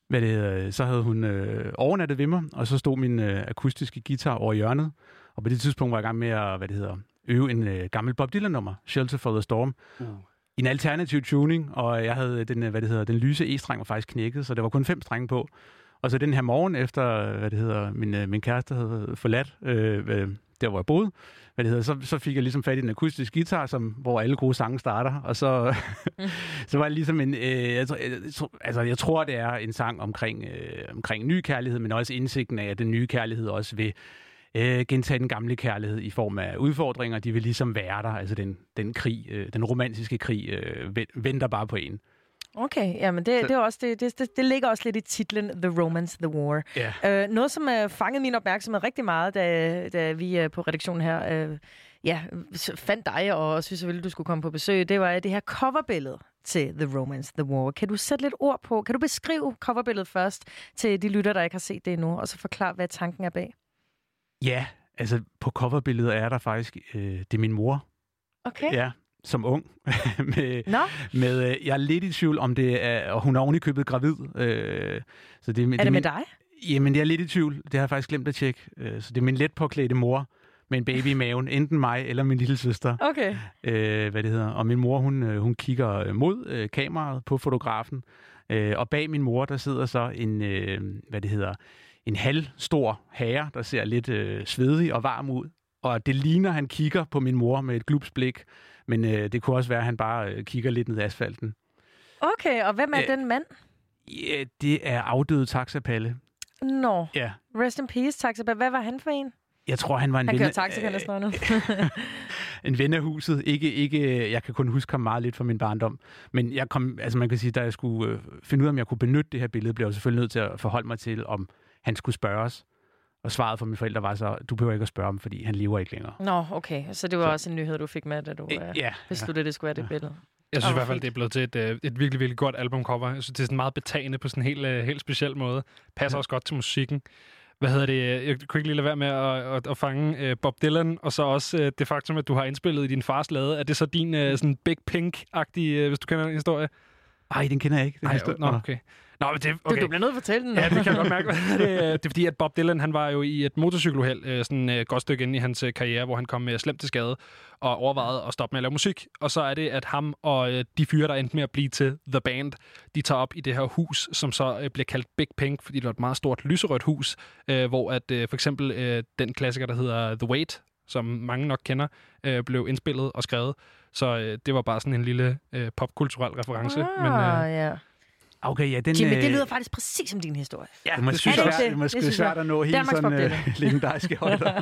Hvad det hedder så havde hun øh, overnattet ved mig, og så stod min øh, akustiske guitar over hjørnet, og på det tidspunkt var jeg i gang med at, hvad det hedder, øve en øh, gammel Bob Dylan-nummer, Shelter for the Storm. Uh. En alternativ tuning, og jeg havde den, hvad det hedder, den lyse E-streng var faktisk knækket, så der var kun fem strenge på. Og så den her morgen efter, hvad det hedder, min, min kæreste havde forladt, øh, der hvor jeg boede, hvad det hedder, så, så fik jeg ligesom fat i den akustiske guitar, som, hvor alle gode sange starter, og så, så var det ligesom en, øh, jeg, tror, jeg, altså, jeg tror, det er en sang omkring, øh, omkring ny kærlighed, men også indsigten af, at den nye kærlighed også vil øh, gentage den gamle kærlighed i form af udfordringer, de vil ligesom være der, altså den, den krig, øh, den romantiske krig, øh, venter bare på en. Okay, ja, men det, det, er også, det, det, det ligger også lidt i titlen The Romance, The War. Yeah. Øh, noget, som øh, fangede min opmærksomhed rigtig meget, da, da vi øh, på redaktionen her øh, ja, fandt dig, og synes selvfølgelig, du skulle komme på besøg, det var det her coverbillede til The Romance, The War. Kan du sætte lidt ord på, kan du beskrive coverbilledet først til de lytter, der ikke har set det endnu, og så forklare, hvad tanken er bag? Ja, yeah, altså på coverbilledet er der faktisk, øh, det er min mor. Okay. Ja. Som ung. med, no. med, jeg er lidt i tvivl om det er, og hun er oven i købet gravid. Øh, så det er, er det, det med min, dig? Jamen, jeg er lidt i tvivl. Det har jeg faktisk glemt at tjekke. Øh, så det er min let påklædte mor med en baby i maven. Enten mig eller min lille søster. Okay. Øh, hvad det hedder. Og min mor, hun, hun kigger mod øh, kameraet på fotografen. Øh, og bag min mor, der sidder så en, øh, hvad det hedder, en halvstor herre, der ser lidt øh, svedig og varm ud. Og det ligner, han kigger på min mor med et glubsk blik. Men øh, det kunne også være, at han bare øh, kigger lidt ned ad asfalten. Okay, og hvem er Æh, den mand? Ja, det er afdøde Taxapalle. Nå. No. Ja. Rest in peace, Taxapalle. Hvad var han for en? Jeg tror, han var en han ven af... Han kører taxapalle En ven af huset. Ikke, ikke, jeg kan kun huske ham meget lidt fra min barndom. Men jeg kom, altså man kan sige, da jeg skulle øh, finde ud af, om jeg kunne benytte det her billede, blev jeg selvfølgelig nødt til at forholde mig til, om han skulle spørges. Og svaret fra mine forældre var så, du behøver ikke at spørge ham, fordi han lever ikke længere. Nå, okay. Så det var så også en nyhed, du fik med, da du øh, yeah, besluttede, yeah, det skulle være det yeah. billede. Jeg synes oh, i hvert fald, det er blevet til et, et virkelig, virkelig godt albumcover. Jeg synes, det er sådan meget betagende på sådan en helt, helt speciel måde. Passer ja. også godt til musikken. Hvad hedder det? Jeg kunne ikke lige lade være med at, at, at fange uh, Bob Dylan, og så også uh, det faktum, at du har indspillet i din fars lade. Er det så din uh, sådan Big Pink-agtige, uh, hvis du kender den historie? Nej, den kender jeg ikke. Den Ej, historie. Nå, okay. Nå, det, okay. Du, du bliver nødt til at fortælle den. Ja, det kan jeg godt mærke. Det, er, det er fordi, at Bob Dylan, han var jo i et motorcykeluheld, sådan et godt stykke inde i hans karriere, hvor han kom slemt til skade og overvejede at stoppe med at lave musik. Og så er det, at ham og de fyre, der endte med at blive til The Band, de tager op i det her hus, som så bliver kaldt Big Pink, fordi det var et meget stort lyserødt hus, hvor at for eksempel den klassiker, der hedder The Wait, som mange nok kender, blev indspillet og skrevet. Så det var bare sådan en lille popkulturel reference. Ah, men, ja. Okay, ja, den, Jimmy, det lyder faktisk præcis som din historie. Ja, det måske svært, svært at nå helt sådan øh, legendariske holder.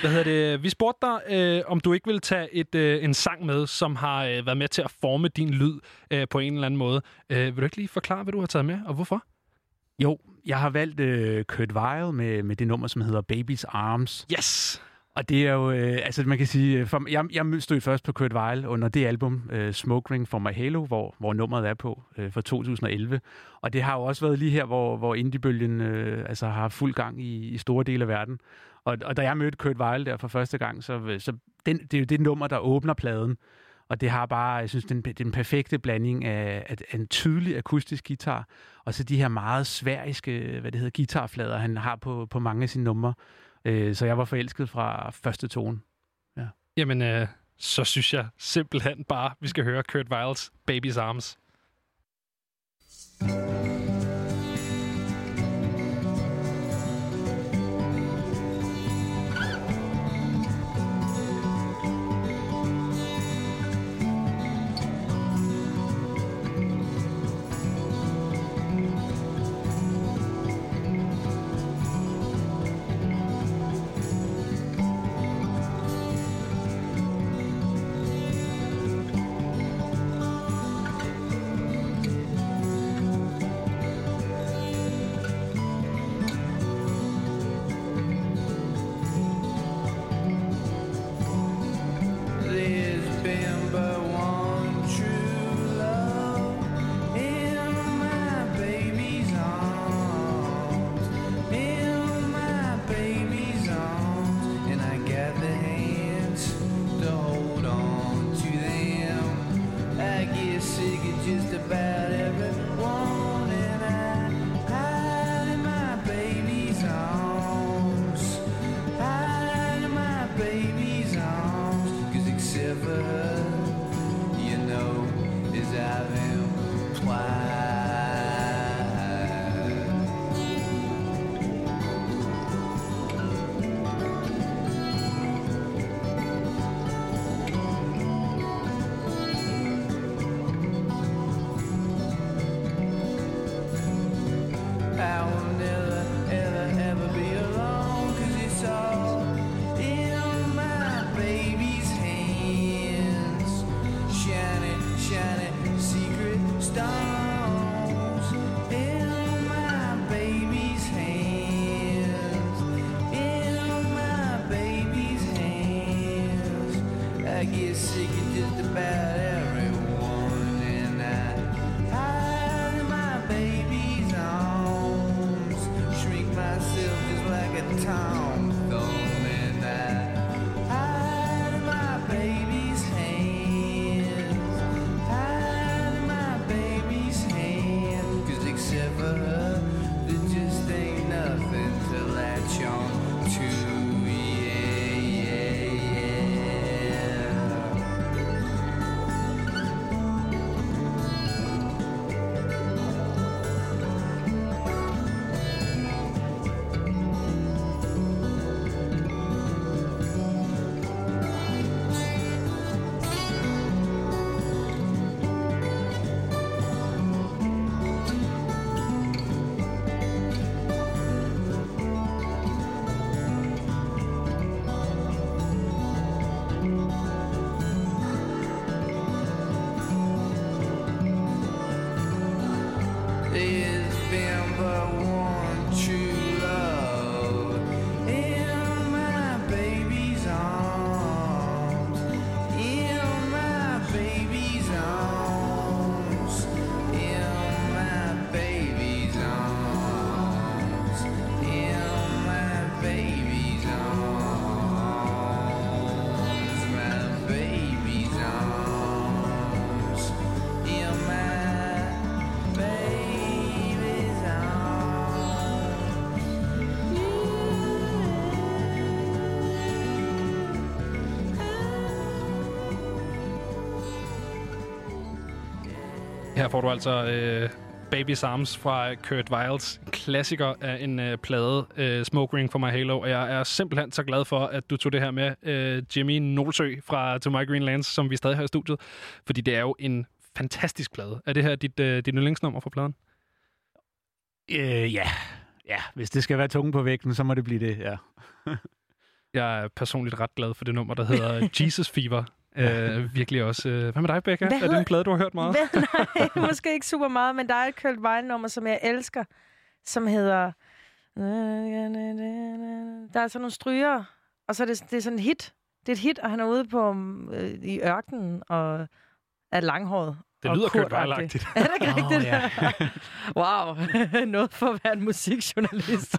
Hvad hedder det? Vi spurgte dig, øh, om du ikke ville tage et, øh, en sang med, som har øh, været med til at forme din lyd øh, på en eller anden måde. Øh, vil du ikke lige forklare, hvad du har taget med, og hvorfor? Jo, jeg har valgt øh, Kurt Vile med, med det nummer, som hedder Baby's Arms. Yes! Og det er jo, øh, altså man kan sige, for, jeg, jeg stod først på Kurt Vile under det album, øh, Smoke Ring for My Halo, hvor, hvor nummeret er på, øh, fra to tusind og elleve. Og det har jo også været lige her, hvor, hvor indiebølgen øh, altså har fuld gang i, i store dele af verden. Og, og da jeg mødte Kurt Vile der for første gang, så, så den, det er jo det nummer, der åbner pladen. Og det har bare, jeg synes, den, den perfekte blanding af, af en tydelig akustisk guitar, og så de her meget sveriske, hvad det hedder, guitarflader, han har på, på mange af sine numre. Så jeg var forelsket fra første tone. Ja. Jamen, øh, så synes jeg simpelthen bare, vi skal høre Kurt Viles Baby's Arms. hear singing just about everyone, and I hide in my baby's arms, shrink myself just like a Tom Thumb, and I hide in my baby's hands, hide in my baby's hands, 'cause except for her, there just ain't nothing to latch on to. Her får du altså øh, Baby's Arms fra Kurt Viles klassiker af en øh, plade, øh, Smoke Ring for My Halo. Og jeg er simpelthen så glad for, at du tog det her med, øh, Jimmy Nølsø fra To My Greenlands, som vi stadig har i studiet. Fordi det er jo en fantastisk plade. Er det her dit, øh, dit yndlingsnummer fra pladen? Øh, ja. ja, hvis det skal være tungen på vægten, så må det blive det, ja. Jeg er personligt ret glad for det nummer, der hedder Jesus Fever. Øh, virkelig også. Øh, hvad med dig, Becca? Hvad er det en plade, du har hørt meget? Hvad? Nej, måske ikke super meget, men der er et Kurt Vile-nummer, som jeg elsker, som hedder... Der er sådan nogle stryger, og så er det, det er sådan et hit. Det er et hit, og han er ude på, øh, i ørkenen og er langhåret. Det lyder Kurt Vile-agtigt. Er det ikke rigtigt? Oh, yeah. Wow, noget for at være en musikjournalist.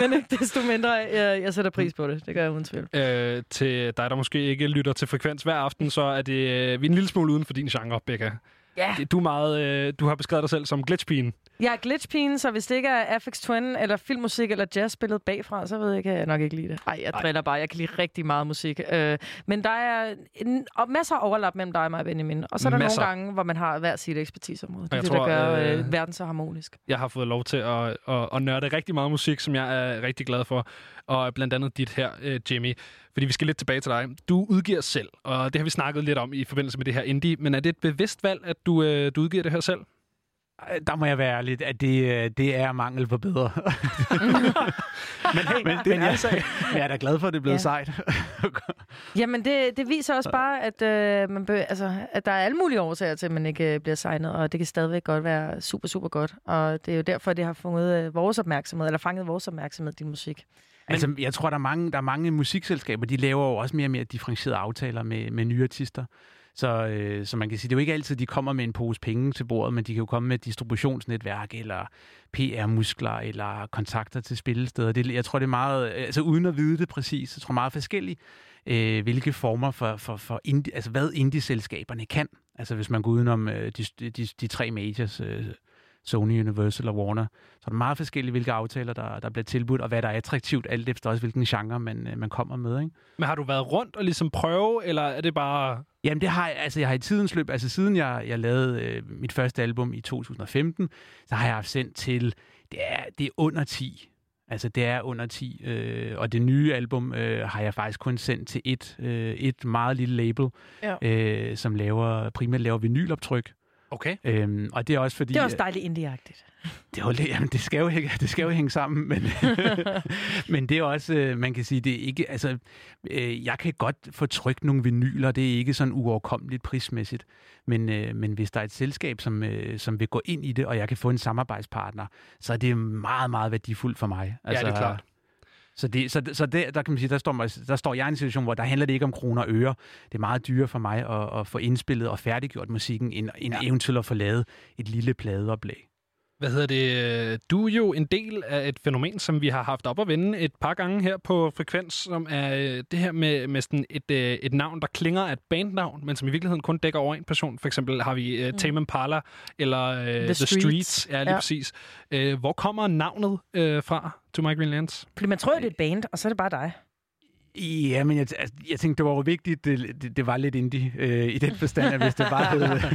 Men ikke desto mindre, jeg, jeg sætter pris på det. Det gør jeg uden tvivl. Øh, til dig, der måske ikke lytter til Frekvens hver aften, så er det vi er en lille smule uden for din genre, Becca. Ja. Yeah. Du, øh, du har beskrevet dig selv som glitchpigen. Jeg er glitchpigen, så hvis det ikke er Aphex Twin, eller filmmusik, eller jazz spillet bagfra, så ved jeg, kan jeg nok ikke lide det. Nej, jeg driller bare. Jeg kan lide rigtig meget musik. Øh, men der er en, og masser af overlap mellem dig og mig og Benjamin. Og så er der masser. Nogle gange, hvor man har hver sit ekspertiseområde. Det er det, tror, der gør øh, verden så harmonisk. Jeg har fået lov til at, at, at nørde rigtig meget musik, som jeg er rigtig glad for. Og blandt andet dit her, Jimmy. Fordi vi skal lidt tilbage til dig. Du udgiver selv, og det har vi snakket lidt om i forbindelse med det her indie. Men er det et bevidst valg, at du, øh, du udgiver det her selv? Der må jeg være ærlig, at det, det er mangel på bedre. men, hey, men det er altså, jeg er da glad for, at det er blevet ja. sejt. Jamen, det, det viser også bare, at, øh, man be, altså, at der er alle mulige årsager til, at man ikke bliver signet, og det kan stadigvæk godt være super, super godt. Og det er jo derfor, det har funget vores opmærksomhed, eller fanget vores opmærksomhed, din musik. Men, altså, jeg tror, der er mange, der er mange musikselskaber, de laver jo også mere og mere differentierede aftaler med, med nye artister. Så, øh, så man kan sige, det er jo ikke altid, de kommer med en pose penge til bordet, men de kan jo komme med distributionsnetværk, eller P R-muskler, eller kontakter til spillesteder. Det, jeg tror, det er meget, altså uden at vide det præcis, jeg tror meget forskelligt, øh, hvilke former for, for, for indie, altså hvad indie-selskaberne kan. Altså hvis man går udenom øh, de, de, de tre majors, øh, Sony, Universal og Warner, så er det meget forskelligt, hvilke aftaler, der, der bliver tilbudt, og hvad der er attraktivt, alt efter også, hvilken genre man, man kommer med, ikke? Men har du været rundt og ligesom prøve, eller er det bare... Jamen, det har jeg, altså jeg har i tidens løb, altså siden jeg, jeg lavede øh, mit første album i to tusind og femten, så har jeg haft sendt til, det er, det er under ti, altså det er under ti, øh, og det nye album øh, har jeg faktisk kun sendt til et, øh, et meget lille label, ja. øh, som laver, primært laver vinyloptryk. Okay. Øhm, og det er også fordi... Det er også dejligt indieagtigt. Det, var, jamen, det, skal jo, det skal jo hænge sammen, men, men det er også, man kan sige, det er ikke, altså, øh, jeg kan godt få trykt nogle vinyler, det er ikke sådan uoverkommeligt prismæssigt, men, øh, men hvis der er et selskab, som, øh, som vil gå ind i det, og jeg kan få en samarbejdspartner, så er det meget, meget værdifuldt for mig. Altså, ja, det er klart. Så, det, så, så det, der kan man sige, der står, man, der står jeg i en situation, hvor der handler det ikke om kroner og øre. Det er meget dyrere for mig at, at få indspillet og færdiggjort musikken, end, end ja. eventuelt at få lavet et lille pladeoplæg. Hvad hedder det? Du er jo en del af et fænomen, som vi har haft op at vende et par gange her på Frekvens, som er det her med, med sådan et, et navn, der klinger af et bandnavn, men som i virkeligheden kun dækker over en person. For eksempel har vi uh, Tame Impala eller uh, The, The Streets. Streets. Ja, lige ja. præcis. Uh, hvor kommer navnet uh, fra, To My Greenlands? Fordi man tror, det er et band, og så er det bare dig. Ja, men jeg, altså, jeg tænkte, det var jo vigtigt, det, det, det var lidt indie øh, i den forstand, at hvis det bare hed,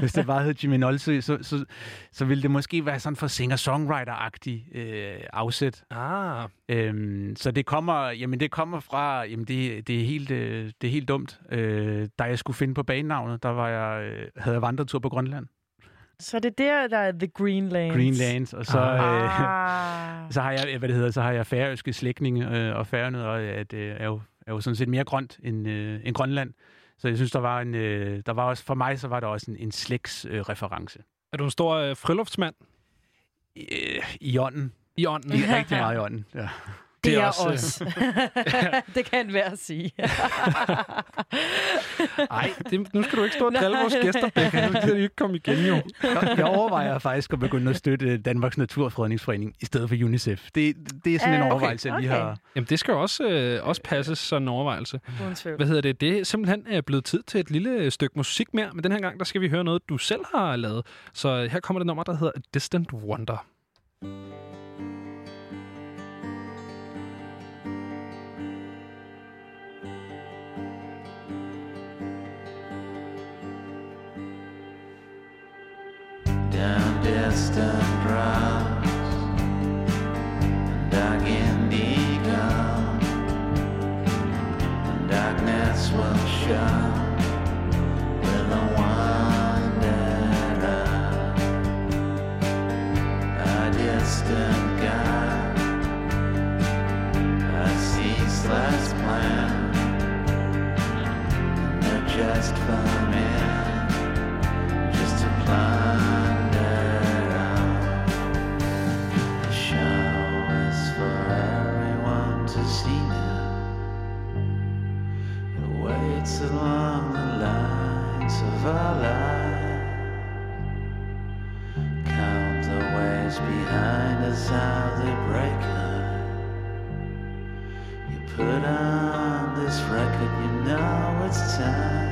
hvis det bare hed Jimmy Nølsø, så, så, så ville det måske være sådan for singer-songwriter-agtig øh, afsæt. Ah. Øhm, så det kommer, jamen det kommer fra, jamen det, det, er, helt, øh, det er helt dumt. Øh, da jeg skulle finde på banenavnet, der var jeg, øh, havde jeg vandretur på Grønland. Så det der, der er The Greenlands. Greenlands, og så, ah. øh, så har jeg, hvad det hedder, så har jeg færøske slægtninge øh, og færøerne, og at, øh, er, jo, er jo sådan set mere grønt end, øh, end Grønland. Så jeg synes, der var en, øh, der var også, for mig så var der også en, en slægts øh, reference. Er du en stor øh, friluftsmand? Øh, I ånden. I ånden. I rigtig meget i ånden, ja. Det, det er også... også. Det kan være at sige. Nej, nu skal du ikke stå og drille vores gæster, Becca. Nu kan du ikke komme igen, jo. Jeg, jeg overvejer faktisk at begynde at støtte Danmarks Naturfredningsforening i stedet for UNICEF. Det, det er sådan uh, en overvejelse, okay, okay. vi har... Jamen, det skal jo også, øh, også passes, sådan en overvejelse. Hvad hedder det? Det er simpelthen blevet tid til et lille stykke musik mere, men den her gang, der skal vi høre noget, du selv har lavet. Så her kommer det nummer, der hedder Distant Wonder. Down distant grounds, and I can be gone, and darkness will shine with the one that I, a distant guy, a ceaseless plan, and they're just for me, just a plan. Waits along the lines of our life. Count the waves behind us, how they break up. You put on this record, you know it's time.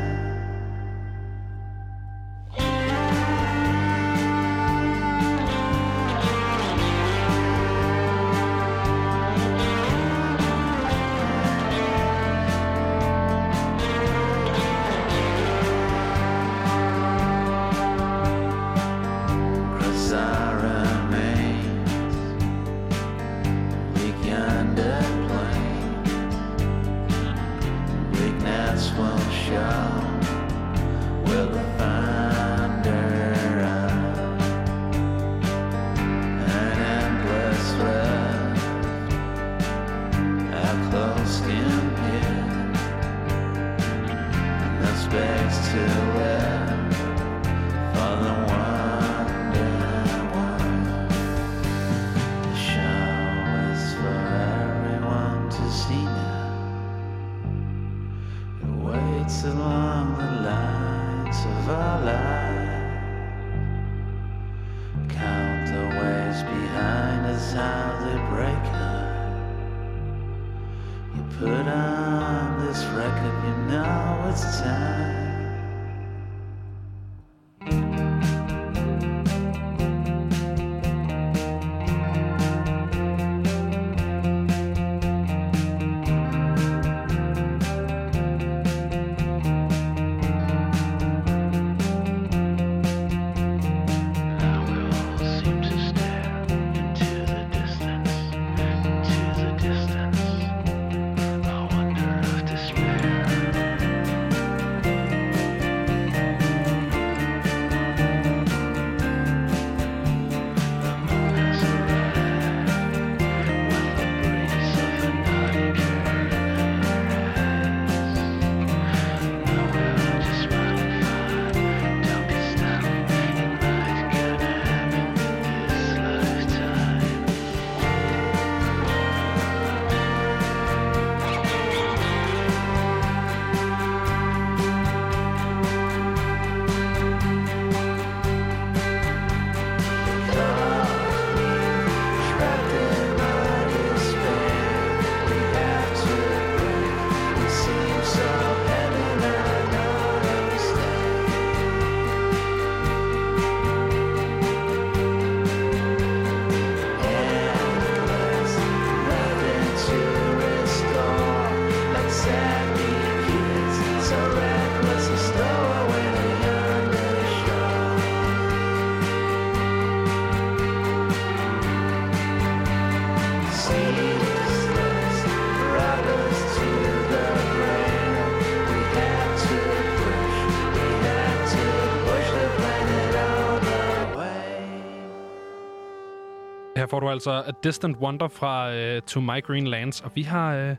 får du altså A Distant Wonder fra uh, To My Greenlands. Og vi har uh,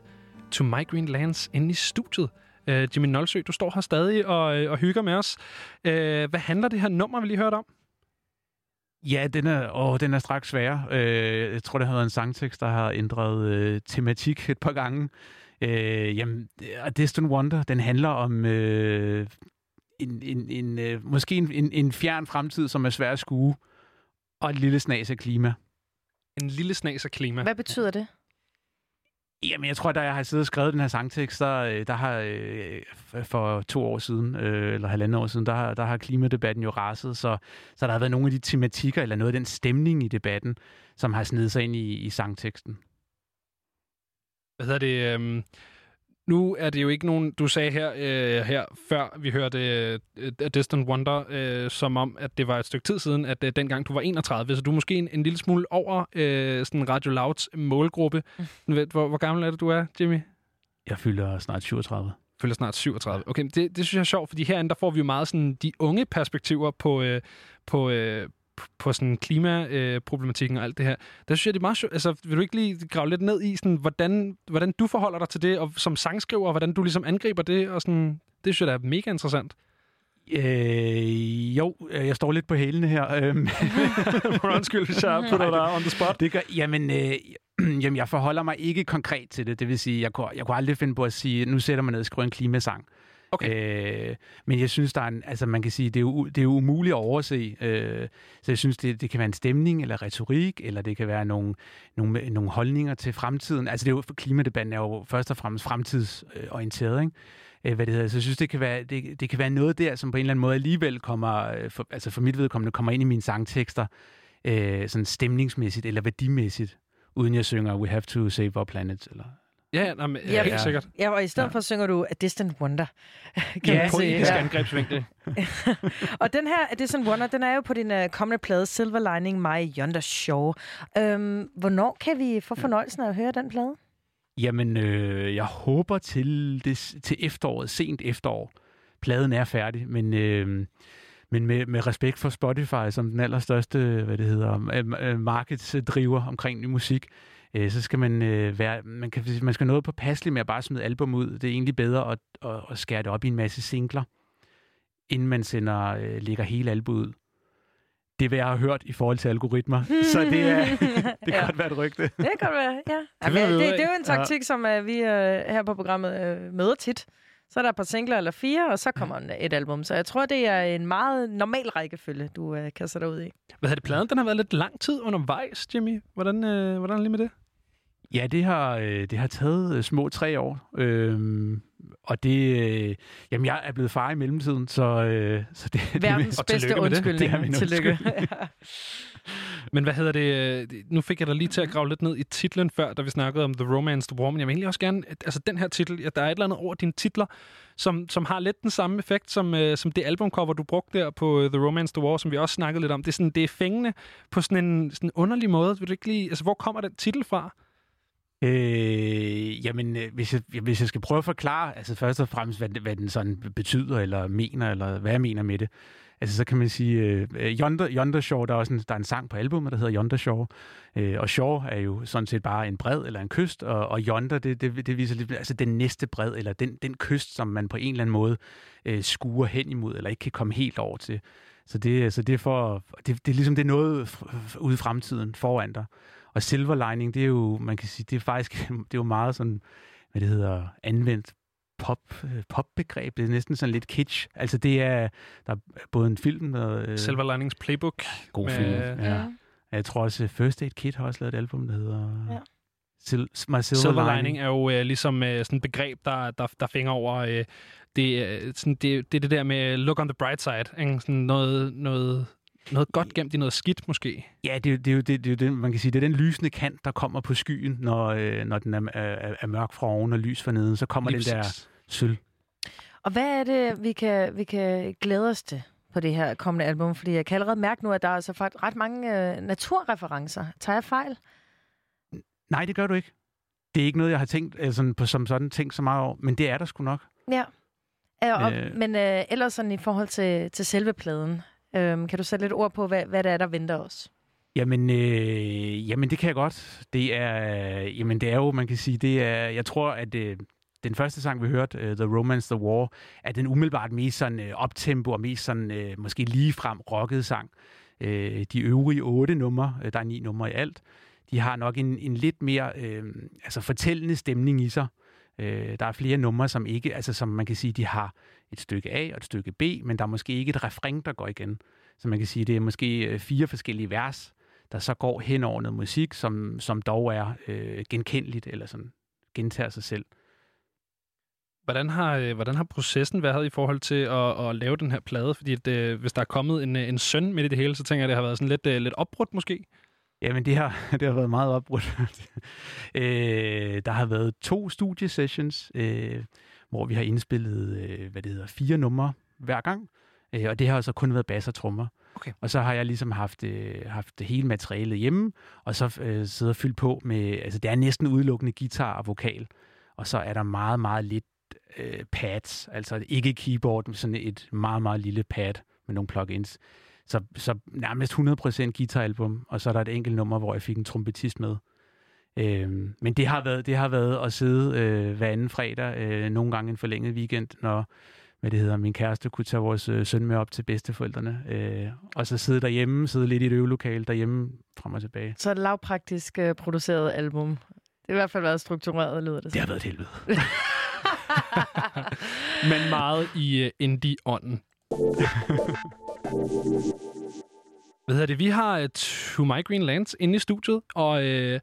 To My Greenlands inde i studiet. Uh, Jimmy Nølsø, du står her stadig og, og hygger med os. Uh, hvad handler det her nummer, vi lige hørte om? Ja, den er, åh, den er straks sværere. Uh, jeg tror, det har været en sangtekst, der har ændret uh, tematik et par gange. Uh, jamen, A Distant Wonder, den handler om... Uh, En, en, en, øh, måske en, en, en fjern fremtid, som er svær at skue, og en lille snas af klima. En lille snas af klima. Hvad betyder det? Jamen, jeg tror, da jeg har siddet og skrevet den her sangtekst, der, der har øh, for to år siden, øh, eller halvandet år siden, der, der har klimadebatten jo raset, så, så der har været nogle af de tematikker, eller noget af den stemning i debatten, som har snedet sig ind i, i sangteksten. Hvad hedder det... Øh... Nu er det jo ikke nogen, du sagde her, øh, her før vi hørte øh, A Distant Wonder, øh, som om, at det var et stykke tid siden, at øh, dengang du var enogtredive, så du er måske en, en lille smule over øh, sådan Radio Louds målgruppe. Hvor, hvor gammel er det, du er, Jimmy? Jeg fylder snart syvogtredive. Føler snart syvogtredive. Okay, det, det synes jeg er sjovt, fordi herinde, der får vi jo meget sådan de unge perspektiver på... Øh, på øh, på sådan klimaproblematikken og alt det her. Der synes jeg, det er meget sjovt. Altså, vil du ikke lige grave lidt ned i, sådan, hvordan, hvordan du forholder dig til det, og som sangskriver, og hvordan du ligesom angriber det, og sådan, det synes jeg, der er mega interessant. Øh, jo, jeg står lidt på hælene her. Undskyld, hvis jeg putter dig on the spot. Det gør, jamen, øh, jamen, jeg forholder mig ikke konkret til det. Det vil sige, jeg kunne, jeg kunne aldrig finde på at sige, nu sætter man ned og skriver en klimasang. Okay. Øh, men jeg synes, der er en, altså man kan sige, det er jo, det er jo umuligt at overse. Øh, så jeg synes, det, det kan være en stemning eller retorik, eller det kan være nogle, nogle, nogle holdninger til fremtiden. Altså det er jo, klimadebatten er jo først og fremmest fremtidsorienteret, ikke? Øh, hvad det hedder. Så jeg synes, det kan være, det, det kan være noget der, som på en eller anden måde alligevel kommer, for, altså for mit vedkommende, kommer ind i mine sangtekster, øh, sådan stemningsmæssigt eller værdimæssigt, uden jeg synger We have to save our planet, eller... Ja, nej, men, ja, helt ja. sikkert. Ja, og i stedet ja. for synger du A Distant Wonder. Kan ja, politisk angrebsvinkel. Og den her A Distant Wonder, den er jo på din uh, kommende plade, Silver Lining, My Yonder Shore. Øhm, hvornår kan vi få fornøjelsen af at høre den plade? Jamen, øh, jeg håber til, det, til efteråret, sent efterår. Pladen er færdig, men... Øh, Men med, med respekt for Spotify som den allerstørste, hvad det hedder, markedsdriver omkring ny musik, øh, så skal man øh, være, man kan man skal noget påpasselig med at bare smide album ud. Det er egentlig bedre at, at, at skære det op i en masse singler, inden man sender øh, lægger hele albumet ud. Det er, hvad jeg har hørt i forhold til algoritmer. Så det, er, det kan ja. godt være et rygte. Det kan godt være, ja. Jamen, det, det, det er jo en taktik, ja. som uh, vi uh, her på programmet uh, møder tit. Så er der et par singler eller fire, og så kommer et album. Så jeg tror, det er en meget normal rækkefølge, du øh, kaster dig ud i. Hvad er det, pladen? Den har været lidt lang tid undervejs, Jimmy. Hvordan, øh, hvordan er det lige med det? Ja, det har, øh, det har taget øh, små tre år. Øhm, og det... Øh, jamen, jeg er blevet far i mellemtiden, så... Øh, så det, Verdens det, bedste undskyldning. Det. Det tillykke. Ja. Men hvad hedder det? Nu fik jeg da lige til at grave lidt ned i titlen før, da vi snakkede om The Romance The War, men jeg vil egentlig også gerne... Altså, den her titel, ja, der er et eller andet over dine titler, som, som har lidt den samme effekt som, øh, som det albumcover, du brugte der på The Romance The War, som vi også snakkede lidt om. Det er, sådan, det er fængende på sådan en sådan underlig måde. Vil du ikke lige... Altså, hvor kommer den titel fra? Øh, jamen, hvis jeg, hvis jeg skal prøve at forklare, altså først og fremmest, hvad, hvad den sådan betyder, eller mener, eller hvad jeg mener med det, altså så kan man sige, uh, Yonder, Yonder Shore, der er også en, der er en sang på albumet, der hedder Yonder Shore, uh, og Shore er jo sådan set bare en bred eller en kyst, og, og Yonder, det, det, det viser lidt, altså den næste bred, eller den, den kyst, som man på en eller anden måde uh, skuer hen imod, eller ikke kan komme helt over til. Så det, så det er for, det, det er ligesom, det er noget ude i fremtiden foran dig. Og Silver Lining, det er jo, man kan sige, det er faktisk, det er jo meget sådan, hvad det hedder, anvendt pop, popbegreb. Det er næsten sådan lidt kitsch. Altså det er, der er både en film og... Øh, Silver Linings Playbook. God med, film, ja. ja. Jeg tror også, First Aid Kid har også lavet et album, der hedder... Ja. Sil- Silver, Silver Lining er jo øh, ligesom øh, sådan et begreb, der, der, der fænger over... Øh, det, øh, sådan, det, det er det der med look on the bright side. Ikke? Sådan noget... noget Noget godt gemt i noget skidt, måske? Ja, det, det, det, det, det, man kan sige, det er den lysende kant, der kommer på skyen, når, øh, når den er, er, er mørk fra oven og lys fra neden. Så kommer den der sølv. Og hvad er det, vi kan, vi kan glæde os til på det her kommende album? Fordi jeg kan allerede mærke nu, at der er altså faktisk ret mange øh, naturreferencer. Tager jeg fejl? Nej, det gør du ikke. Det er ikke noget, jeg har tænkt altså, på, som sådan tænkt så meget over, men det er der sgu nok. Ja, og, øh. men øh, ellers sådan i forhold til, til selve pladen. Øhm, kan du sætte lidt ord på, hvad, hvad det er, der venter os? Jamen, øh, jamen, det kan jeg godt. Det er, jamen, det er jo, man kan sige, det er, jeg tror, at øh, den første sang, vi hørte, uh, The Romance, The War, er den umiddelbart mest sådan øh, optempo og mest sådan, øh, måske ligefrem rockede sang. Øh, de øvrige otte numre, øh, der er ni numre i alt, de har nok en, en lidt mere øh, altså fortællende stemning i sig. Øh, der er flere numre, som ikke, altså som man kan sige, de har et stykke A og et stykke B, men der er måske ikke et refræn, der går igen. Så man kan sige, det er måske fire forskellige vers, der så går hen over noget musik, som, som dog er øh, genkendeligt, eller sådan gentager sig selv. Hvordan har, hvordan har processen været i forhold til at, at lave den her plade? Fordi at, hvis der er kommet en, en søn midt i det hele, så tænker jeg, at det har været sådan lidt, lidt opbrudt måske? Jamen, det har, det har været meget opbrudt. øh, der har været to studiesessions, øh, hvor vi har indspillet øh, hvad det hedder, fire numre hver gang. Øh, og det har så kun været bass og trommer. Okay. Og så har jeg ligesom haft, øh, haft hele materialet hjemme, og så øh, sidder fyldt på med... Altså, det er næsten udelukkende guitar og vokal. Og så er der meget, meget lidt øh, pads. Altså, ikke keyboard, men sådan et meget, meget lille pad med nogle plugins. Så, så nærmest hundrede procent guitaralbum, og så er der et enkelt nummer, hvor jeg fik en trompetist med. Øh, men det har, været, det har været at sidde øh, hver anden fredag, øh, nogle gange en forlænget weekend, når... hvad det hedder, min kæreste kunne tage vores øh, søn med op til bedsteforældrene, øh, og så sidde derhjemme, sidde lidt i et øvelokale derhjemme, frem og tilbage. Så et lavpraktisk øh, produceret album. Det har i hvert fald været struktureret, lyder det. Det har været et helvede. Men meget i øh, indie-ånden. Hvad hedder det? Vi har uh, To My Greenlands inde i studiet, og... Øh,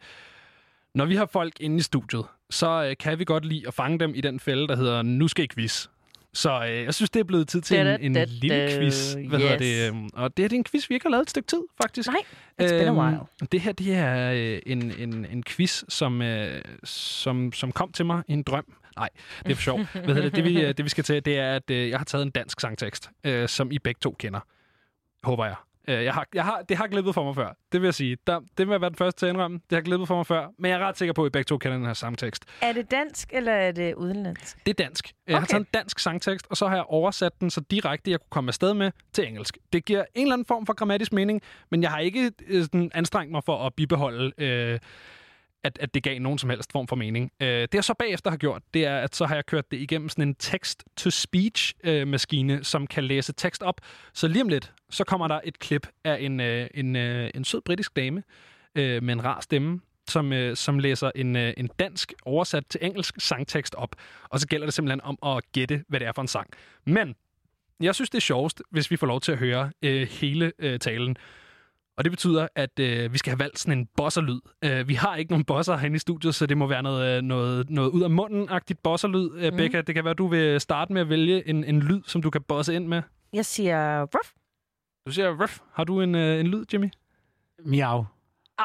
når vi har folk inde i studiet, så øh, kan vi godt lide at fange dem i den fælde, der hedder "Nu skal I quiz". Så øh, jeg synes, det er blevet tid til en, en da, da, da, lille quiz. Hvad yes. hedder det? Og det er en quiz, vi ikke har lavet et stykke tid, faktisk. Nej, it's been a while. Æm, det her det er øh, en, en, en quiz, som, øh, som, som kom til mig i en drøm. Nej, det er for sjovt. Hvad hedder det? Det, vi, det, vi skal til, det er, at øh, jeg har taget en dansk sangtekst, øh, som I begge to kender. Håber jeg. Øh, jeg, har, jeg har, det har glippet for mig før, det vil jeg sige. Der, det vil jeg være den første til at indrømme. Det har glippet for mig før, men jeg er ret sikker på, at I begge to kender den her sangtekst. Er det dansk, eller er det udenlandsk? Det er dansk. Okay. Jeg har taget en dansk sangtekst, og så har jeg oversat den så direkte, jeg kunne komme afsted med, til engelsk. Det giver en eller anden form for grammatisk mening, men jeg har ikke sådan, anstrengt mig for at bibeholde, øh, at, at det gav nogen som helst form for mening. Øh, det jeg så bagefter har gjort, det er, at så har jeg kørt det igennem sådan en text-to-speech-maskine, øh, som kan læse tekst op. Så lige om lidt, så kommer der et klip af en, øh, en, øh, en sød britisk dame øh, med en rar stemme, som, øh, som læser en, øh, en dansk oversat til engelsk sangtekst op. Og så gælder det simpelthen om at gætte, hvad det er for en sang. Men jeg synes, det er sjovest, hvis vi får lov til at høre øh, hele øh, talen. Og det betyder, at øh, vi skal have valgt sådan en bosserlyd. Øh, vi har ikke nogen bosser herinde i studiet, så det må være noget, noget, noget ud af munden-agtigt bosserlyd. Øh, mm. Becca, det kan være, du vil starte med at vælge en, en lyd, som du kan bosse ind med. Jeg siger ruff. Du siger ruff. Har du en, øh, en lyd, Jimmy? Miau.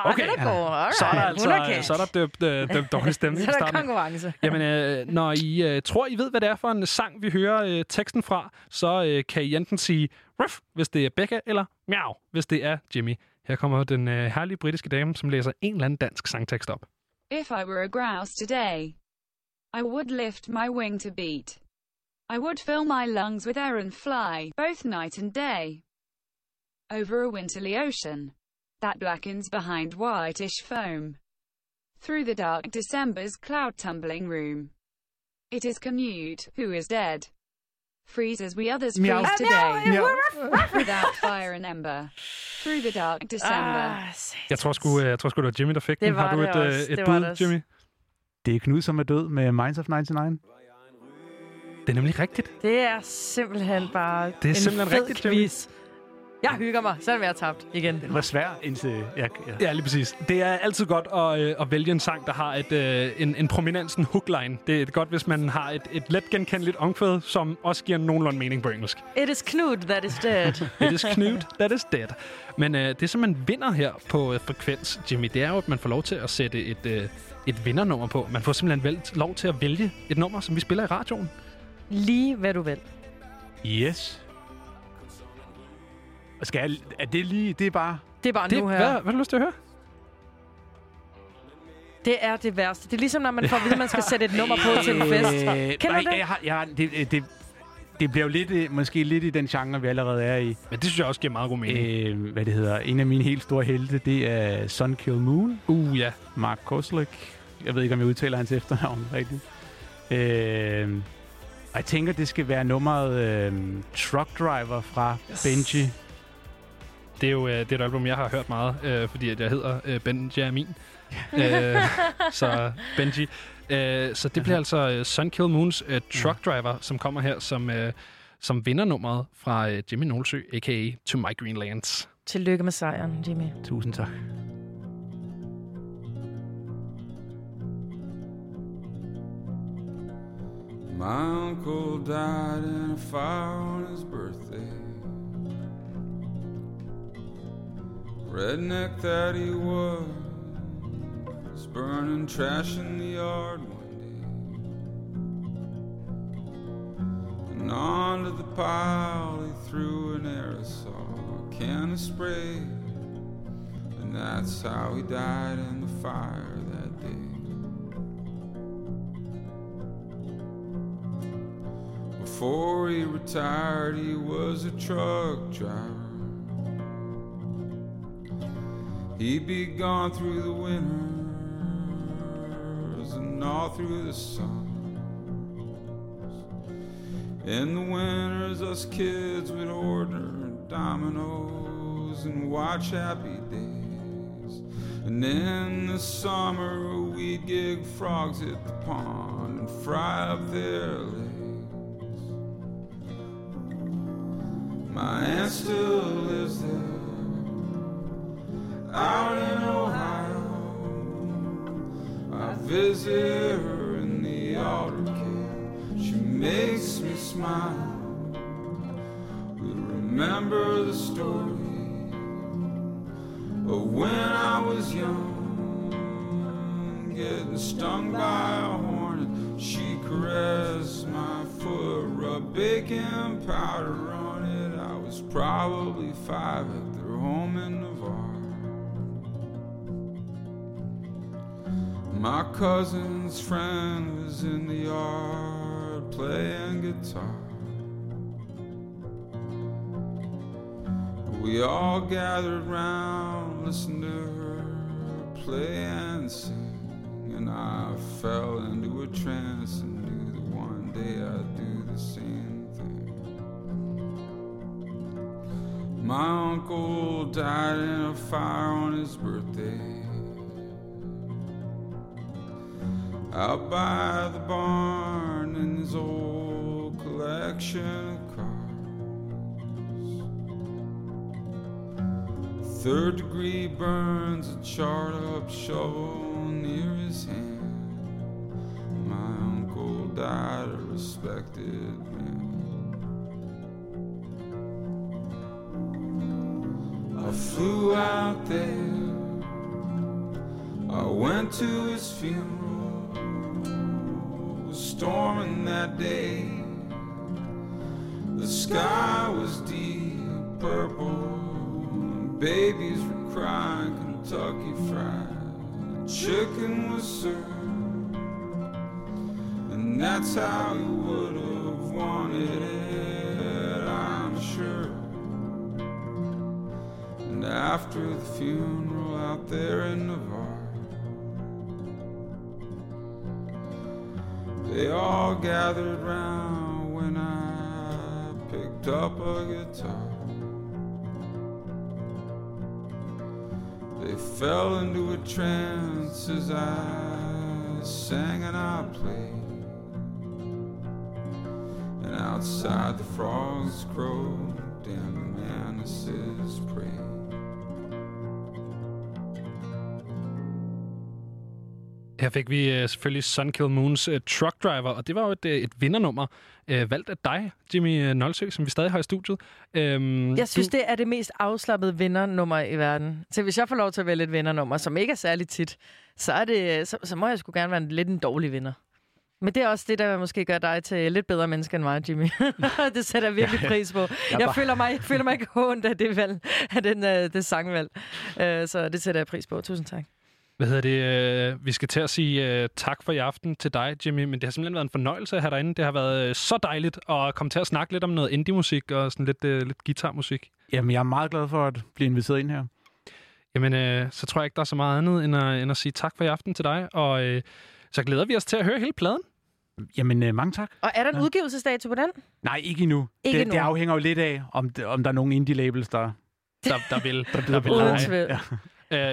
Okay, okay. Alright. Så er der altså så er der døbt, øh, døbt dårlig stemning. Så er der konkurrence. Jamen, øh, når I øh, tror, I ved, hvad det er for en sang, vi hører øh, teksten fra, så øh, kan I enten sige ruff, hvis det er Becca, eller miau, hvis det er Jimmy. Her kommer den øh, herlige britiske dame, som læser en eller anden dansk sangtekst op. If I were a grouse today, I would lift my wing to beat. I would fill my lungs with air and fly, both night and day. Over a winterly ocean that blackens behind whitish foam, through the dark December's cloud-tumbling room. It is Knud, who is dead. Freeze as we others freeze meow. Today, meow. Without fire and ember, through the dark December. Ah, jeg tror sgu, jeg tror sgu, det var Jimmy, der fik den. Har du et, et bud, Jimmy? Det er Knud, som er død med Minds of nioghalvfems. Det er nemlig rigtigt. Det er simpelthen bare det er simpelthen en fed quiz. Jeg hygger mig, selvom jeg er tabt igen. Det var svært indtil... Ja, ja. ja, lige præcis. Det er altid godt at, øh, at vælge en sang, der har et, øh, en, en prominens, en hookline. Det er godt, hvis man har et, et let genkendeligt omkvæd, som også giver nogenlunde mening på engelsk. It is Knud that is dead. It is Knud that is dead. Men øh, det, som man vinder her på øh, Frekvens, Jimmy, det er jo, at man får lov til at sætte et, øh, et vindernummer på. Man får simpelthen valgt, lov til at vælge et nummer, som vi spiller i radioen. Lige hvad du vil. Yes. Skal jeg, er det lige... Det er bare... Det er bare det, nu her. Hvad, hvad har du lyst til at høre? Det er det værste. Det er ligesom, når man får at vide, at man skal sætte et nummer på til en fest. Kender øh, nej, du det? Jeg har, jeg har, det, det, det bliver jo lidt, måske lidt i den genre, vi allerede er i. Men det synes jeg også giver meget god mening. Øh, hvad det hedder, en af mine helt store helte, det er Sun Kill Moon. Uh, ja. Mark Koslick. Jeg ved ikke, om jeg udtaler hans efternavn rigtigt. Øh, og jeg tænker, det skal være nummeret øh, Truck Driver fra yes. Benji. Det er jo øh, det er et album, jeg har hørt meget, øh, fordi at jeg hedder øh, Benjamin. øh, så Benji. Øh, så det bliver altså uh, Sun Kill Moons uh, Truck Driver, som kommer her som, uh, som vindernummeret fra uh, Jimmy Nølsø, a k a. To My Greenlands. Tillykke med sejren, Jimmy. Tusind tak. My uncle died in a fire on his birthday. Redneck that he was, burning trash in the yard one day, and onto the pile he threw an aerosol can of spray, and that's how he died in the fire that day. Before he retired, he was a truck driver. He'd be gone through the winter and all through the summers. In the winters, us kids would order dominoes and watch Happy Days. And in the summer, we'd gig frogs at the pond and fry up their legs. My aunt still lives there, out in Ohio. I visit her in the altar care. She makes me smile. We remember the story of when I was young, getting stung by a hornet. She caressed my foot, rubbed baking powder on it. I was probably five at their home in Navarre. My cousin's friend was in the yard playing guitar. We all gathered round, listened to her play and sing, and I fell into a trance and knew that one day I'd do the same thing. My uncle died in a fire on his birthday, out by the barn in his old collection of cars. Third degree burns, a charred up shovel near his hand. My uncle died a respected man. I flew out there, I went to his funeral. Storming that day, the sky was deep purple, babies were crying Kentucky Fried Chicken was served, and that's how you would have wanted it, I'm sure. And after the funeral out there in Navarre, they all gathered round when I picked up a guitar. They fell into a trance as I sang and I played. And outside the frogs crowed and the manises prayed. Her fik vi uh, selvfølgelig Sun Kill Moons uh, Truck Driver, og det var jo et, et vindernummer, uh, valgt af dig, Jimmy Nølsø, som vi stadig har i studiet. Um, jeg synes, du... det er det mest afslappede vindernummer i verden. Så hvis jeg får lov til at vælge et vindernummer, som ikke er særlig tit, så, er det, så, så må jeg sgu gerne være en, lidt en dårlig vinder. Men det er også det, der måske gør dig til lidt bedre menneske end mig, Jimmy. Det sætter jeg virkelig pris på. Jeg, jeg, bare... føler, mig, jeg føler mig ikke håndt af det, valg, af den, uh, det sangvalg. Uh, så det sætter jeg pris på. Tusind tak. Hvad hedder det? Vi skal til at sige uh, tak for i aften til dig, Jimmy, men det har simpelthen været en fornøjelse at have dig inde. Det har været uh, så dejligt at komme til at snakke lidt om noget indie-musik og sådan lidt, uh, lidt guitarmusik. Jamen, jeg er meget glad for at blive inviteret ind her. Jamen, øh, så tror jeg ikke, der er så meget andet end at, end at sige tak for i aften til dig, og øh, så glæder vi os til at høre hele pladen. Jamen, øh, mange tak. Og er der en ja. udgivelsesdato på den? Nej, ikke endnu. Ikke det, endnu. Det afhænger jo lidt af, om, om der er nogen indie-labels, der, der, der vil. Der, der vil uden tvivl. Ja.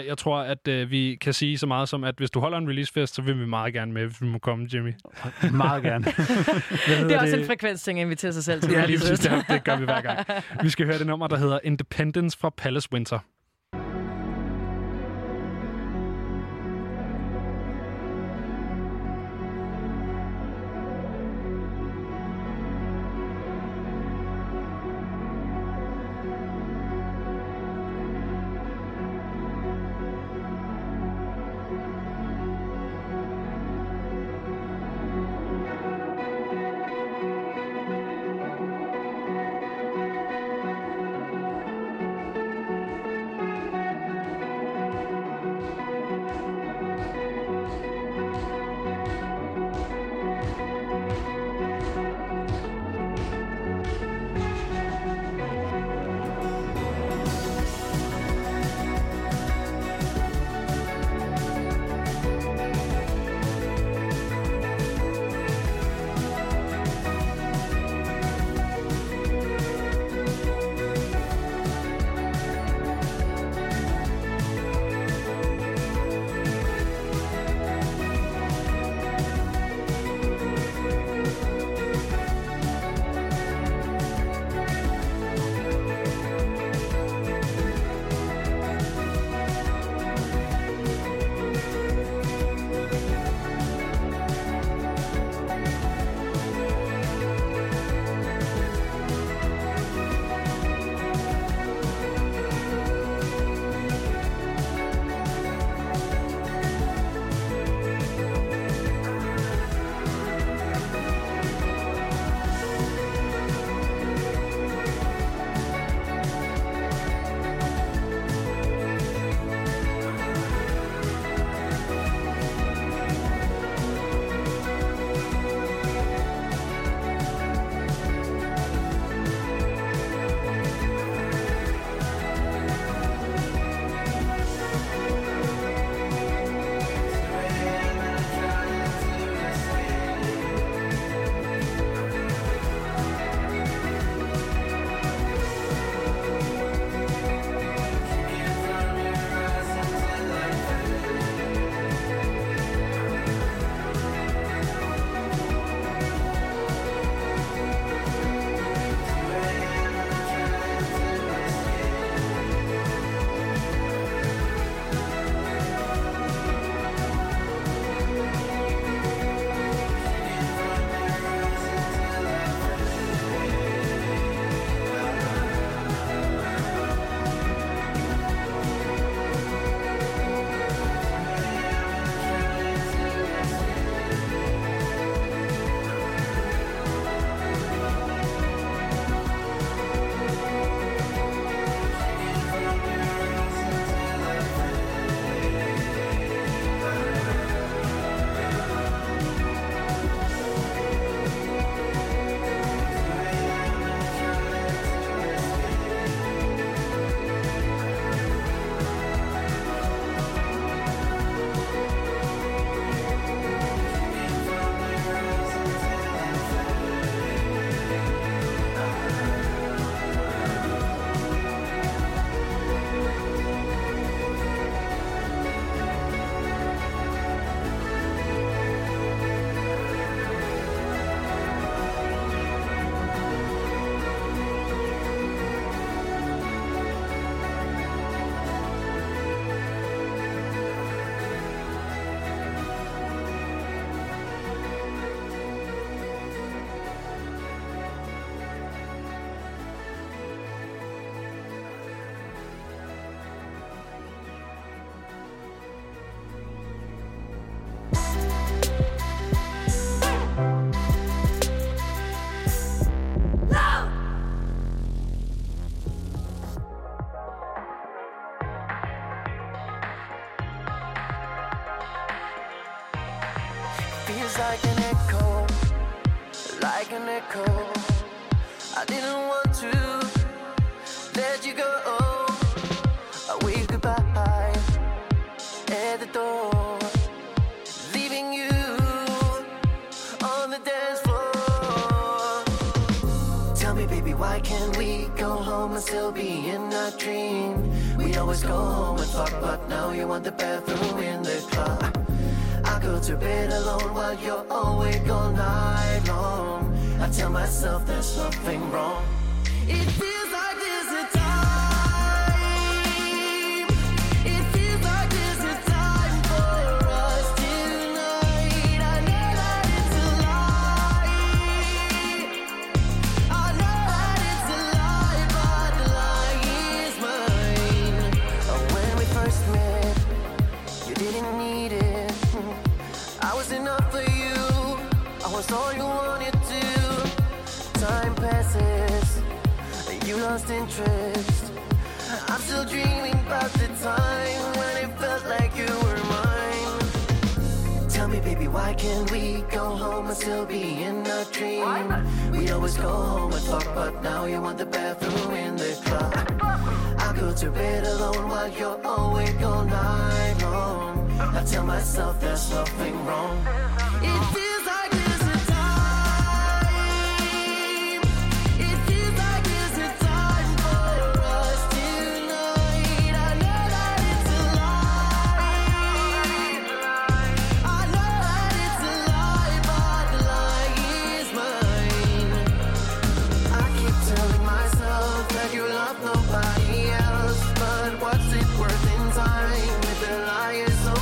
Jeg tror, at øh, vi kan sige så meget som, at hvis du holder en releasefest, så vil vi meget gerne med, hvis vi må komme, Jimmy. Meget gerne. Det er også det? En frekvensting at invitere sig selv til. Ja, lige præcis. Det, det gør vi hver gang. Vi skal høre det nummer, der hedder Independence fra Palace Winter. like an echo. I didn't want to let you go. I wave goodbye at the door, leaving you on the dance floor. Tell me, baby, why can't we go home and still be in our dream? We always go home and fuck, but now you want the bathroom in the club. I go to bed alone while you're awake all night long. I tell myself there's nothing wrong. It feels like there's a time. It feels like there's a time for us tonight. I know that it's a lie. I know that it's a lie, but the lie is mine. Oh, when we first met, you didn't need it. I was enough for you, I was all you wanted to. Time passes, you lost interest. I'm still dreaming about the time when it felt like you were mine. Tell me, baby, why can't we go home and still be in our dream? We always go home and fuck, but now you want the bathroom in the club. I go to bed alone while you're awake all night long. I tell myself there's nothing wrong. It feels like there's a time. It feels like there's a time for us tonight. I know that it's a lie. I know that it's a lie, but the lie is mine. I keep telling myself that you love nobody else, but what's it worth in time if the lie is over?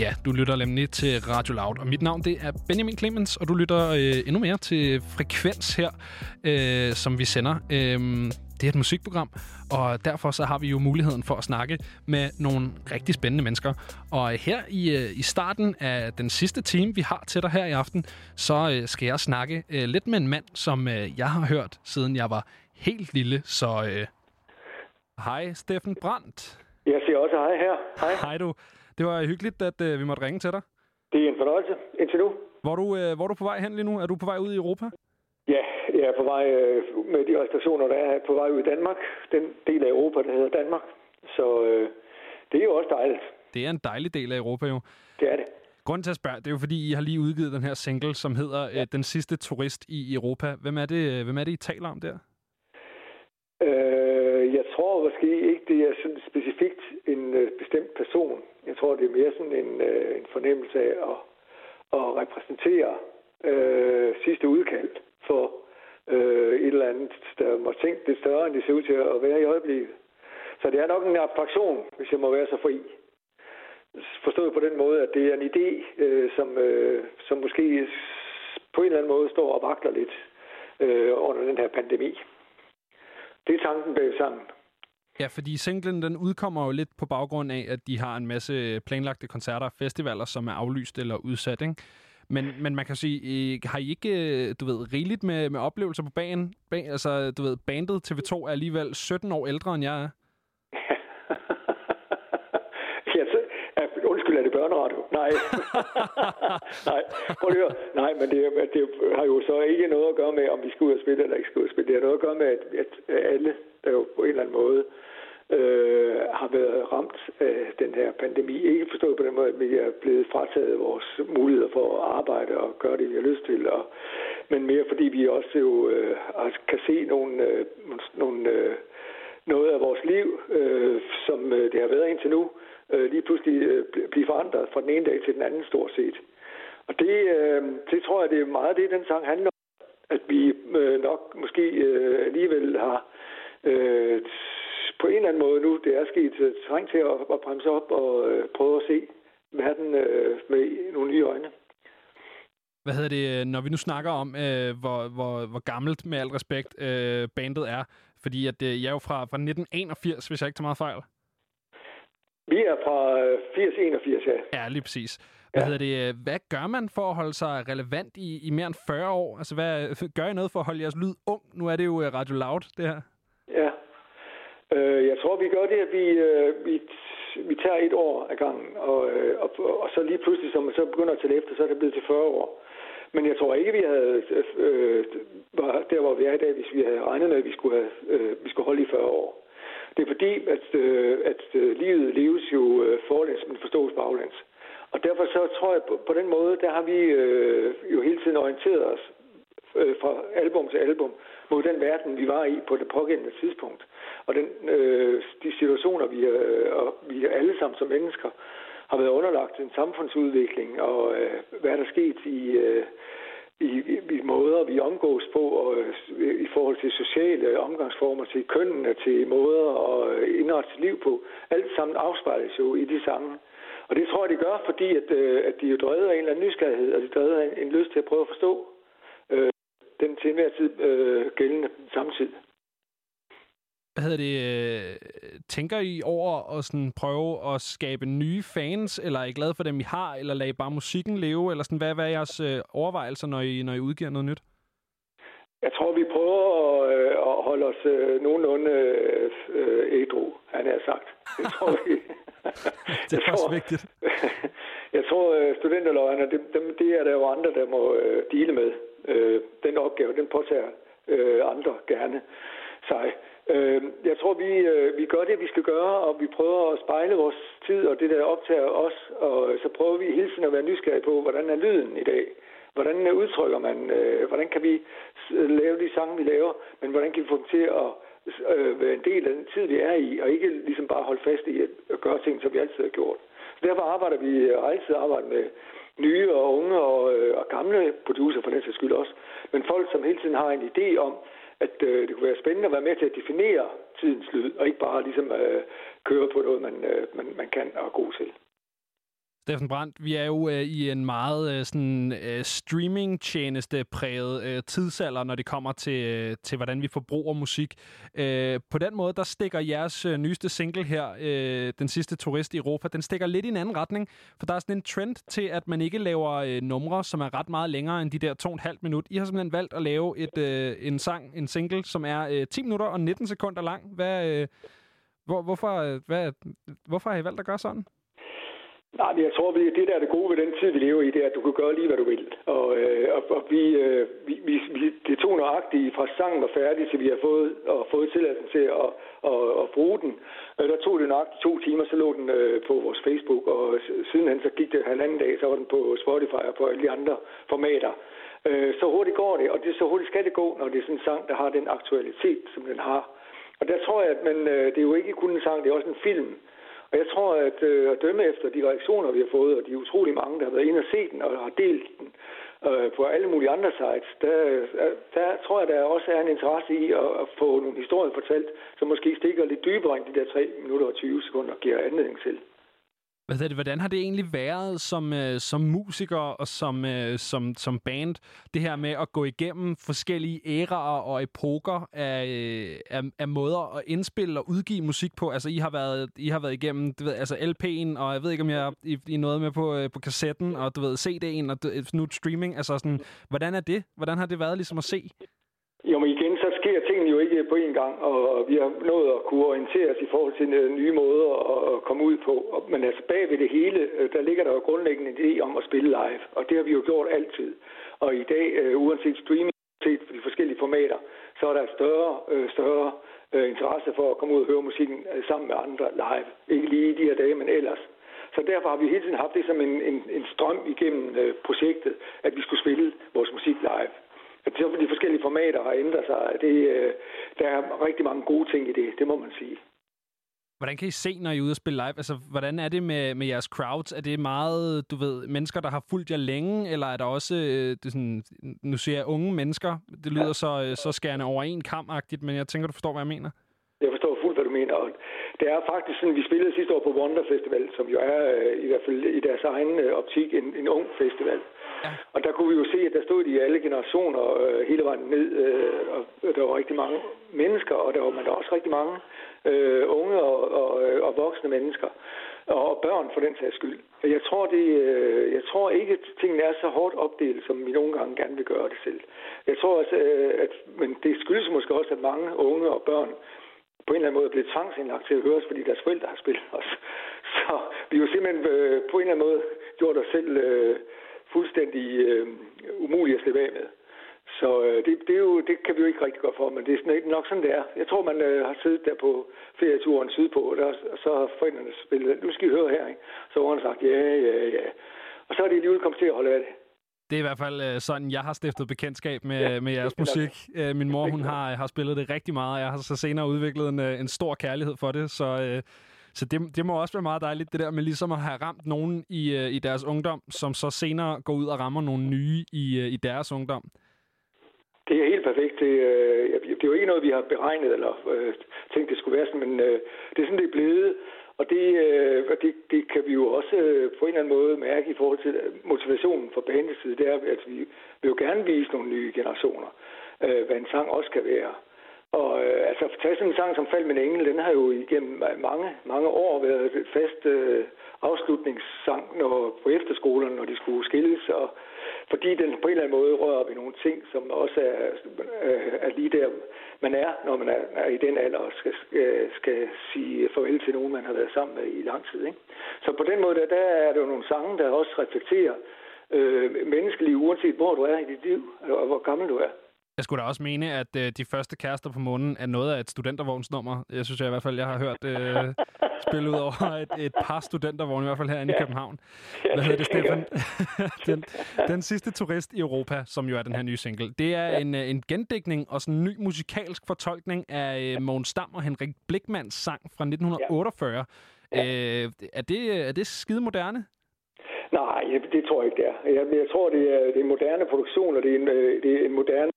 Ja, du lytter nemlig til Radio Loud, og mit navn det er Benjamin Clemens, og du lytter øh, endnu mere til Frekvens her, øh, som vi sender. Øh, det er et musikprogram, og derfor så har vi jo muligheden for at snakke med nogle rigtig spændende mennesker. Og her i, øh, i starten af den sidste time, vi har til dig her i aften, så øh, skal jeg snakke øh, lidt med en mand, som øh, jeg har hørt, siden jeg var helt lille. Så øh... hej, Steffen Brandt. Jeg siger også hej her. Hej, hej du. Det var hyggeligt, at øh, vi måtte ringe til dig. Det er en fornøjelse indtil nu. Hvor er du, øh, hvor er du på vej hen lige nu? Er du på vej ud i Europa? Ja, jeg er på vej øh, med de restriktioner, der er på vej ud i Danmark. Den del af Europa, der hedder Danmark. Så øh, det er jo også dejligt. Det er en dejlig del af Europa jo. Det er det. Grunden til at spørge, det er jo fordi, I har lige udgivet den her single, som hedder øh, Den sidste turist i Europa. Hvem er det, hvem er det I taler om der? Øh, jeg tror måske ikke, det er sådan specifikt en øh, bestemt person. Jeg tror, det er mere sådan en, øh, en fornemmelse af at, at repræsentere øh, sidste udkald for øh, et eller andet, der må tænke lidt større, end det ser ud til at være i øjeblikket. Så det er nok en abstraktion, hvis jeg må være så fri. Forstået på den måde, at det er en idé, øh, som, øh, som måske på en eller anden måde står og vakler lidt øh, under den her pandemi. Det er tanken bag sangen. Ja, fordi singlen den udkommer jo lidt på baggrund af, at de har en masse planlagte koncerter og festivaler, som er aflyst eller udsat, ikke? Men, men man kan sige, har I ikke, du ved, rigeligt med, med oplevelser på banen? Ban, altså, du ved, bandet T V to er alligevel sytten år ældre, end jeg er. Ja, så, ja, undskyld, er det børneradio? Nej. Nej, prøv lige at høre. Nej, men det, det har jo så ikke noget at gøre med, om vi skal ud og spille eller ikke skal ud og spille. Det har noget at gøre med, at, at alle, der jo på en eller anden måde øh, har været ramt af den her pandemi, ikke forstået på den måde, at vi er blevet frataget vores muligheder for at arbejde og gøre det, vi har lyst til. Og, men mere fordi vi også jo øh, kan se nogle... Øh, nogle øh, noget af vores liv, øh, som det har været indtil nu, øh, lige pludselig øh, blive forandret fra den ene dag til den anden stort set. Og det, øh, det tror jeg, det er meget det, den sang handler om, at vi øh, nok måske øh, alligevel har øh, på en eller anden måde nu, det er sket trængt til at, at bremse op og øh, prøve at se verden øh, med nogle nye øjne. Hvad hedder det, når vi nu snakker om, øh, hvor, hvor, hvor gammelt, med al respekt, øh, bandet er? Fordi at, øh, jeg er jo fra, fra nitten enogfirs, hvis jeg ikke tager meget fejl. Vi er fra firs enogfirs, ja. Ja, lige præcis. Hvad, ja. hedder det, hvad gør man for at holde sig relevant i, i mere end fyrre år? Altså, hvad, gør I noget for at holde jeres lyd ung? Nu er det jo Radio Loud, det her. Ja. Øh, jeg tror, vi gør det, at vi... Øh, vi Vi tager et år ad gangen, og, øh, og, og så lige pludselig, som man så begynder at tælle efter, så er det blevet til fyrre år. Men jeg tror ikke, vi havde, øh, var der hvor vi er i dag, hvis vi havde regnet med, at vi skulle, have, øh, vi skulle holde i fyrre år. Det er fordi, at, øh, at livet leves jo øh, forlæns, men forstås baglæns. Og derfor så tror jeg, på, på den måde, der har vi øh, jo hele tiden orienteret os øh, fra album til album mod den verden, vi var i på det pågældende tidspunkt. Og den, øh, de situationer, vi, øh, og vi alle sammen som mennesker har været underlagt en samfundsudvikling, og øh, hvad der er sket i, øh, i, i måder, vi omgås på, og øh, i forhold til sociale omgangsformer, til kønnene, til måder og indrette til liv på. Alt sammen afspejles jo i de samme. Og det tror jeg, de gør, fordi at, øh, at de jo drevet af en eller anden nysgerrighed, og de drevet af en, en lyst til at prøve at forstå øh, den til enhver tid øh, gældende samtid. Hvad hedder det, tænker I over at sådan prøve at skabe nye fans, eller er I glade for dem, I har, eller lader I bare musikken leve, eller sådan, hvad, hvad er jeres overvejelser, når I, når I udgiver noget nyt? Jeg tror, vi prøver at, at holde os nogenlunde ædru, han har sagt. Det tror vi. Det er også vigtigt. Jeg tror, studenterløgerne, det, det er der jo andre, der må dele med. Den opgave, den påtager andre gerne sig. Jeg tror, vi, vi gør det, vi skal gøre, og vi prøver at spejle vores tid og det, der optager os. Og så prøver vi hele tiden at være nysgerrige på, hvordan er lyden i dag? Hvordan udtrykker man? Hvordan kan vi lave de sange, vi laver? Men hvordan kan vi få dem til at være en del af den tid, vi er i? Og ikke ligesom bare holde fast i at gøre ting, som vi altid har gjort. Så derfor arbejder vi og altid arbejder med nye og unge og, og gamle producer for den sags skyld også. Men folk, som hele tiden har en idé om, at øh, det kunne være spændende at være med til at definere tidens lyd, og ikke bare ligesom øh, køre på noget, man, øh, man, man kan og er god til. Steffen Brandt, vi er jo øh, i en meget øh, sådan, øh, streaming-tjeneste-præget øh, tidsalder, når det kommer til, øh, til hvordan vi forbruger musik. Øh, på den måde, der stikker jeres øh, nyeste single her, øh, Den sidste turist i Europa, den stikker lidt i en anden retning, for der er sådan en trend til, at man ikke laver øh, numre, som er ret meget længere end de der to og en halv minut. I har simpelthen valgt at lave et, øh, en sang, en single, som er øh, ti minutter og nitten sekunder lang. Hvad, øh, hvor, hvorfor, hvad, hvorfor har I valgt at gøre sådan? Nej, men jeg tror, at det der er det gode ved den tid, vi lever i, det er, at du kan gøre lige, hvad du vil. Og, øh, og, og vi, øh, vi, vi, det tog nøjagtigt fra sangen var færdig, til vi har fået, og fået tilladelsen til at, at, at bruge den. Der tog det nøjagtigt to timer, så lå den øh, på vores Facebook, og sidenhen så gik det halvanden dag, så var den på Spotify og på alle de andre formater. Øh, så hurtigt går det, og det, så hurtigt skal det gå, når det er sådan en sang, der har den aktualitet, som den har. Og der tror jeg, at man, øh, det er jo ikke kun en sang, det er også en film. Og jeg tror, at øh, at dømme efter de reaktioner, vi har fået, og de utrolig mange, der har været inde og set den og har delt den øh, på alle mulige andre sites, der, der tror jeg, der også er en interesse i at, at få nogle historier fortalt, som måske stikker lidt dybere end de der tre minutter og tyve sekunder og giver anledning til. Hvad er det, hvordan har det egentlig været som, øh, som musiker og som, øh, som, som band, det her med at gå igennem forskellige æraer og epoker af, øh, af, af måder at indspille og udgive musik på? Altså, I har været, I har været igennem du ved, altså L P'en, og jeg ved ikke, om jeg I, I nåede med på, øh, på kassetten, og du ved, C D'en, og du, nu streaming. Altså, sådan, hvordan er det? Hvordan har det været ligesom at se? Jo, men igen, så sker tingene jo ikke på én gang, og vi har nået at kunne orientere os i forhold til nye måder at komme ud på. Men altså bag ved det hele, der ligger der jo grundlæggende en idé om at spille live, og det har vi jo gjort altid. Og i dag, uanset streaming, uanset de forskellige formater, så er der større, større interesse for at komme ud og høre musikken sammen med andre live. Ikke lige i de her dage, men ellers. Så derfor har vi hele tiden haft det som en, en, en strøm igennem projektet, at vi skulle spille vores musik live. Så de forskellige formater har ændret sig. Det, der er rigtig mange gode ting i det, det må man sige. Hvordan kan I se, når I er ude og spille live? Altså, hvordan er det med, med jeres crowds? Er det meget, du ved, mennesker, der har fulgt jer længe? Eller er der også, det sådan, nu siger jeg unge mennesker, det lyder ja. så, så skærende over en kam-agtigt, men jeg tænker, du forstår, hvad jeg mener. Jeg forstår fuldt, hvad du mener. Og det er faktisk sådan, vi spillede sidste år på Wonder Festival, som jo er i hvert fald i deres egen optik en, en ung festival. Ja. Og der kunne vi jo se, at der stod de alle generationer øh, hele vejen ned, øh, og der var rigtig mange mennesker, og der var man også rigtig mange øh, unge og, og, og voksne mennesker, og børn for den sags skyld. Jeg tror, det, øh, jeg tror ikke, at tingene er så hårdt opdelt, som vi nogle gange gerne vil gøre det selv. Jeg tror også, øh, at, men det skyldes måske også, at mange unge og børn på en eller anden måde blev tvangsindlagt til at høre os, fordi deres forældre har spillet os. Så vi har jo simpelthen øh, på en eller anden måde gjort os selv øh, fuldstændig øh, umuligt at slippe af med. Så øh, det, det, er jo, det kan vi jo ikke rigtig gøre for, men det er sådan, nok sådan, det er. Jeg tror, man øh, har siddet der på ferieturen sydpå, og, der, og så har forældrene spillet, nu skal I høre her, ikke? Så har han sagt, ja, ja, ja. Og så er det alligevel kommet til at holde af det. Det er i hvert fald øh, sådan, jeg har stiftet bekendtskab med, ja, med jeres musik. Æ, min mor, hun har, har spillet det rigtig meget, og jeg har så senere udviklet en, en stor kærlighed for det. Så, øh, så det, det må også være meget dejligt, det der med ligesom at have ramt nogen i, øh, i deres ungdom, som så senere går ud og rammer nogle nye i, øh, i deres ungdom. Det er helt perfekt. Det, øh, det er jo ikke noget, vi har beregnet eller øh, tænkt, det skulle være sådan, men øh, det er sådan, det er blevet. Og det, øh, det, det kan vi jo også øh, på en eller anden måde mærke i forhold til motivationen fra bandets side. Det er, at vi vil jo gerne vise nogle nye generationer, øh, hvad en sang også kan være. Og øh, altså, tage sådan en sang som Fald min engel, den har jo igennem mange, mange år været et fast øh, afslutningssang når, på efterskolerne, når de skulle skilles. Og, fordi den på en eller anden måde rører ved nogle ting, som også er, øh, er lige der, man er, når man er, er i den alder og skal, øh, skal sige farvel til nogen, man har været sammen med i lang tid. Ikke? Så på den måde, der, der er der jo nogle sange, der også reflekterer øh, menneskelig, uanset hvor du er i dit liv og hvor gammel du er. Jeg skulle da også mene, at øh, de første kærester på månen er noget af et studentervognsnummer. Jeg synes jeg i hvert fald, jeg har hørt øh, spille ud over et, et par studentervogne, i hvert fald herinde ja. i København. Hvad hedder det, Stefan? den, den sidste turist i Europa, som jo er den her nye single. Det er en, en gendækning og sådan en ny musikalsk fortolkning af Mogens Dam og Henrik Blichmans sang fra nitten otteogfyrre. Ja. Øh, er, det, er det skide moderne? Nej, det tror jeg ikke, det er. Jeg, jeg tror, det er, det er en moderne produktion, og det er en, det er en moderne...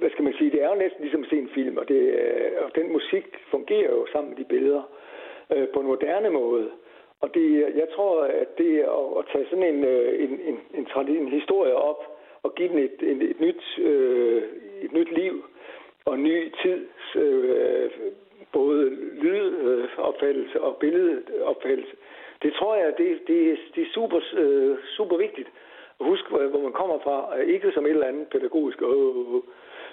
Hvad skal man sige? Det er jo næsten ligesom at se en film, og, det, og den musik fungerer jo sammen med de billeder øh, på en moderne måde. Og det, jeg tror, at det at, at tage sådan en, en, en, en, en historie op og give den et, en, et, nyt, øh, et nyt liv og en ny tids øh, både lydopfattelse og billedopfattelse, det tror jeg, det, det, det er super, øh, super vigtigt. Husk, hvor man kommer fra, ikke som et eller andet pædagogisk, øh, øh,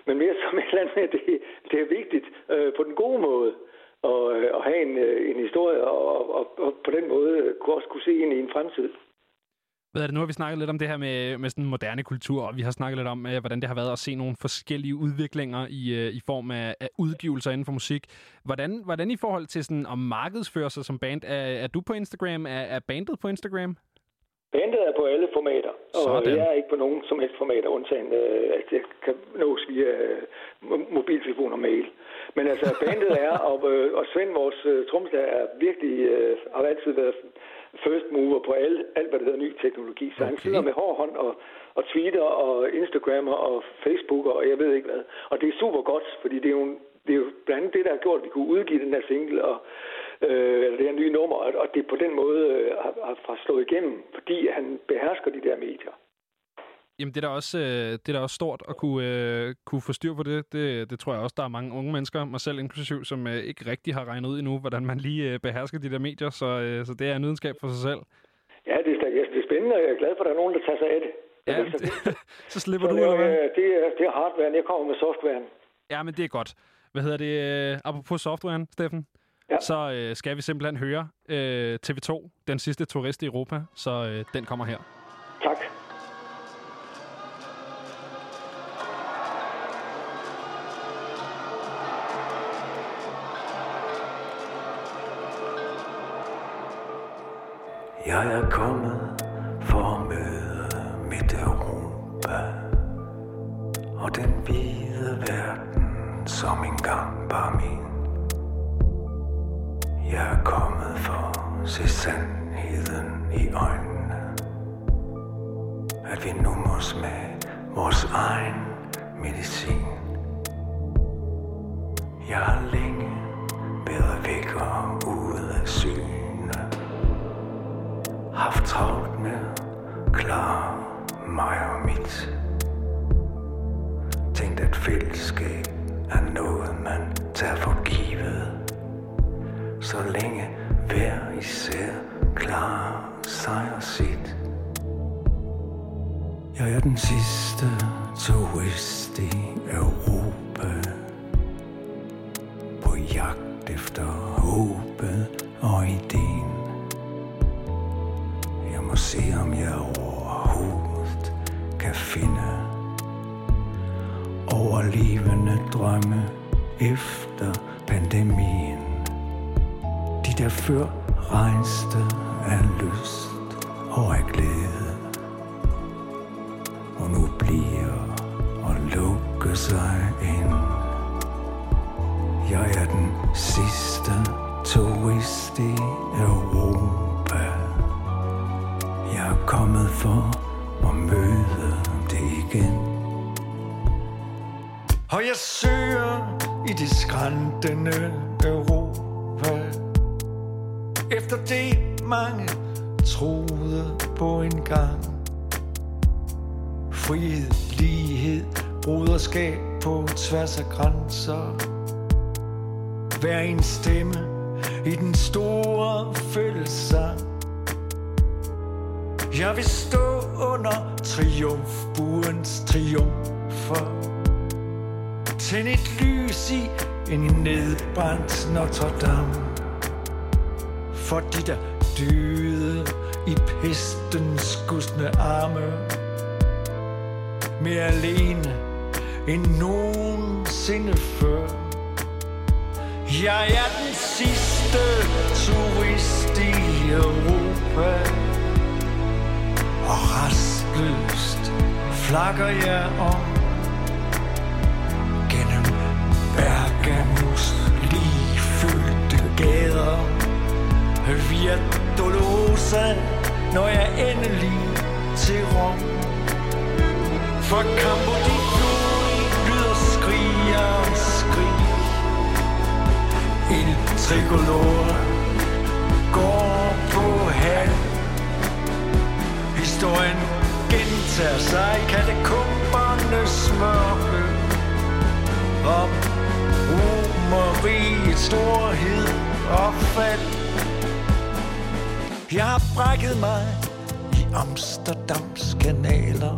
men mere som et eller andet, det, det er vigtigt øh, på den gode måde at, øh, at have en, øh, en historie, og, og, og på den måde kunne også kunne se ind i en fremtid. Hvad er det? Nu har vi snakket lidt om det her med, med sådan moderne kultur, og vi har snakket lidt om, øh, hvordan det har været at se nogle forskellige udviklinger i, øh, i form af, af udgivelser inden for musik. Hvordan, hvordan i forhold til sådan, at markedsføre sig som band? Er, er du på Instagram? Er, er bandet på Instagram? Bandet er på alle formater, og sådan. Jeg er ikke på nogen som helst formater, undtagen øh, at jeg kan nås via øh, mobiltelefon og mail. Men altså, bandet er, og, øh, og Svend, vores øh, trommeslager, er virkelig, øh, har altid været first mover på alle, alt, hvad der hedder ny teknologi. Så okay. Han sidder med hård hånd og, og Twitter og Instagrammer og Facebooker og jeg ved ikke hvad. Og det er super godt, fordi det er jo, det er jo blandt andet det, der har gjort, at vi kunne udgive den her single og øh, eller det her nye nummer, og det på den måde øh, har, har slået igennem, fordi han behersker de der medier. Jamen, det er da også, det er da også stort at kunne, øh, kunne få styr på det. det. Det tror jeg også, der er mange unge mennesker, mig selv inklusiv, som øh, ikke rigtig har regnet ud endnu, hvordan man lige øh, behersker de der medier, så, øh, så det er en videnskab for sig selv. Ja, det er, det er spændende, og jeg er glad for, at der er nogen, der tager sig af det. Ja, det, det. Så slipper så, du, eller hvad? Øh, det, er, det er hardwaren, jeg kommer med softwaren. Ja, men det er godt. Hvad hedder det? Apropos softwaren, Steffen, ja. så øh, skal vi simpelthen høre øh, T V to, den sidste turist i Europa, så øh, den kommer her. Tak. Jeg er kommet for at møde mit Europa og den hvide verden, som engang var min. Jeg er kommet for at se sandheden i øjnene, at vi nu må smage vores egen medicin. Jeg har længe været væk og ude af syn, haft travlt med klar mig og mit, tænkt at fællesskab er noget man tager for givet, så længe hver især klarer sig og sit. Jeg er den sidste turist i Europa, på jagt efter håbet og ideen. Og se om jeg overhovedet kan finde overlevende drømme efter pandemien. De der før rejste af lyst og af glæde, og nu bliver og lukker sig ind. Jeg er den sidste turist i Europa. Jeg er kommet for at møde det igen. Og jeg søger i det skræntende Europa efter det mange troede på en gang. Frihed, lighed, broderskab på tværs af grænser, hver en stemme i den store fællessang. Jeg vil stå under triumfbuens triumfer, tænd et lys i en nedbrændt Notre Dame, for de der døde i pestens gustne arme, mere alene end nogensinde før. Jeg er den sidste turist i Europa, og rastløst flakker jeg om gennem Bergamos lige fyldte gader, via Dolorosa når jeg endelig til Rom. For Campo di Fiori lyder skrig og skrig, Il Tricolore går på halv. Historien gentager sig i katakombernes mørke, om Romerrigets storhed og fald. Jeg har brækket mig i Amsterdams kanaler,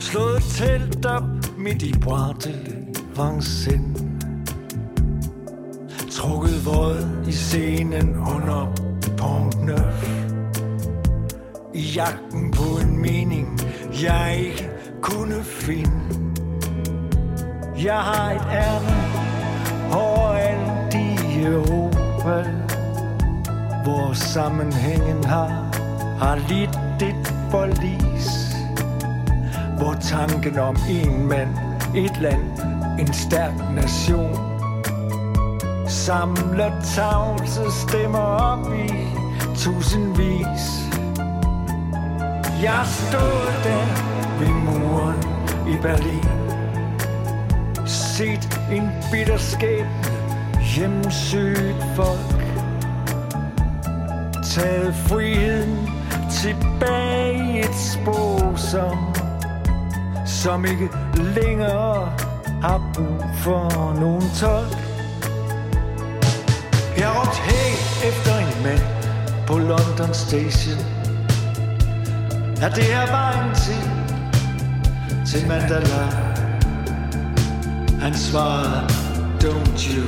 slået telt op midt i Bois-de-Vincennes, trukket våd i scenen under Pont Neuf, i jagten på en mening, jeg ikke kunne finde. Jeg har et ærne overalt i Europa, hvor sammenhængen har, har lidt et forlis, hvor tanken om en mand, et land, en stærk nation, samler tavse stemmer op i tusindvis. Jeg stod der ved muren i Berlin, set en bitterskæbne hjemsøgt folk, taget friheden tilbage i et spor, som, som ikke længere har brug for nogen tolk. Jeg råbte hey efter en mand på London Station, at det her var en tid til Mandela. Han svarede, don't you,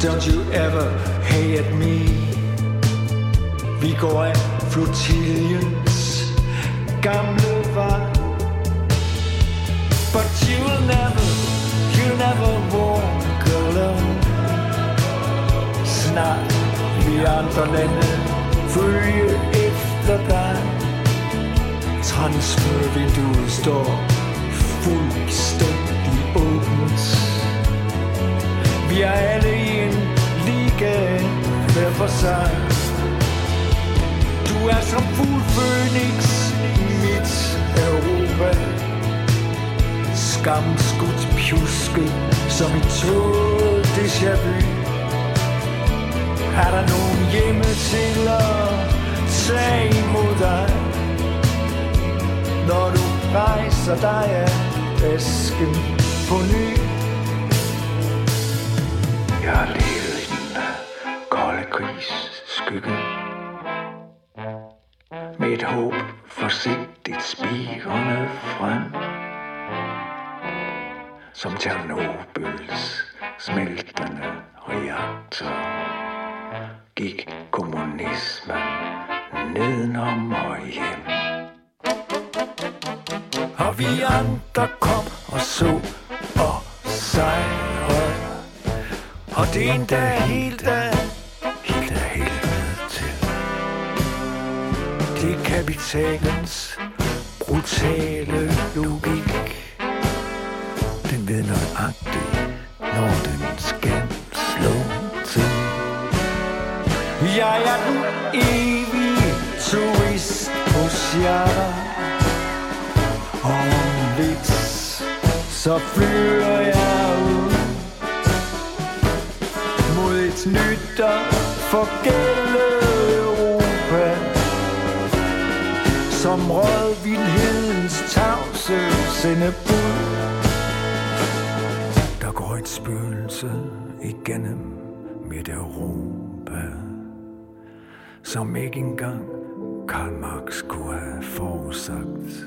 don't you ever hate me. Vi går af flotiljens gamle vej. But you'll never, you'll never walk alone. Snart vi andre lande følge efter dig. Transfervinduet står fuldstændig åbent. Vi er alle i en liga hver for sig. Du er som fuld fønix i mit Europa. Skamskudt pjusket som et tål déjà vu. Er der nogen hjemme til at tage imod dig, når du rejser dig af væsken på ny? Jeg har levet i den kolde krigs skygge, med et håb forsigtigt spirende frem, som Tjernobyls smeltende reaktor gik kommunismen nedenom og hjem. Og vi andre kom og så og sejrede, og det endda helt af, helt af helvede til. Det er kapitalens brutale logik. Den ved nøjagtigt, når den skal slå til. Jeg er den evige turist hos jer, og om lidt, så flyver jeg ud mod et nyt og forgældet Europa, som rådvildhedens tavse sendebud. Et spøgelse igennem mit Europa, som ikke engang Karl Marx kunne have forudsagt.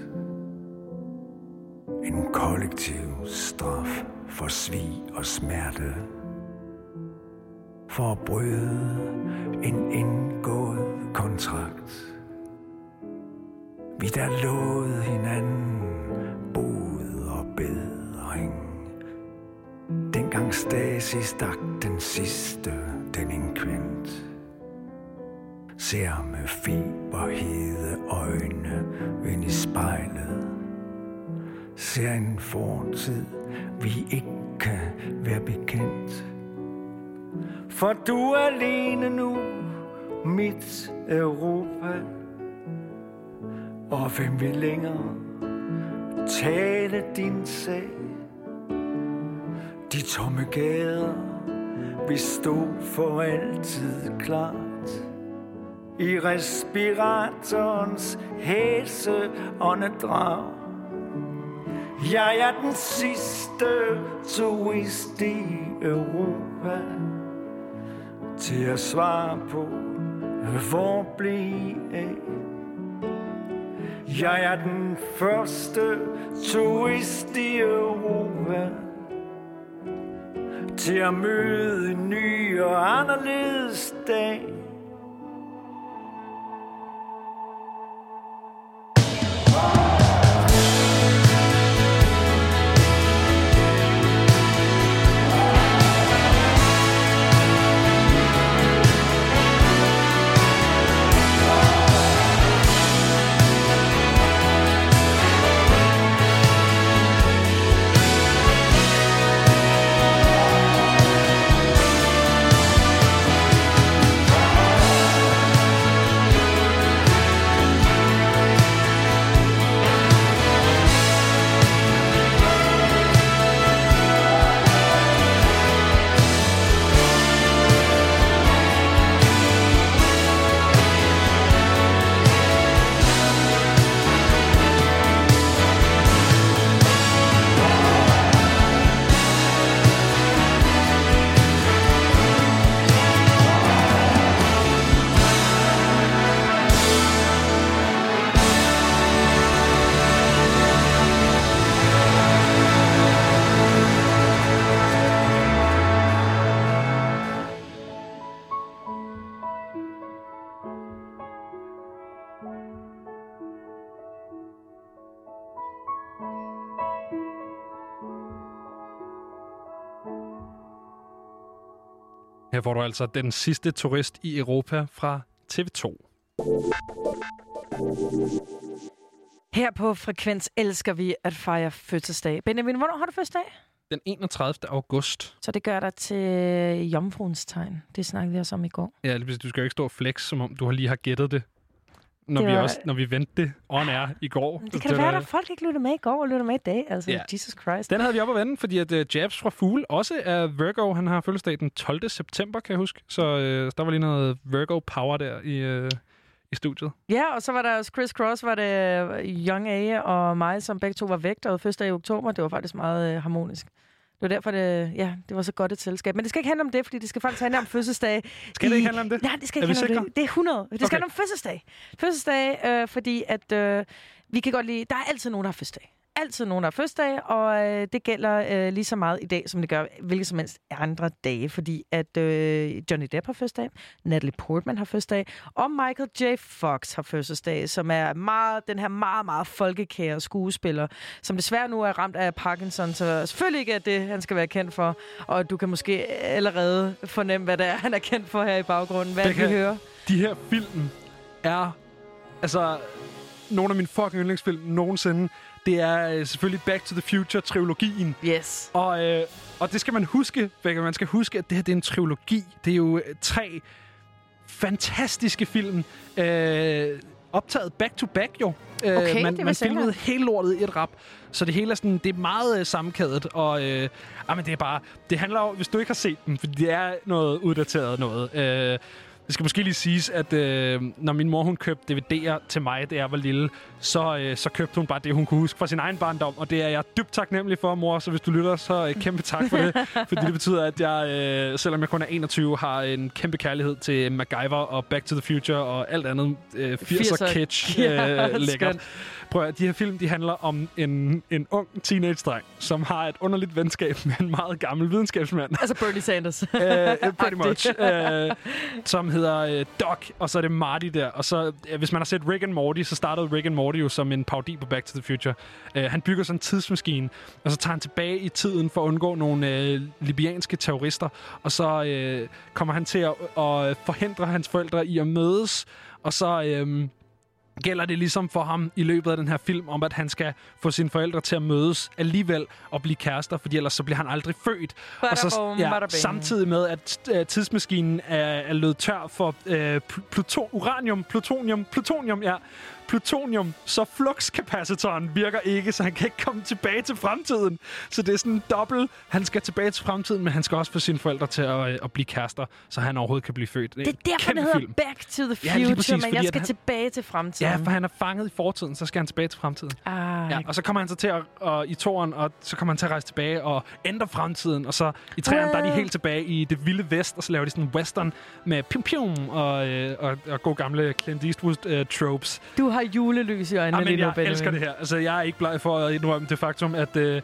En kollektiv straf for svig og smerte, for at bryde en indgået kontrakt. Vi der lovede hinanden bod og bedring, dengang Stasi stak den sidste, den inkvint. Ser med fiberhede øjne ind i spejlet. Ser en fortid, vi ikke kan være bekendt. For du er alene nu, mit Europa. Og hvem vil længere tale din sag? De tomme gader vil stå for altid klart i respiratorens hæse åndedrag. Jeg er den sidste turist i Europa til at svare på, hvor blev af. Jeg er den første turist i Europa til at møde en ny og anderledes dag. Her får du altså den sidste turist i Europa fra T V to. Her på Frekvens elsker vi at fejre fødselsdag. Benjamin, hvornår har du fødselsdag? Den enogtredivte august. Så det gør dig til jomfruens tegn. Det snakkede vi også om i går. Ja, du skal jo ikke stå og flex, som om du lige har gættet det. Når, det var... vi også, når vi vendte det on air i går. Det kan det være, at folk ikke lyttede med i går og lyttede med i dag. Altså, ja. Jesus Christ. Den havde vi op at vende, fordi at uh, Jabs fra Fugle også er Virgo. Han har fødselsdag den tolvte september, kan jeg huske. Så uh, der var lige noget Virgo power der i... Uh i studiet. Ja, og så var der også Chris Cross, var det Young A og mig, som begge to var væk, og første dag i oktober, det var faktisk meget øh, harmonisk. Det var derfor, det, ja, det var så godt et selskab. Men det skal ikke handle om det, fordi det skal faktisk handle om fødselsdag. Skal det ikke handle om det? Nej, det skal ikke handle sikre? om det. Det er hundrede. Det okay. skal handle om fødselsdag. Fødselsdag, øh, fordi at øh, vi kan godt lide, der er altid nogen, der har fødselsdag. Altid nogen, der har fødselsdag, og øh, det gælder øh, lige så meget i dag, som det gør hvilket som helst andre dage, fordi at øh, Johnny Depp har fødselsdag, Natalie Portman har fødselsdag, og Michael J. Fox har fødselsdag, som er meget, den her meget, meget folkekære skuespiller, som desværre nu er ramt af Parkinson, så selvfølgelig ikke er det, han skal være kendt for, og du kan måske allerede fornemme, hvad det er, han er kendt for her i baggrunden. Hvad kan vi høre? De her filmen er, altså... nogle af mine fucking yndlingsfilm nogensinde. Det er selvfølgelig Back to the Future-trilogien. Yes. Og, øh, og det skal man huske, Becca. Man skal huske, at det her det er en trilogi. Det er jo tre fantastiske film. Øh, optaget back-to-back, jo. Øh, okay, man, det man filmede hele lortet i et rap. Så det hele er, sådan, det er meget øh, sammenkædet. Og øh, ah, men det er bare... Det handler om, hvis du ikke har set dem, for det er noget uddateret noget... Øh, det skal måske lige siges, at øh, når min mor hun købte D V D'er til mig, da jeg var lille, så, øh, så købte hun bare det, hun kunne huske fra sin egen barndom. Og det er jeg dybt taknemmelig for, mor. Så hvis du lytter, så øh, kæmpe tak for det. Fordi det betyder, at jeg, øh, selvom jeg kun er enogtyve, har en kæmpe kærlighed til MacGyver og Back to the Future og alt andet øh, firser-kitsch. Øh, lækkert. Prøv at de her film de handler om en, en ung teenage-dreng, som har et underligt venskab med en meget gammel videnskabsmand. Altså Bernie Sanders. uh, pretty much. Uh, som hedder uh, Doc, og så er det Marty der. Og så, uh, hvis man har set Rick and Morty, så startede Rick and Morty jo som en parodi på Back to the Future. Uh, han bygger sådan en tidsmaskine, og så tager han tilbage i tiden for at undgå nogle uh, libyanske terrorister. Og så uh, kommer han til at uh, forhindre hans forældre i at mødes, og så... Uh, gælder det ligesom for ham i løbet af den her film, om at han skal få sine forældre til at mødes alligevel og blive kærester, fordi ellers så bliver han aldrig født. Og så, ja, samtidig med, at tidsmaskinen er, er lød tør for øh, pluto- uranium, plutonium, plutonium, ja, plutonium, så fluxkapacitoren virker ikke, så han kan ikke komme tilbage til fremtiden. Så det er sådan en dobbelt. Han skal tilbage til fremtiden, men han skal også få sine forældre til at, at blive kærester, så han overhovedet kan blive født. Det er derfor, det hedder film. Back to the Future, ja, præcis, men jeg skal han... tilbage til fremtiden. Ja, for han er fanget i fortiden, så skal han tilbage til fremtiden. Ah, ja, og så kommer han så til at, og, i toren, og så kommer han til at rejse tilbage og ændre fremtiden, og så i træerne, well. der er de helt tilbage i det vilde vest, og så laver de sådan en western med pim-pim og, øh, og, og gode gamle Clint Eastwood-tropes. Øh, du har julelys i øjnene lige nu, Benjamin. Jeg elsker det her. Altså, jeg er ikke bleg for at indrømme det faktum, at... Øh,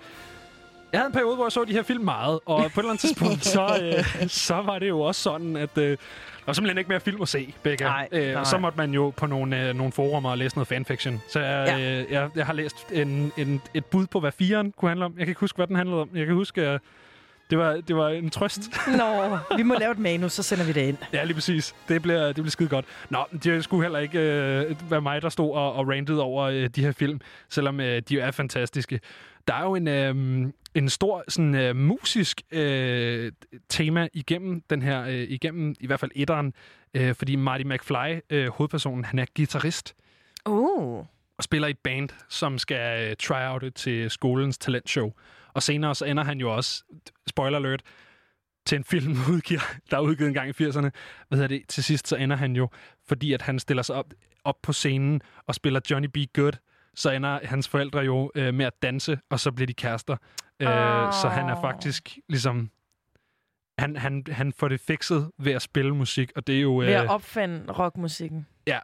jeg havde en periode, hvor jeg så de her film meget, og på et eller andet tidspunkt, så, øh, så var det jo også sådan, at... Øh, der var simpelthen ikke mere film at se, Becca. Nej, øh, og så måtte man jo på nogle, øh, nogle forumer og læse noget fanfiction. Så jeg, ja. øh, jeg, jeg har læst en, en, et bud på, hvad fireren kunne handle om. Jeg kan ikke huske, hvad den handlede om. Jeg kan huske... Øh, Det var, det var en trøst. Nå, vi må lave et manus, så sender vi det ind. Ja, lige præcis. Det bliver, det bliver skide godt. Nå, det skulle heller ikke øh, være mig, der stod og, og rantede over øh, de her film, selvom øh, de er fantastiske. Der er jo en, øh, en stor sådan, øh, musisk øh, tema igennem den her, øh, igennem i hvert fald etteren, øh, fordi Marty McFly, øh, hovedpersonen, han er guitarist. Oh. Og spiller i et band, som skal øh, tryoute til skolens talentshow. Og senere så ender han jo også, spoiler alert, til en film, der er udgivet en gang i firserne. Hvad hedder det? Til sidst så ender han jo, fordi at han stiller sig op, op på scenen og spiller Johnny B. Good, så ender hans forældre jo øh, med at danse, og så bliver de kærester. Oh. Øh, så han er faktisk ligesom... Han, han, han får det fikset ved at spille musik, og det er jo... Øh, ved at opfinde rockmusikken. Ja.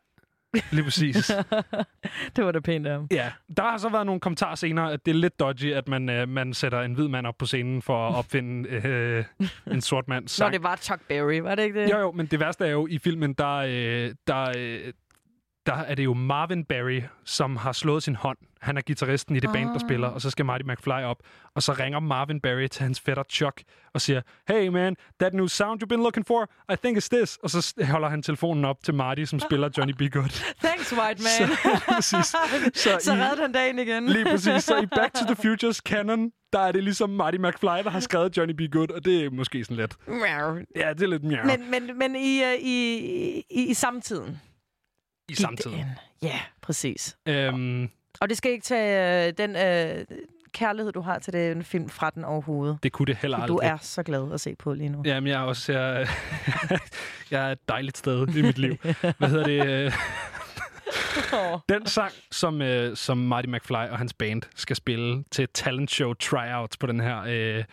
Lige præcis. Det var da pænt af ham. Ja. Der har så været nogle kommentarer senere, at det er lidt dodgy, at man, øh, man sætter en hvid mand op på scenen for at opfinde øh, en sort mand sang. Nå, det var Chuck Berry, var det ikke det? Jo, jo, men det værste er jo, i filmen, der, øh, der, øh, der er det jo Marvin Berry, som har slået sin hånd. Han er guitaristen i det ah. band, der spiller, og så skal Marty McFly op. Og så ringer Marvin Berry til hans fætter Chuck og siger, hey man, that new sound you've been looking for, I think it's this. Og så holder han telefonen op til Marty, som spiller Johnny B. Goode. Thanks, white man. Så, så, så redder han dagen igen. Lige præcis. Så i Back to the Future's canon, der er det ligesom Marty McFly, der har skrevet Johnny B. Goode, og det er måske sådan lidt... Ja, det er lidt mjau. Men, men, men i, i, i, i samtiden... I samtiden. Ja, præcis. Øhm, og det skal ikke tage øh, den øh, kærlighed, du har til den film fra den overhovedet. Det kunne det heller aldrig. Du er så glad at se på lige nu. Jamen, jeg er også... Jeg, jeg er et dejligt sted i mit liv. Hvad hedder det? Den sang, som, øh, som Marty McFly og hans band skal spille til talent show tryouts på den her øh,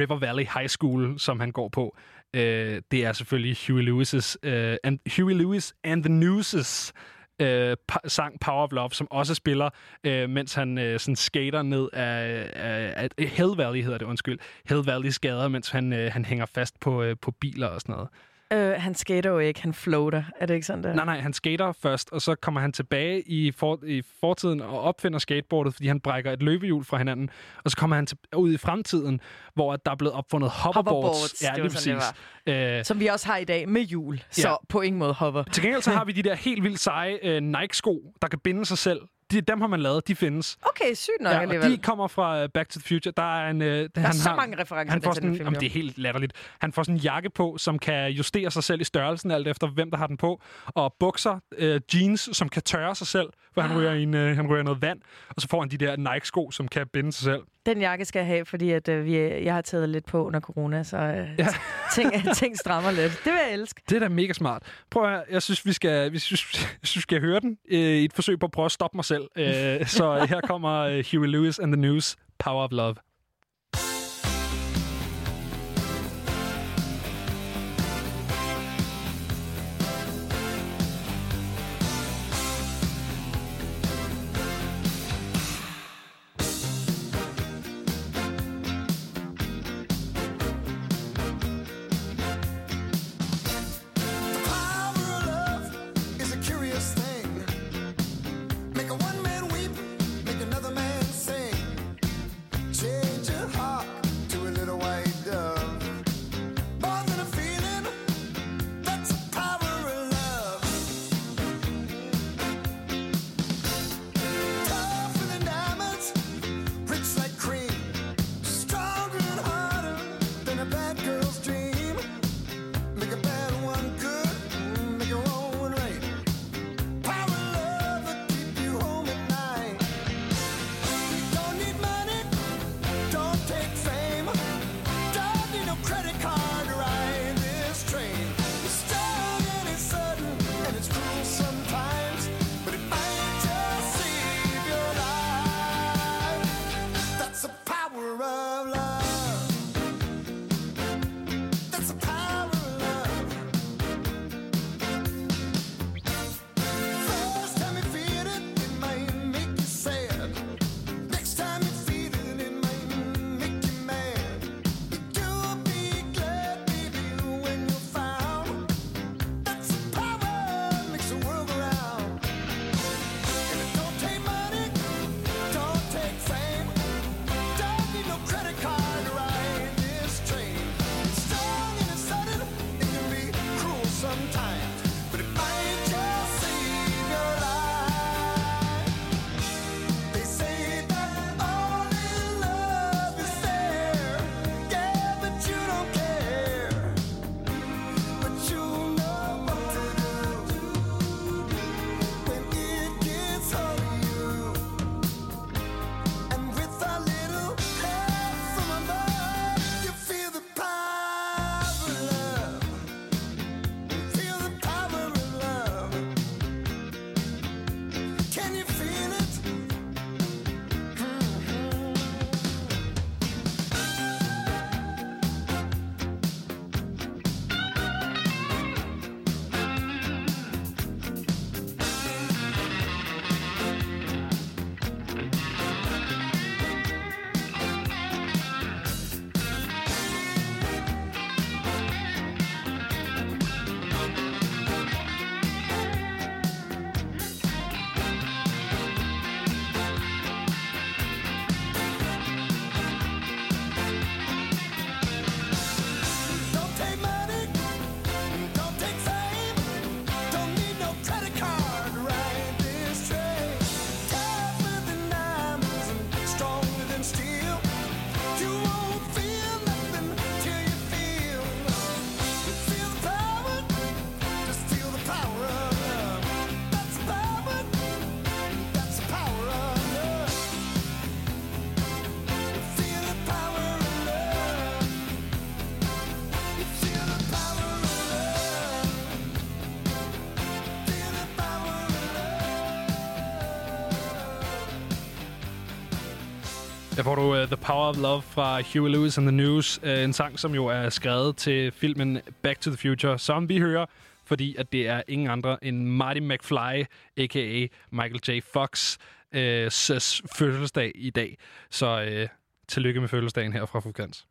River Valley High School, som han går på. Øh, det er selvfølgelig Huey Lewis's øh, and Huey Lewis and the Newses øh, pa- sang Power of Love, som også spiller, øh, mens han øh, sådan skater ned af, af, af Hell Valley hedder det undskyld Hell Valley skader, mens han øh, han hænger fast på øh, på biler og sådan noget. Øh, han skater jo ikke, han floater. Er det ikke sådan der? Nej, nej, han skater først, og så kommer han tilbage i, for, i fortiden og opfinder skateboardet, fordi han brækker et løbehjul fra hinanden, og så kommer han til, ud i fremtiden, hvor der er blevet opfundet hoverboards. Hoverboards, ja, det, det sådan, det øh, som vi også har i dag med hjul, så ja. På ingen måde hopper. Til gengæld så har vi de der helt vildt seje øh, Nike-sko, der kan binde sig selv. De, dem har man lavet, de findes. Okay, sygt nok ja, alligevel. De kommer fra uh, Back to the Future. Der er, en, uh, der han er så har, mange referencer til sådan, den film. Jamen, det er helt latterligt. Han får sådan en jakke på, som kan justere sig selv i størrelsen, alt efter hvem der har den på. Og bukser, uh, jeans, som kan tørre sig selv, for ah. han, ryger en, uh, han ryger noget vand. Og så får han de der Nike-sko, som kan binde sig selv. Den jakke skal jeg have, fordi at, uh, vi, jeg har taget lidt på under corona, så uh, ja. ting, ting strammer lidt. Det vil jeg elske. Det er da mega smart. Prøv at høre, jeg synes, vi skal, vi synes, jeg synes, vi skal høre den uh, i et forsøg på at prøve at stoppe mig selv. uh, så her kommer uh, Huey Lewis and the News, Power of Love. Yeah. Der får du uh, The Power of Love fra Huey Lewis and the News. Uh, en sang, som jo er skrevet til filmen Back to the Future, som vi hører, fordi at det er ingen andre end Marty McFly, a k a. Michael J. Fox, uh, fødselsdag i dag. Så uh, tillykke med fødselsdagen her fra Fugans.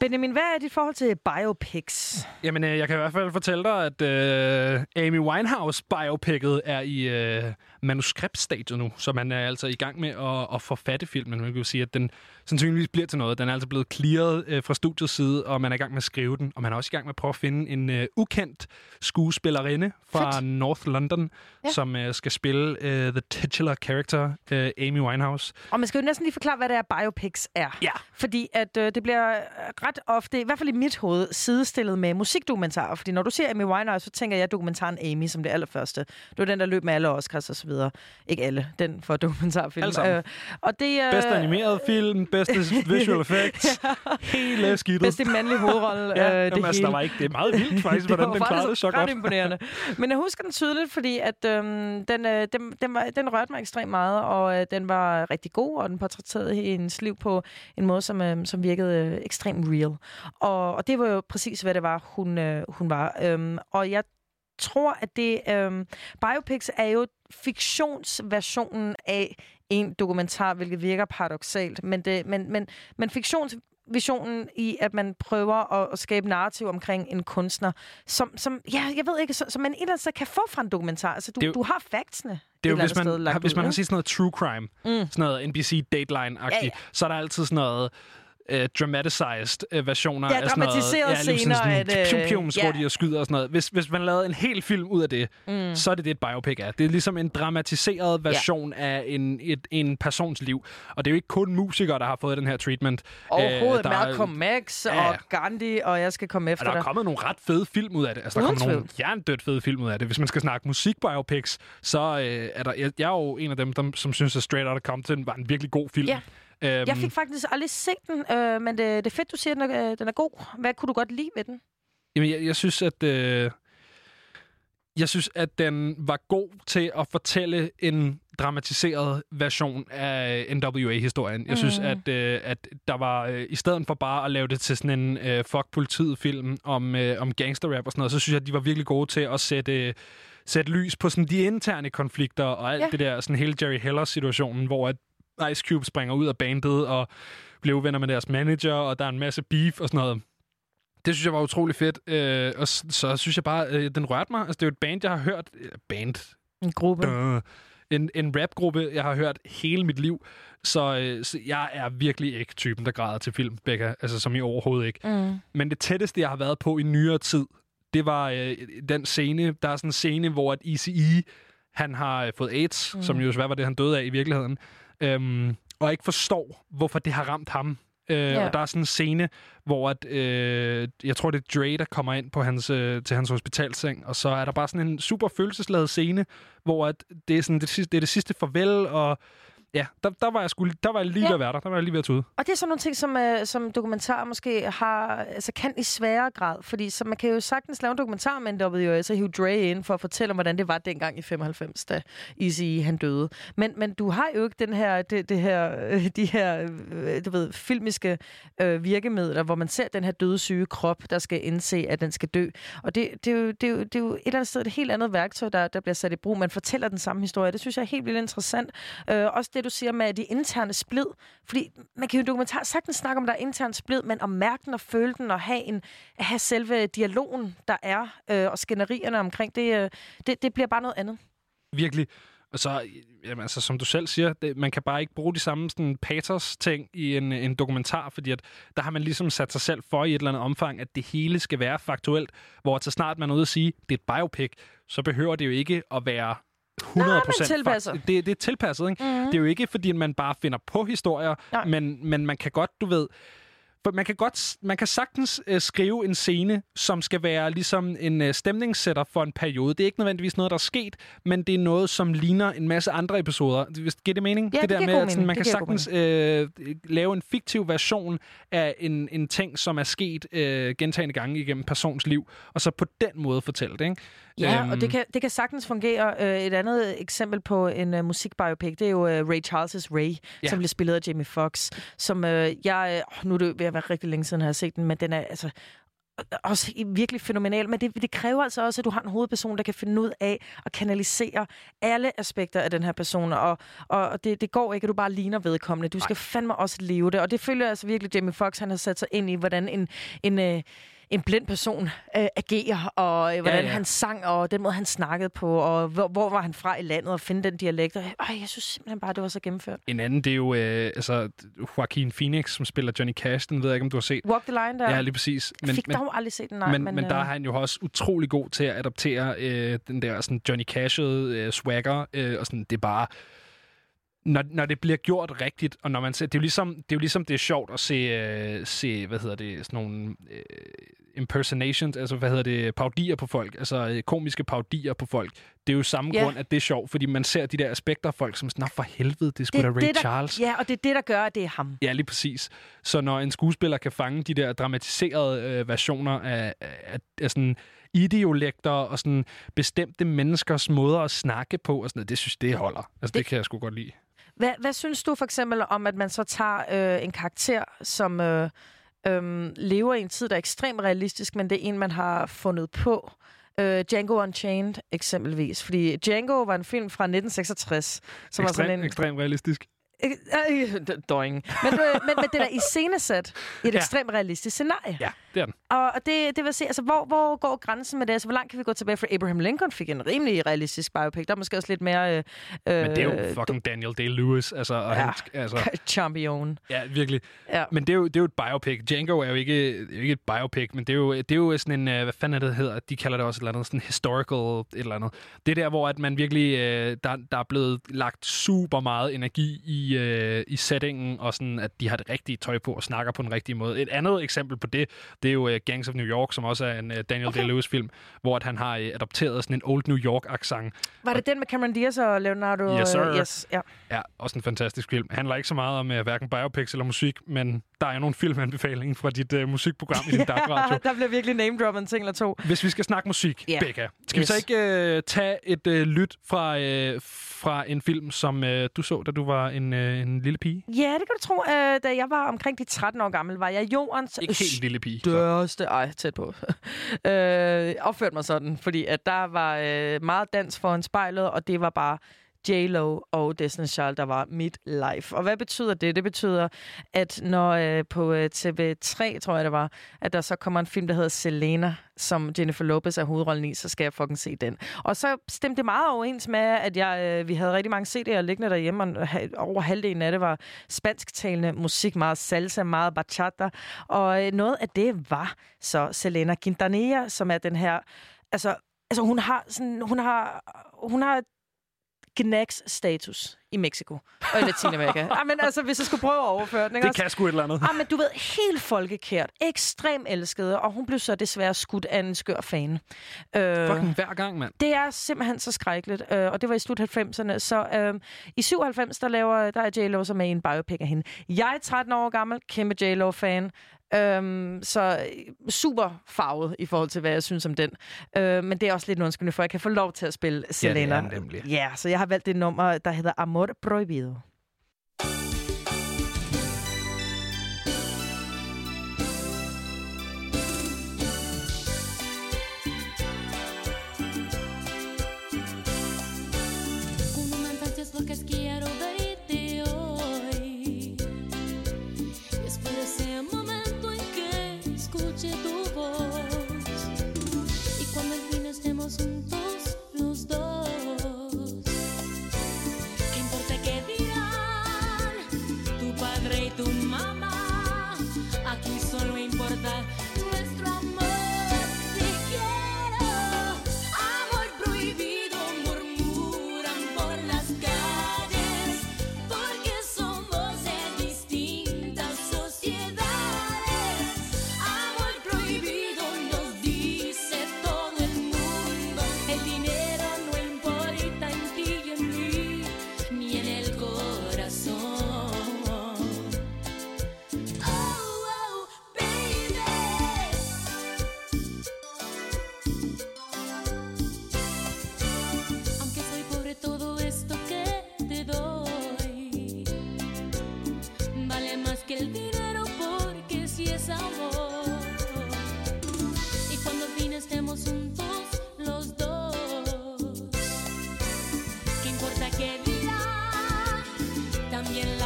Benjamin, hvad er dit forhold til biopics? Jamen, jeg kan i hvert fald fortælle dig, at øh, Amy Winehouse-biopicket er i øh, manuskriptstadiet nu. Så man er altså i gang med at, at forfatte filmen. Man kan jo sige, at den sandsynligvis bliver til noget. Den er altså blevet clearet øh, fra studiets side, og man er i gang med at skrive den. Og man er også i gang med at prøve at finde en øh, ukendt skuespillerinde fra Fedt. North London, ja. som øh, skal spille øh, the titular character, øh, Amy Winehouse. Og man skal jo næsten lige forklare, hvad det er, biopics er. Ja. Fordi at øh, det bliver ret ofte, i hvert fald i mit hoved, sidestillet med musikdokumentarer. Fordi når du ser Amy Winehouse, så tænker jeg dokumentaren Amy som det allerførste. Det var den, der løb med alle Oscars og så videre. Ikke alle, den for dokumentarfilm. Øh, og det, øh... bedste animeret film, bedste visual effects, ja. hele skidtet. Bedste mandlige hovedrolle. ja, øh, det jamen, altså, der var ikke, det er meget vildt faktisk, hvordan den klarede det så godt. Det var ret imponerende. Men jeg husker den tydeligt, fordi at, øh, den, øh, den, den, var, den rørte mig ekstremt meget, og øh, den var rigtig god, og den portrætterede hendes liv på en måde, som, øh, som virkede øh, ekstremt real. Og, og det var jo præcis, hvad det var, hun, øh, hun var. Øhm, og jeg tror, at det... Øh, biopics er jo fiktionsversionen af en dokumentar, hvilket virker paradoksalt. Men, det, men, men, men fiktionsvisionen i, at man prøver at, at skabe narrativ omkring en kunstner, som, som ja, jeg ved ikke, som man ellers kan få fra en dokumentar. Altså, du, du har factsene. Det er jo, hvis man, har, ud, hvis man har set sådan noget true crime, mm. sådan noget N B C Dateline-agtigt, ja, ja. så er der altid sådan noget... Uh, dramatiseret uh, versioner ja, af sådan noget. Ja, dramatiserede scener. Pium-pium, hvor de skyder og sådan noget. Hvis, hvis man lavede en hel film ud af det, mm. så er det det, et biopic er. Det er ligesom en dramatiseret version yeah. af en, et, en persons liv. Og det er jo ikke kun musikere, der har fået den her treatment. Overhovedet. Uh, Malcolm X og ja. Gandhi, og jeg skal komme efter dig. Der er kommet nogle ret fede film ud af det. Altså, der er kommet nogle jerndødt fede film ud af det. Hvis man skal snakke musikbiopics, så uh, er der... Jeg, jeg er jo en af dem, der, som synes, at Straight Outta Compton var en virkelig god film. Yeah. Jeg fik faktisk aldrig set den, øh, men det, det er fedt, du siger, at den er, den er god. Hvad kunne du godt lide ved den? Jamen, jeg, jeg synes, at... Øh, jeg synes, at den var god til at fortælle en dramatiseret version af N W A-historien. Jeg synes, mm. at, øh, at der var... Øh, I stedet for bare at lave det til sådan en øh, fuck-politiet-film om, øh, om gangsterrap og sådan noget, så synes jeg, at de var virkelig gode til at sætte... Øh, sætte lys på sådan de interne konflikter og alt ja. det der, sådan hele Jerry Heller-situationen, hvor at Ice Cube springer ud af bandet og bliver venner med deres manager, og der er en masse beef og sådan noget. Det synes jeg var utrolig fedt, øh, og så, så synes jeg bare, øh, den rørte mig. Altså, det er jo et band, jeg har hørt... Band? En gruppe. Duh. En, en rapgruppe, jeg har hørt hele mit liv, så, øh, så jeg er virkelig ikke typen, der græder til film, Becca, altså som i overhovedet ikke. Mm. Men det tætteste, jeg har været på i nyere tid, det var øh, den scene, der er sådan en scene, hvor at E C E, han har øh, fået AIDS, mm. som jo, hvad var det, han døde af i virkeligheden, Øhm, og ikke forstår, hvorfor det har ramt ham. Øh, yeah. Og der er sådan en scene, hvor at, øh, jeg tror, det er Dre, der kommer ind på hans, øh, til hans hospitalseng, og så er der bare sådan en super følelsesladet scene, hvor at det, er sådan, det, sidste, det er det sidste farvel, og ja, der, der, var, jeg sku, der var jeg lige yeah. ved at være der. Der var jeg lige ved at tude. Og det er sådan nogle ting, som, øh, som dokumentarer måske har, altså kan i sværere grad, fordi så man kan jo sagtens lave en dokumentar med en W A, så hive Dre ind for at fortælle om, hvordan det var dengang i femoghalvfems, da Eazy-E han døde. Men, men du har jo ikke den her, det, det her, de her du ved, filmiske øh, virkemidler, hvor man ser den her døde syge krop, der skal indse, at den skal dø. Og det, det, er, jo, det, er, jo, det er jo et eller andet sted et helt andet værktøj, der, der bliver sat i brug. Man fortæller den samme historie. Det synes jeg er helt vildt interessant. Øh, også det du siger med de interne splid. Fordi man kan jo i en dokumentar sagtens snakke om, der er intern splid, men at mærke den og føle den og have, en, have selve dialogen, der er, øh, og skænderierne omkring, det, øh, det, det bliver bare noget andet. Virkelig. Og så, jamen, altså, som du selv siger, det, man kan bare ikke bruge de samme sådan, pathos-ting i en, en dokumentar, fordi at, der har man ligesom sat sig selv for i et eller andet omfang, at det hele skal være faktuelt, hvor til snart man er ude at sige, det er et biopic, så behøver det jo ikke at være hundrede procent faktisk. Det, det er tilpasset, ikke? Mm-hmm. Det er jo ikke, fordi man bare finder på historier, men, men man kan godt, du ved... Man kan, godt, man kan sagtens øh, skrive en scene, som skal være ligesom en øh, stemningssætter for en periode. Det er ikke nødvendigvis noget, der er sket, men det er noget, som ligner en masse andre episoder. Giver det mening? Ja, det, det der med, at sådan, man det kan sagtens øh, lave en fiktiv version af en, en ting, som er sket øh, gentagende gange igennem persons liv, og så på den måde fortælle det. Ikke? Ja, um, og det kan, det kan sagtens fungere. Et andet eksempel på en uh, musikbiopic, det er jo uh, Ray Charles' Ray, ja. som blev spillet af Jamie Foxx, som uh, jeg... Oh, nu er det ved at være rigtig længe siden, jeg har set den, men den er altså... også virkelig fænomenal, men det, det kræver altså også, at du har en hovedperson, der kan finde ud af at kanalisere alle aspekter af den her person, og, og det, det går ikke, at du bare ligner vedkommende. Du skal fandme også leve det, og det føler jeg altså virkelig, Jamie Foxx, han har sat sig ind i, hvordan en... en øh en blind person øh, agerer, og øh, hvordan ja, ja. han sang, og den måde, han snakkede på, og hvor, hvor var han fra i landet, og finde den dialekt. Og, øh, jeg synes simpelthen bare, det var så gennemført. En anden, det er jo øh, altså, Joaquin Phoenix, som spiller Johnny Cash. Den ved jeg ikke, om du har set. Walk the Line, der. Ja, lige præcis. Men, fik men, dog aldrig set den, nej. Men, men, men øh... der er han jo også utrolig god til at adoptere øh, den der sådan, Johnny Cash'ede øh, swagger, øh, og sådan, det er bare... Når, når det bliver gjort rigtigt, og når man ser, det er jo ligesom det er, jo ligesom, det er sjovt at se, øh, se, hvad hedder det, sådan nogle øh, impersonations, altså hvad hedder det, parodier på folk, altså øh, komiske parodier på folk. Det er jo samme yeah. grund, at det er sjovt, fordi man ser de der aspekter af folk, som sådan, for helvede, det er sgu det, da Ray det, der, Charles. Ja, og det er det, der gør, at det er ham. Ja, lige præcis. Så når en skuespiller kan fange de der dramatiserede øh, versioner af, af, af sådan... ideolekter og sådan bestemte menneskers måder at snakke på, og sådan noget. Det synes det holder. Altså, det, det kan jeg sgu godt lide. Hvad, hvad synes du for eksempel om, at man så tager øh, en karakter, som øh, øh, lever i en tid, der er ekstremt realistisk, men det er en, man har fundet på? Øh, Django Unchained, eksempelvis. Fordi Django var en film fra nitten seksogtres, som ekstrem, var sådan en... ekstremt realistisk. Døgn. Men, men, men det er iscenesat i et ja. ekstremt realistisk scenarie. Ja, det er den. Og det, det vil sige, altså, hvor, hvor går grænsen med det? Altså, hvor langt kan vi gå tilbage? For Abraham Lincoln fik en rimelig realistisk biopic. Der er måske også lidt mere... Øh, men det er jo fucking du... Daniel Day-Lewis. Altså, og ja, han, altså... champion. Ja, virkelig. Ja. Men det er, jo, det er jo et biopic. Django er jo ikke, er jo ikke et biopic, men det er, jo, det er jo sådan en... Hvad fanden er det, hedder? De kalder det også et eller andet sådan historical et eller andet. Det er der, hvor at man virkelig... Øh, der, der er blevet lagt super meget energi i i settingen, og sådan, at de har det rigtige tøj på og snakker på den rigtige måde. Et andet eksempel på det, det er jo Gangs of New York, som også er en Daniel okay. Day-Lewis film, hvor at han har adopteret sådan en old New York-accent. Var det og... den med Cameron Diaz og Leonardo? Yes, sir. Yes, ja. ja, også en fantastisk film. Handler ikke så meget om uh, hverken biopics eller musik, men der er jo nogle filmanbefalinger fra dit uh, musikprogram i din D A B-radio. Der bliver virkelig name-droppet en ting eller to. Hvis vi skal snakke musik, yeah. Becca, skal yes. vi så ikke uh, tage et uh, lyt fra, uh, fra en film, som uh, du så, da du var en en lille pige? Ja, det kan du tro. Øh, da jeg var omkring de tretten år gammel, var jeg jordens... Ikke helt lille pige. Største... Ej, tæt på. øh, opførte mig sådan, fordi at der var øh, meget dans foran spejlet, og det var bare J-Lo og Destiny's Child, der var mit life. Og hvad betyder det? Det betyder, at når øh, på øh, T V tre, tror jeg det var, at der så kommer en film, der hedder Selena, som Jennifer Lopez er hovedrollen i, så skal jeg fucking se den. Og så stemte det meget overens med, at jeg, øh, vi havde rigtig mange C D'er liggende derhjemme, og over halvdelen af det var spansktalende musik, meget salsa, meget bachata. Og øh, noget af det var så Selena Quintanilla, som er den her... Altså, altså hun har sådan... Hun har... Hun har Gnags status i Mexico og i Latinamerika. Ah, men altså, hvis jeg skulle prøve at overføre den, ikke? Det kan sgu et eller andet. Ah, men du ved, helt folkekært, ekstrem elskede, og hun blev så desværre skudt af en skør fane. Øh, Fucking hver gang, mand. Det er simpelthen så skrækkeligt, øh, og det var i slut halvfemserne. Så øh, i syvoghalvfems, der, laver, der er J-Lo så med i en biopic af hende. Jeg er tretten år gammel, kæmpe J-Lo-fan. Øhm, så super farvet i forhold til, hvad jeg synes om den. Øh, men det er også lidt en undskyldning for, at jeg kan få lov til at spille Selena. Ja, det er nemlig. Ja, så jeg har valgt det nummer, der hedder Amor Prohibido. Juntos los dos, ¿qué importa qué dirán?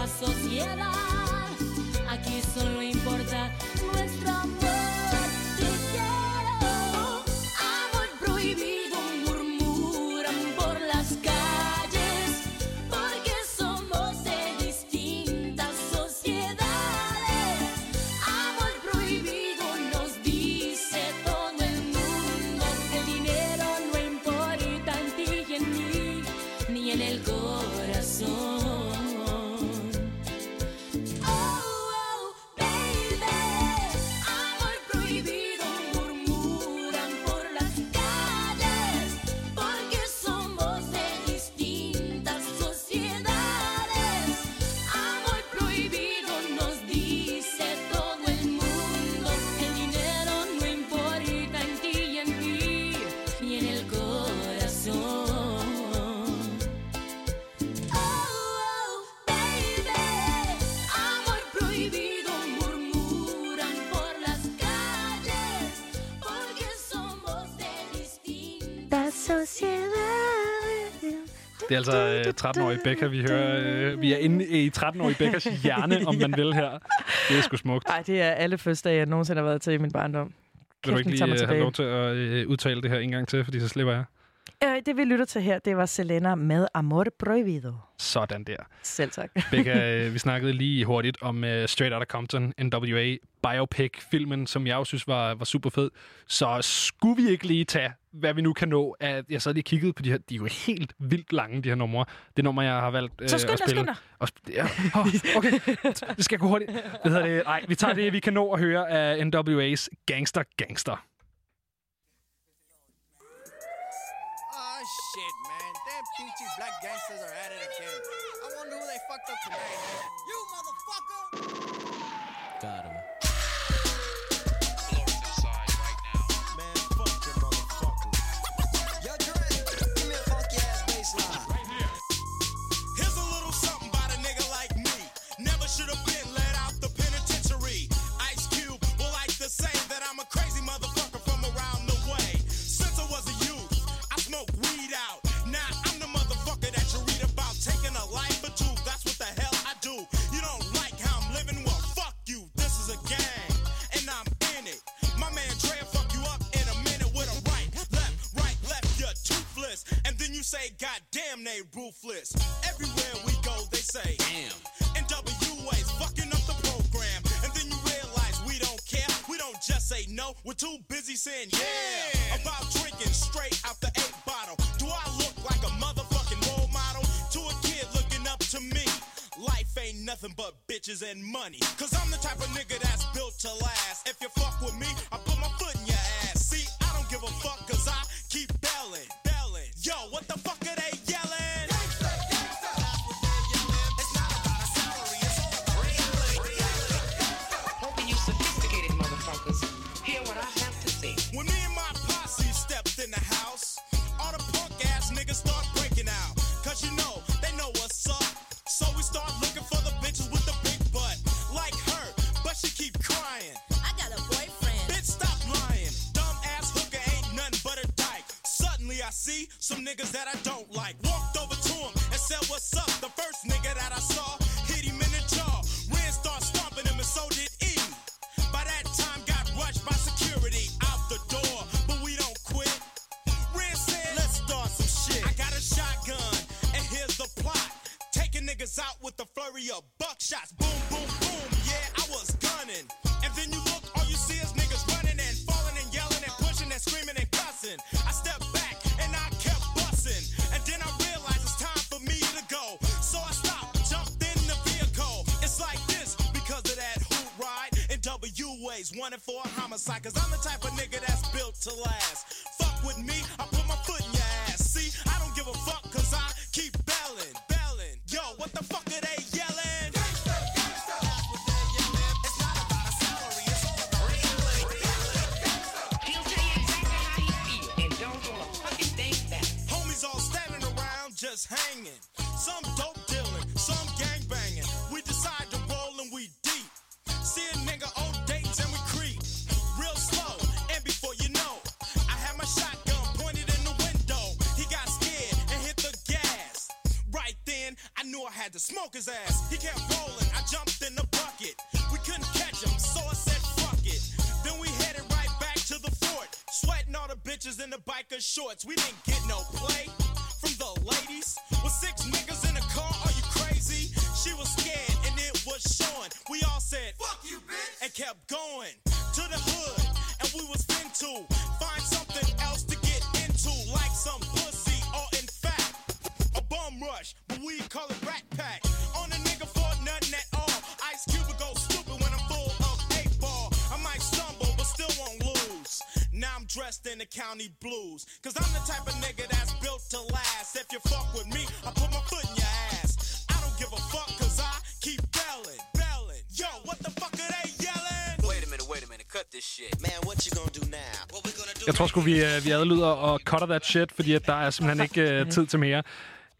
nuestra sociedad. Aquí solo importa nuestro amor. Te quiero, amor prohibido. Murmuran por las calles porque somos de distintas sociedades. Amor prohibido nos dice todo el mundo. El dinero no importa en ti y en mí, ni en el corazón. Det er altså tretten-årige Becca, vi hører. Øh, vi er inde i tretten-årige Beccas hjerne, om man vil her. Det er sgu smukt. Nej, det er alle første dage, jeg nogensinde har været til i min barndom. Kæft, vil du ikke lige have lov til at øh, udtale det her en gang til, fordi så slipper jeg? Øh, det vi lytter til her, det var Selena med Amor Prohibido. Sådan der. Selv tak. Becca, øh, vi snakkede lige hurtigt om øh, Straight Outta Compton, N W A, biopic-filmen, som jeg også synes var, var super fed. Så skulle vi ikke lige tage, hvad vi nu kan nå? At jeg sad lige kiggede på de her. De er jo helt vildt lange, de her numre. Det nummer, jeg har valgt øh, så skynder, at spille. Så skynd dig, skynd dig! Okay, det skal gå hurtigt. Hvad hedder det? Ej, vi tager det, vi kan nå at høre af N W A's Gangster Gangster. Shit, man. Damn peachy black gangsters are at it again. I wonder who they fucked up today, man. You motherfucker! Got him. Florida side right now. Man, fuck your motherfucker. Yo, Dre, give me a funky ass baseline. Right here. Here's a little something about a nigga like me. Never should have been let out the penitentiary. Ice Cube will like to say that I'm a crazy motherfucker from around the way. Since I was a youth, I smoked weed. Say goddamn they ruthless. Everywhere we go they say damn. N W A's fucking up the program. And then you realize we don't care. We don't just say no. We're too busy saying yeah. About drinking straight out the eight bottle. Do I look like a motherfucking role model to a kid looking up to me? Life ain't nothing but bitches and money. Cause I'm the type of nigga that's built to last. If you fuck with me, I put my foot in your ass. See, I don't give a fuck cause I keep belling. Yo, what the fuck are they yelling? Gangsta, gangsta. That's what they're yelling. It's not about a salary, it's all about reality. Reality. Hoping you sophisticated motherfuckers hear what I have to say. When me and my posse stepped in the house, all the punk ass niggas start breaking out. Cause you know, they know what's up. So we start looking for the bitches with the big butt. Like her, but she keep crying. I got a boyfriend. Bitch, stop lying. Dumb ass hooker ain't nothing but a dyke. Suddenly I see some niggas that I don't like. Walked over to him and said, what's up? The first nigga that I saw hit him in the jaw. Ren started stomping him and so did E. By that time got rushed by security out the door. But we don't quit. Ren said, let's start some shit. I got a shotgun and here's the plot. Taking niggas out with a flurry of buckshots. Boom, boom, boom. Yeah, I was gunning. And then you look, all you see is niggas running and falling and yelling and pushing and screaming and cussing. I stepped back and I kept busting. And then I realized it's time for me to go. So I stopped, jumped in the vehicle. It's like this because of that hoot ride. And N W A's wanted for a homicide. Cause I'm the type of nigga that's built to last. Fuck with me, I put my foot in your ass. See, I don't give a fuck cause I keep bellin'. Yo, what the fuck are they yelling? Gangsta, gangsta. That's what they're yelling. It's not about a salary, it's all about reality. Reality. He'll tell you exactly how he feel, and don't wanna fucking think that. Homies all standing around, just hanging. Some dope dealing, some gang banging. We decide to roll and we deep. See a nigga on dates and we creep. Real slow, and before you know, I had my shotgun pointed in the window. He got scared and hit the gas. Right then, I knew I had to smoke his ass. He kept rolling, I jumped in the bucket. We couldn't catch him, so I said fuck it. Then we headed right back to the fort, sweating all the bitches in the biker shorts. We didn't get no play from the ladies. With six niggas in the car, are you crazy? She was scared and it was showing. We all said, fuck you, bitch, and kept going to the hood. And we was then to find something else to get into, like some pussy or in fact a bum rush, but we call it rat pack. On a nigga for nothing at all. Ice Cube would go stupid when I'm full of eight ball. I might stumble, but still won't lose. Now I'm dressed in the county blues, cause I'm the type of nigga that's built to last. If you fuck with me, I put my foot in your ass. I don't give a fuck, cause I keep belling, belling. Yo, what the fuck are they yelling? Wait a minute, wait a minute, cut this shit. Man, what you gonna do now? What we gonna do? Jeg tror sgu, vi, vi adlyder og cutter that shit, fordi at der er simpelthen ikke uh, tid til mere.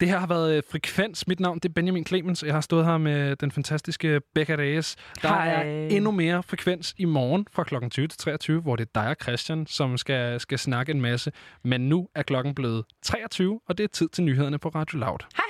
Det her har været Frekvens. Mit navn, det er Benjamin Clemens. Jeg har stået her med den fantastiske Becca Reyes. Der Hej. Er endnu mere Frekvens i morgen fra klokken tyve til treogtyve, hvor det er dig og Christian, som skal, skal snakke en masse. Men nu er klokken blevet treogtyve, og det er tid til nyhederne på Radio Loud. Hej.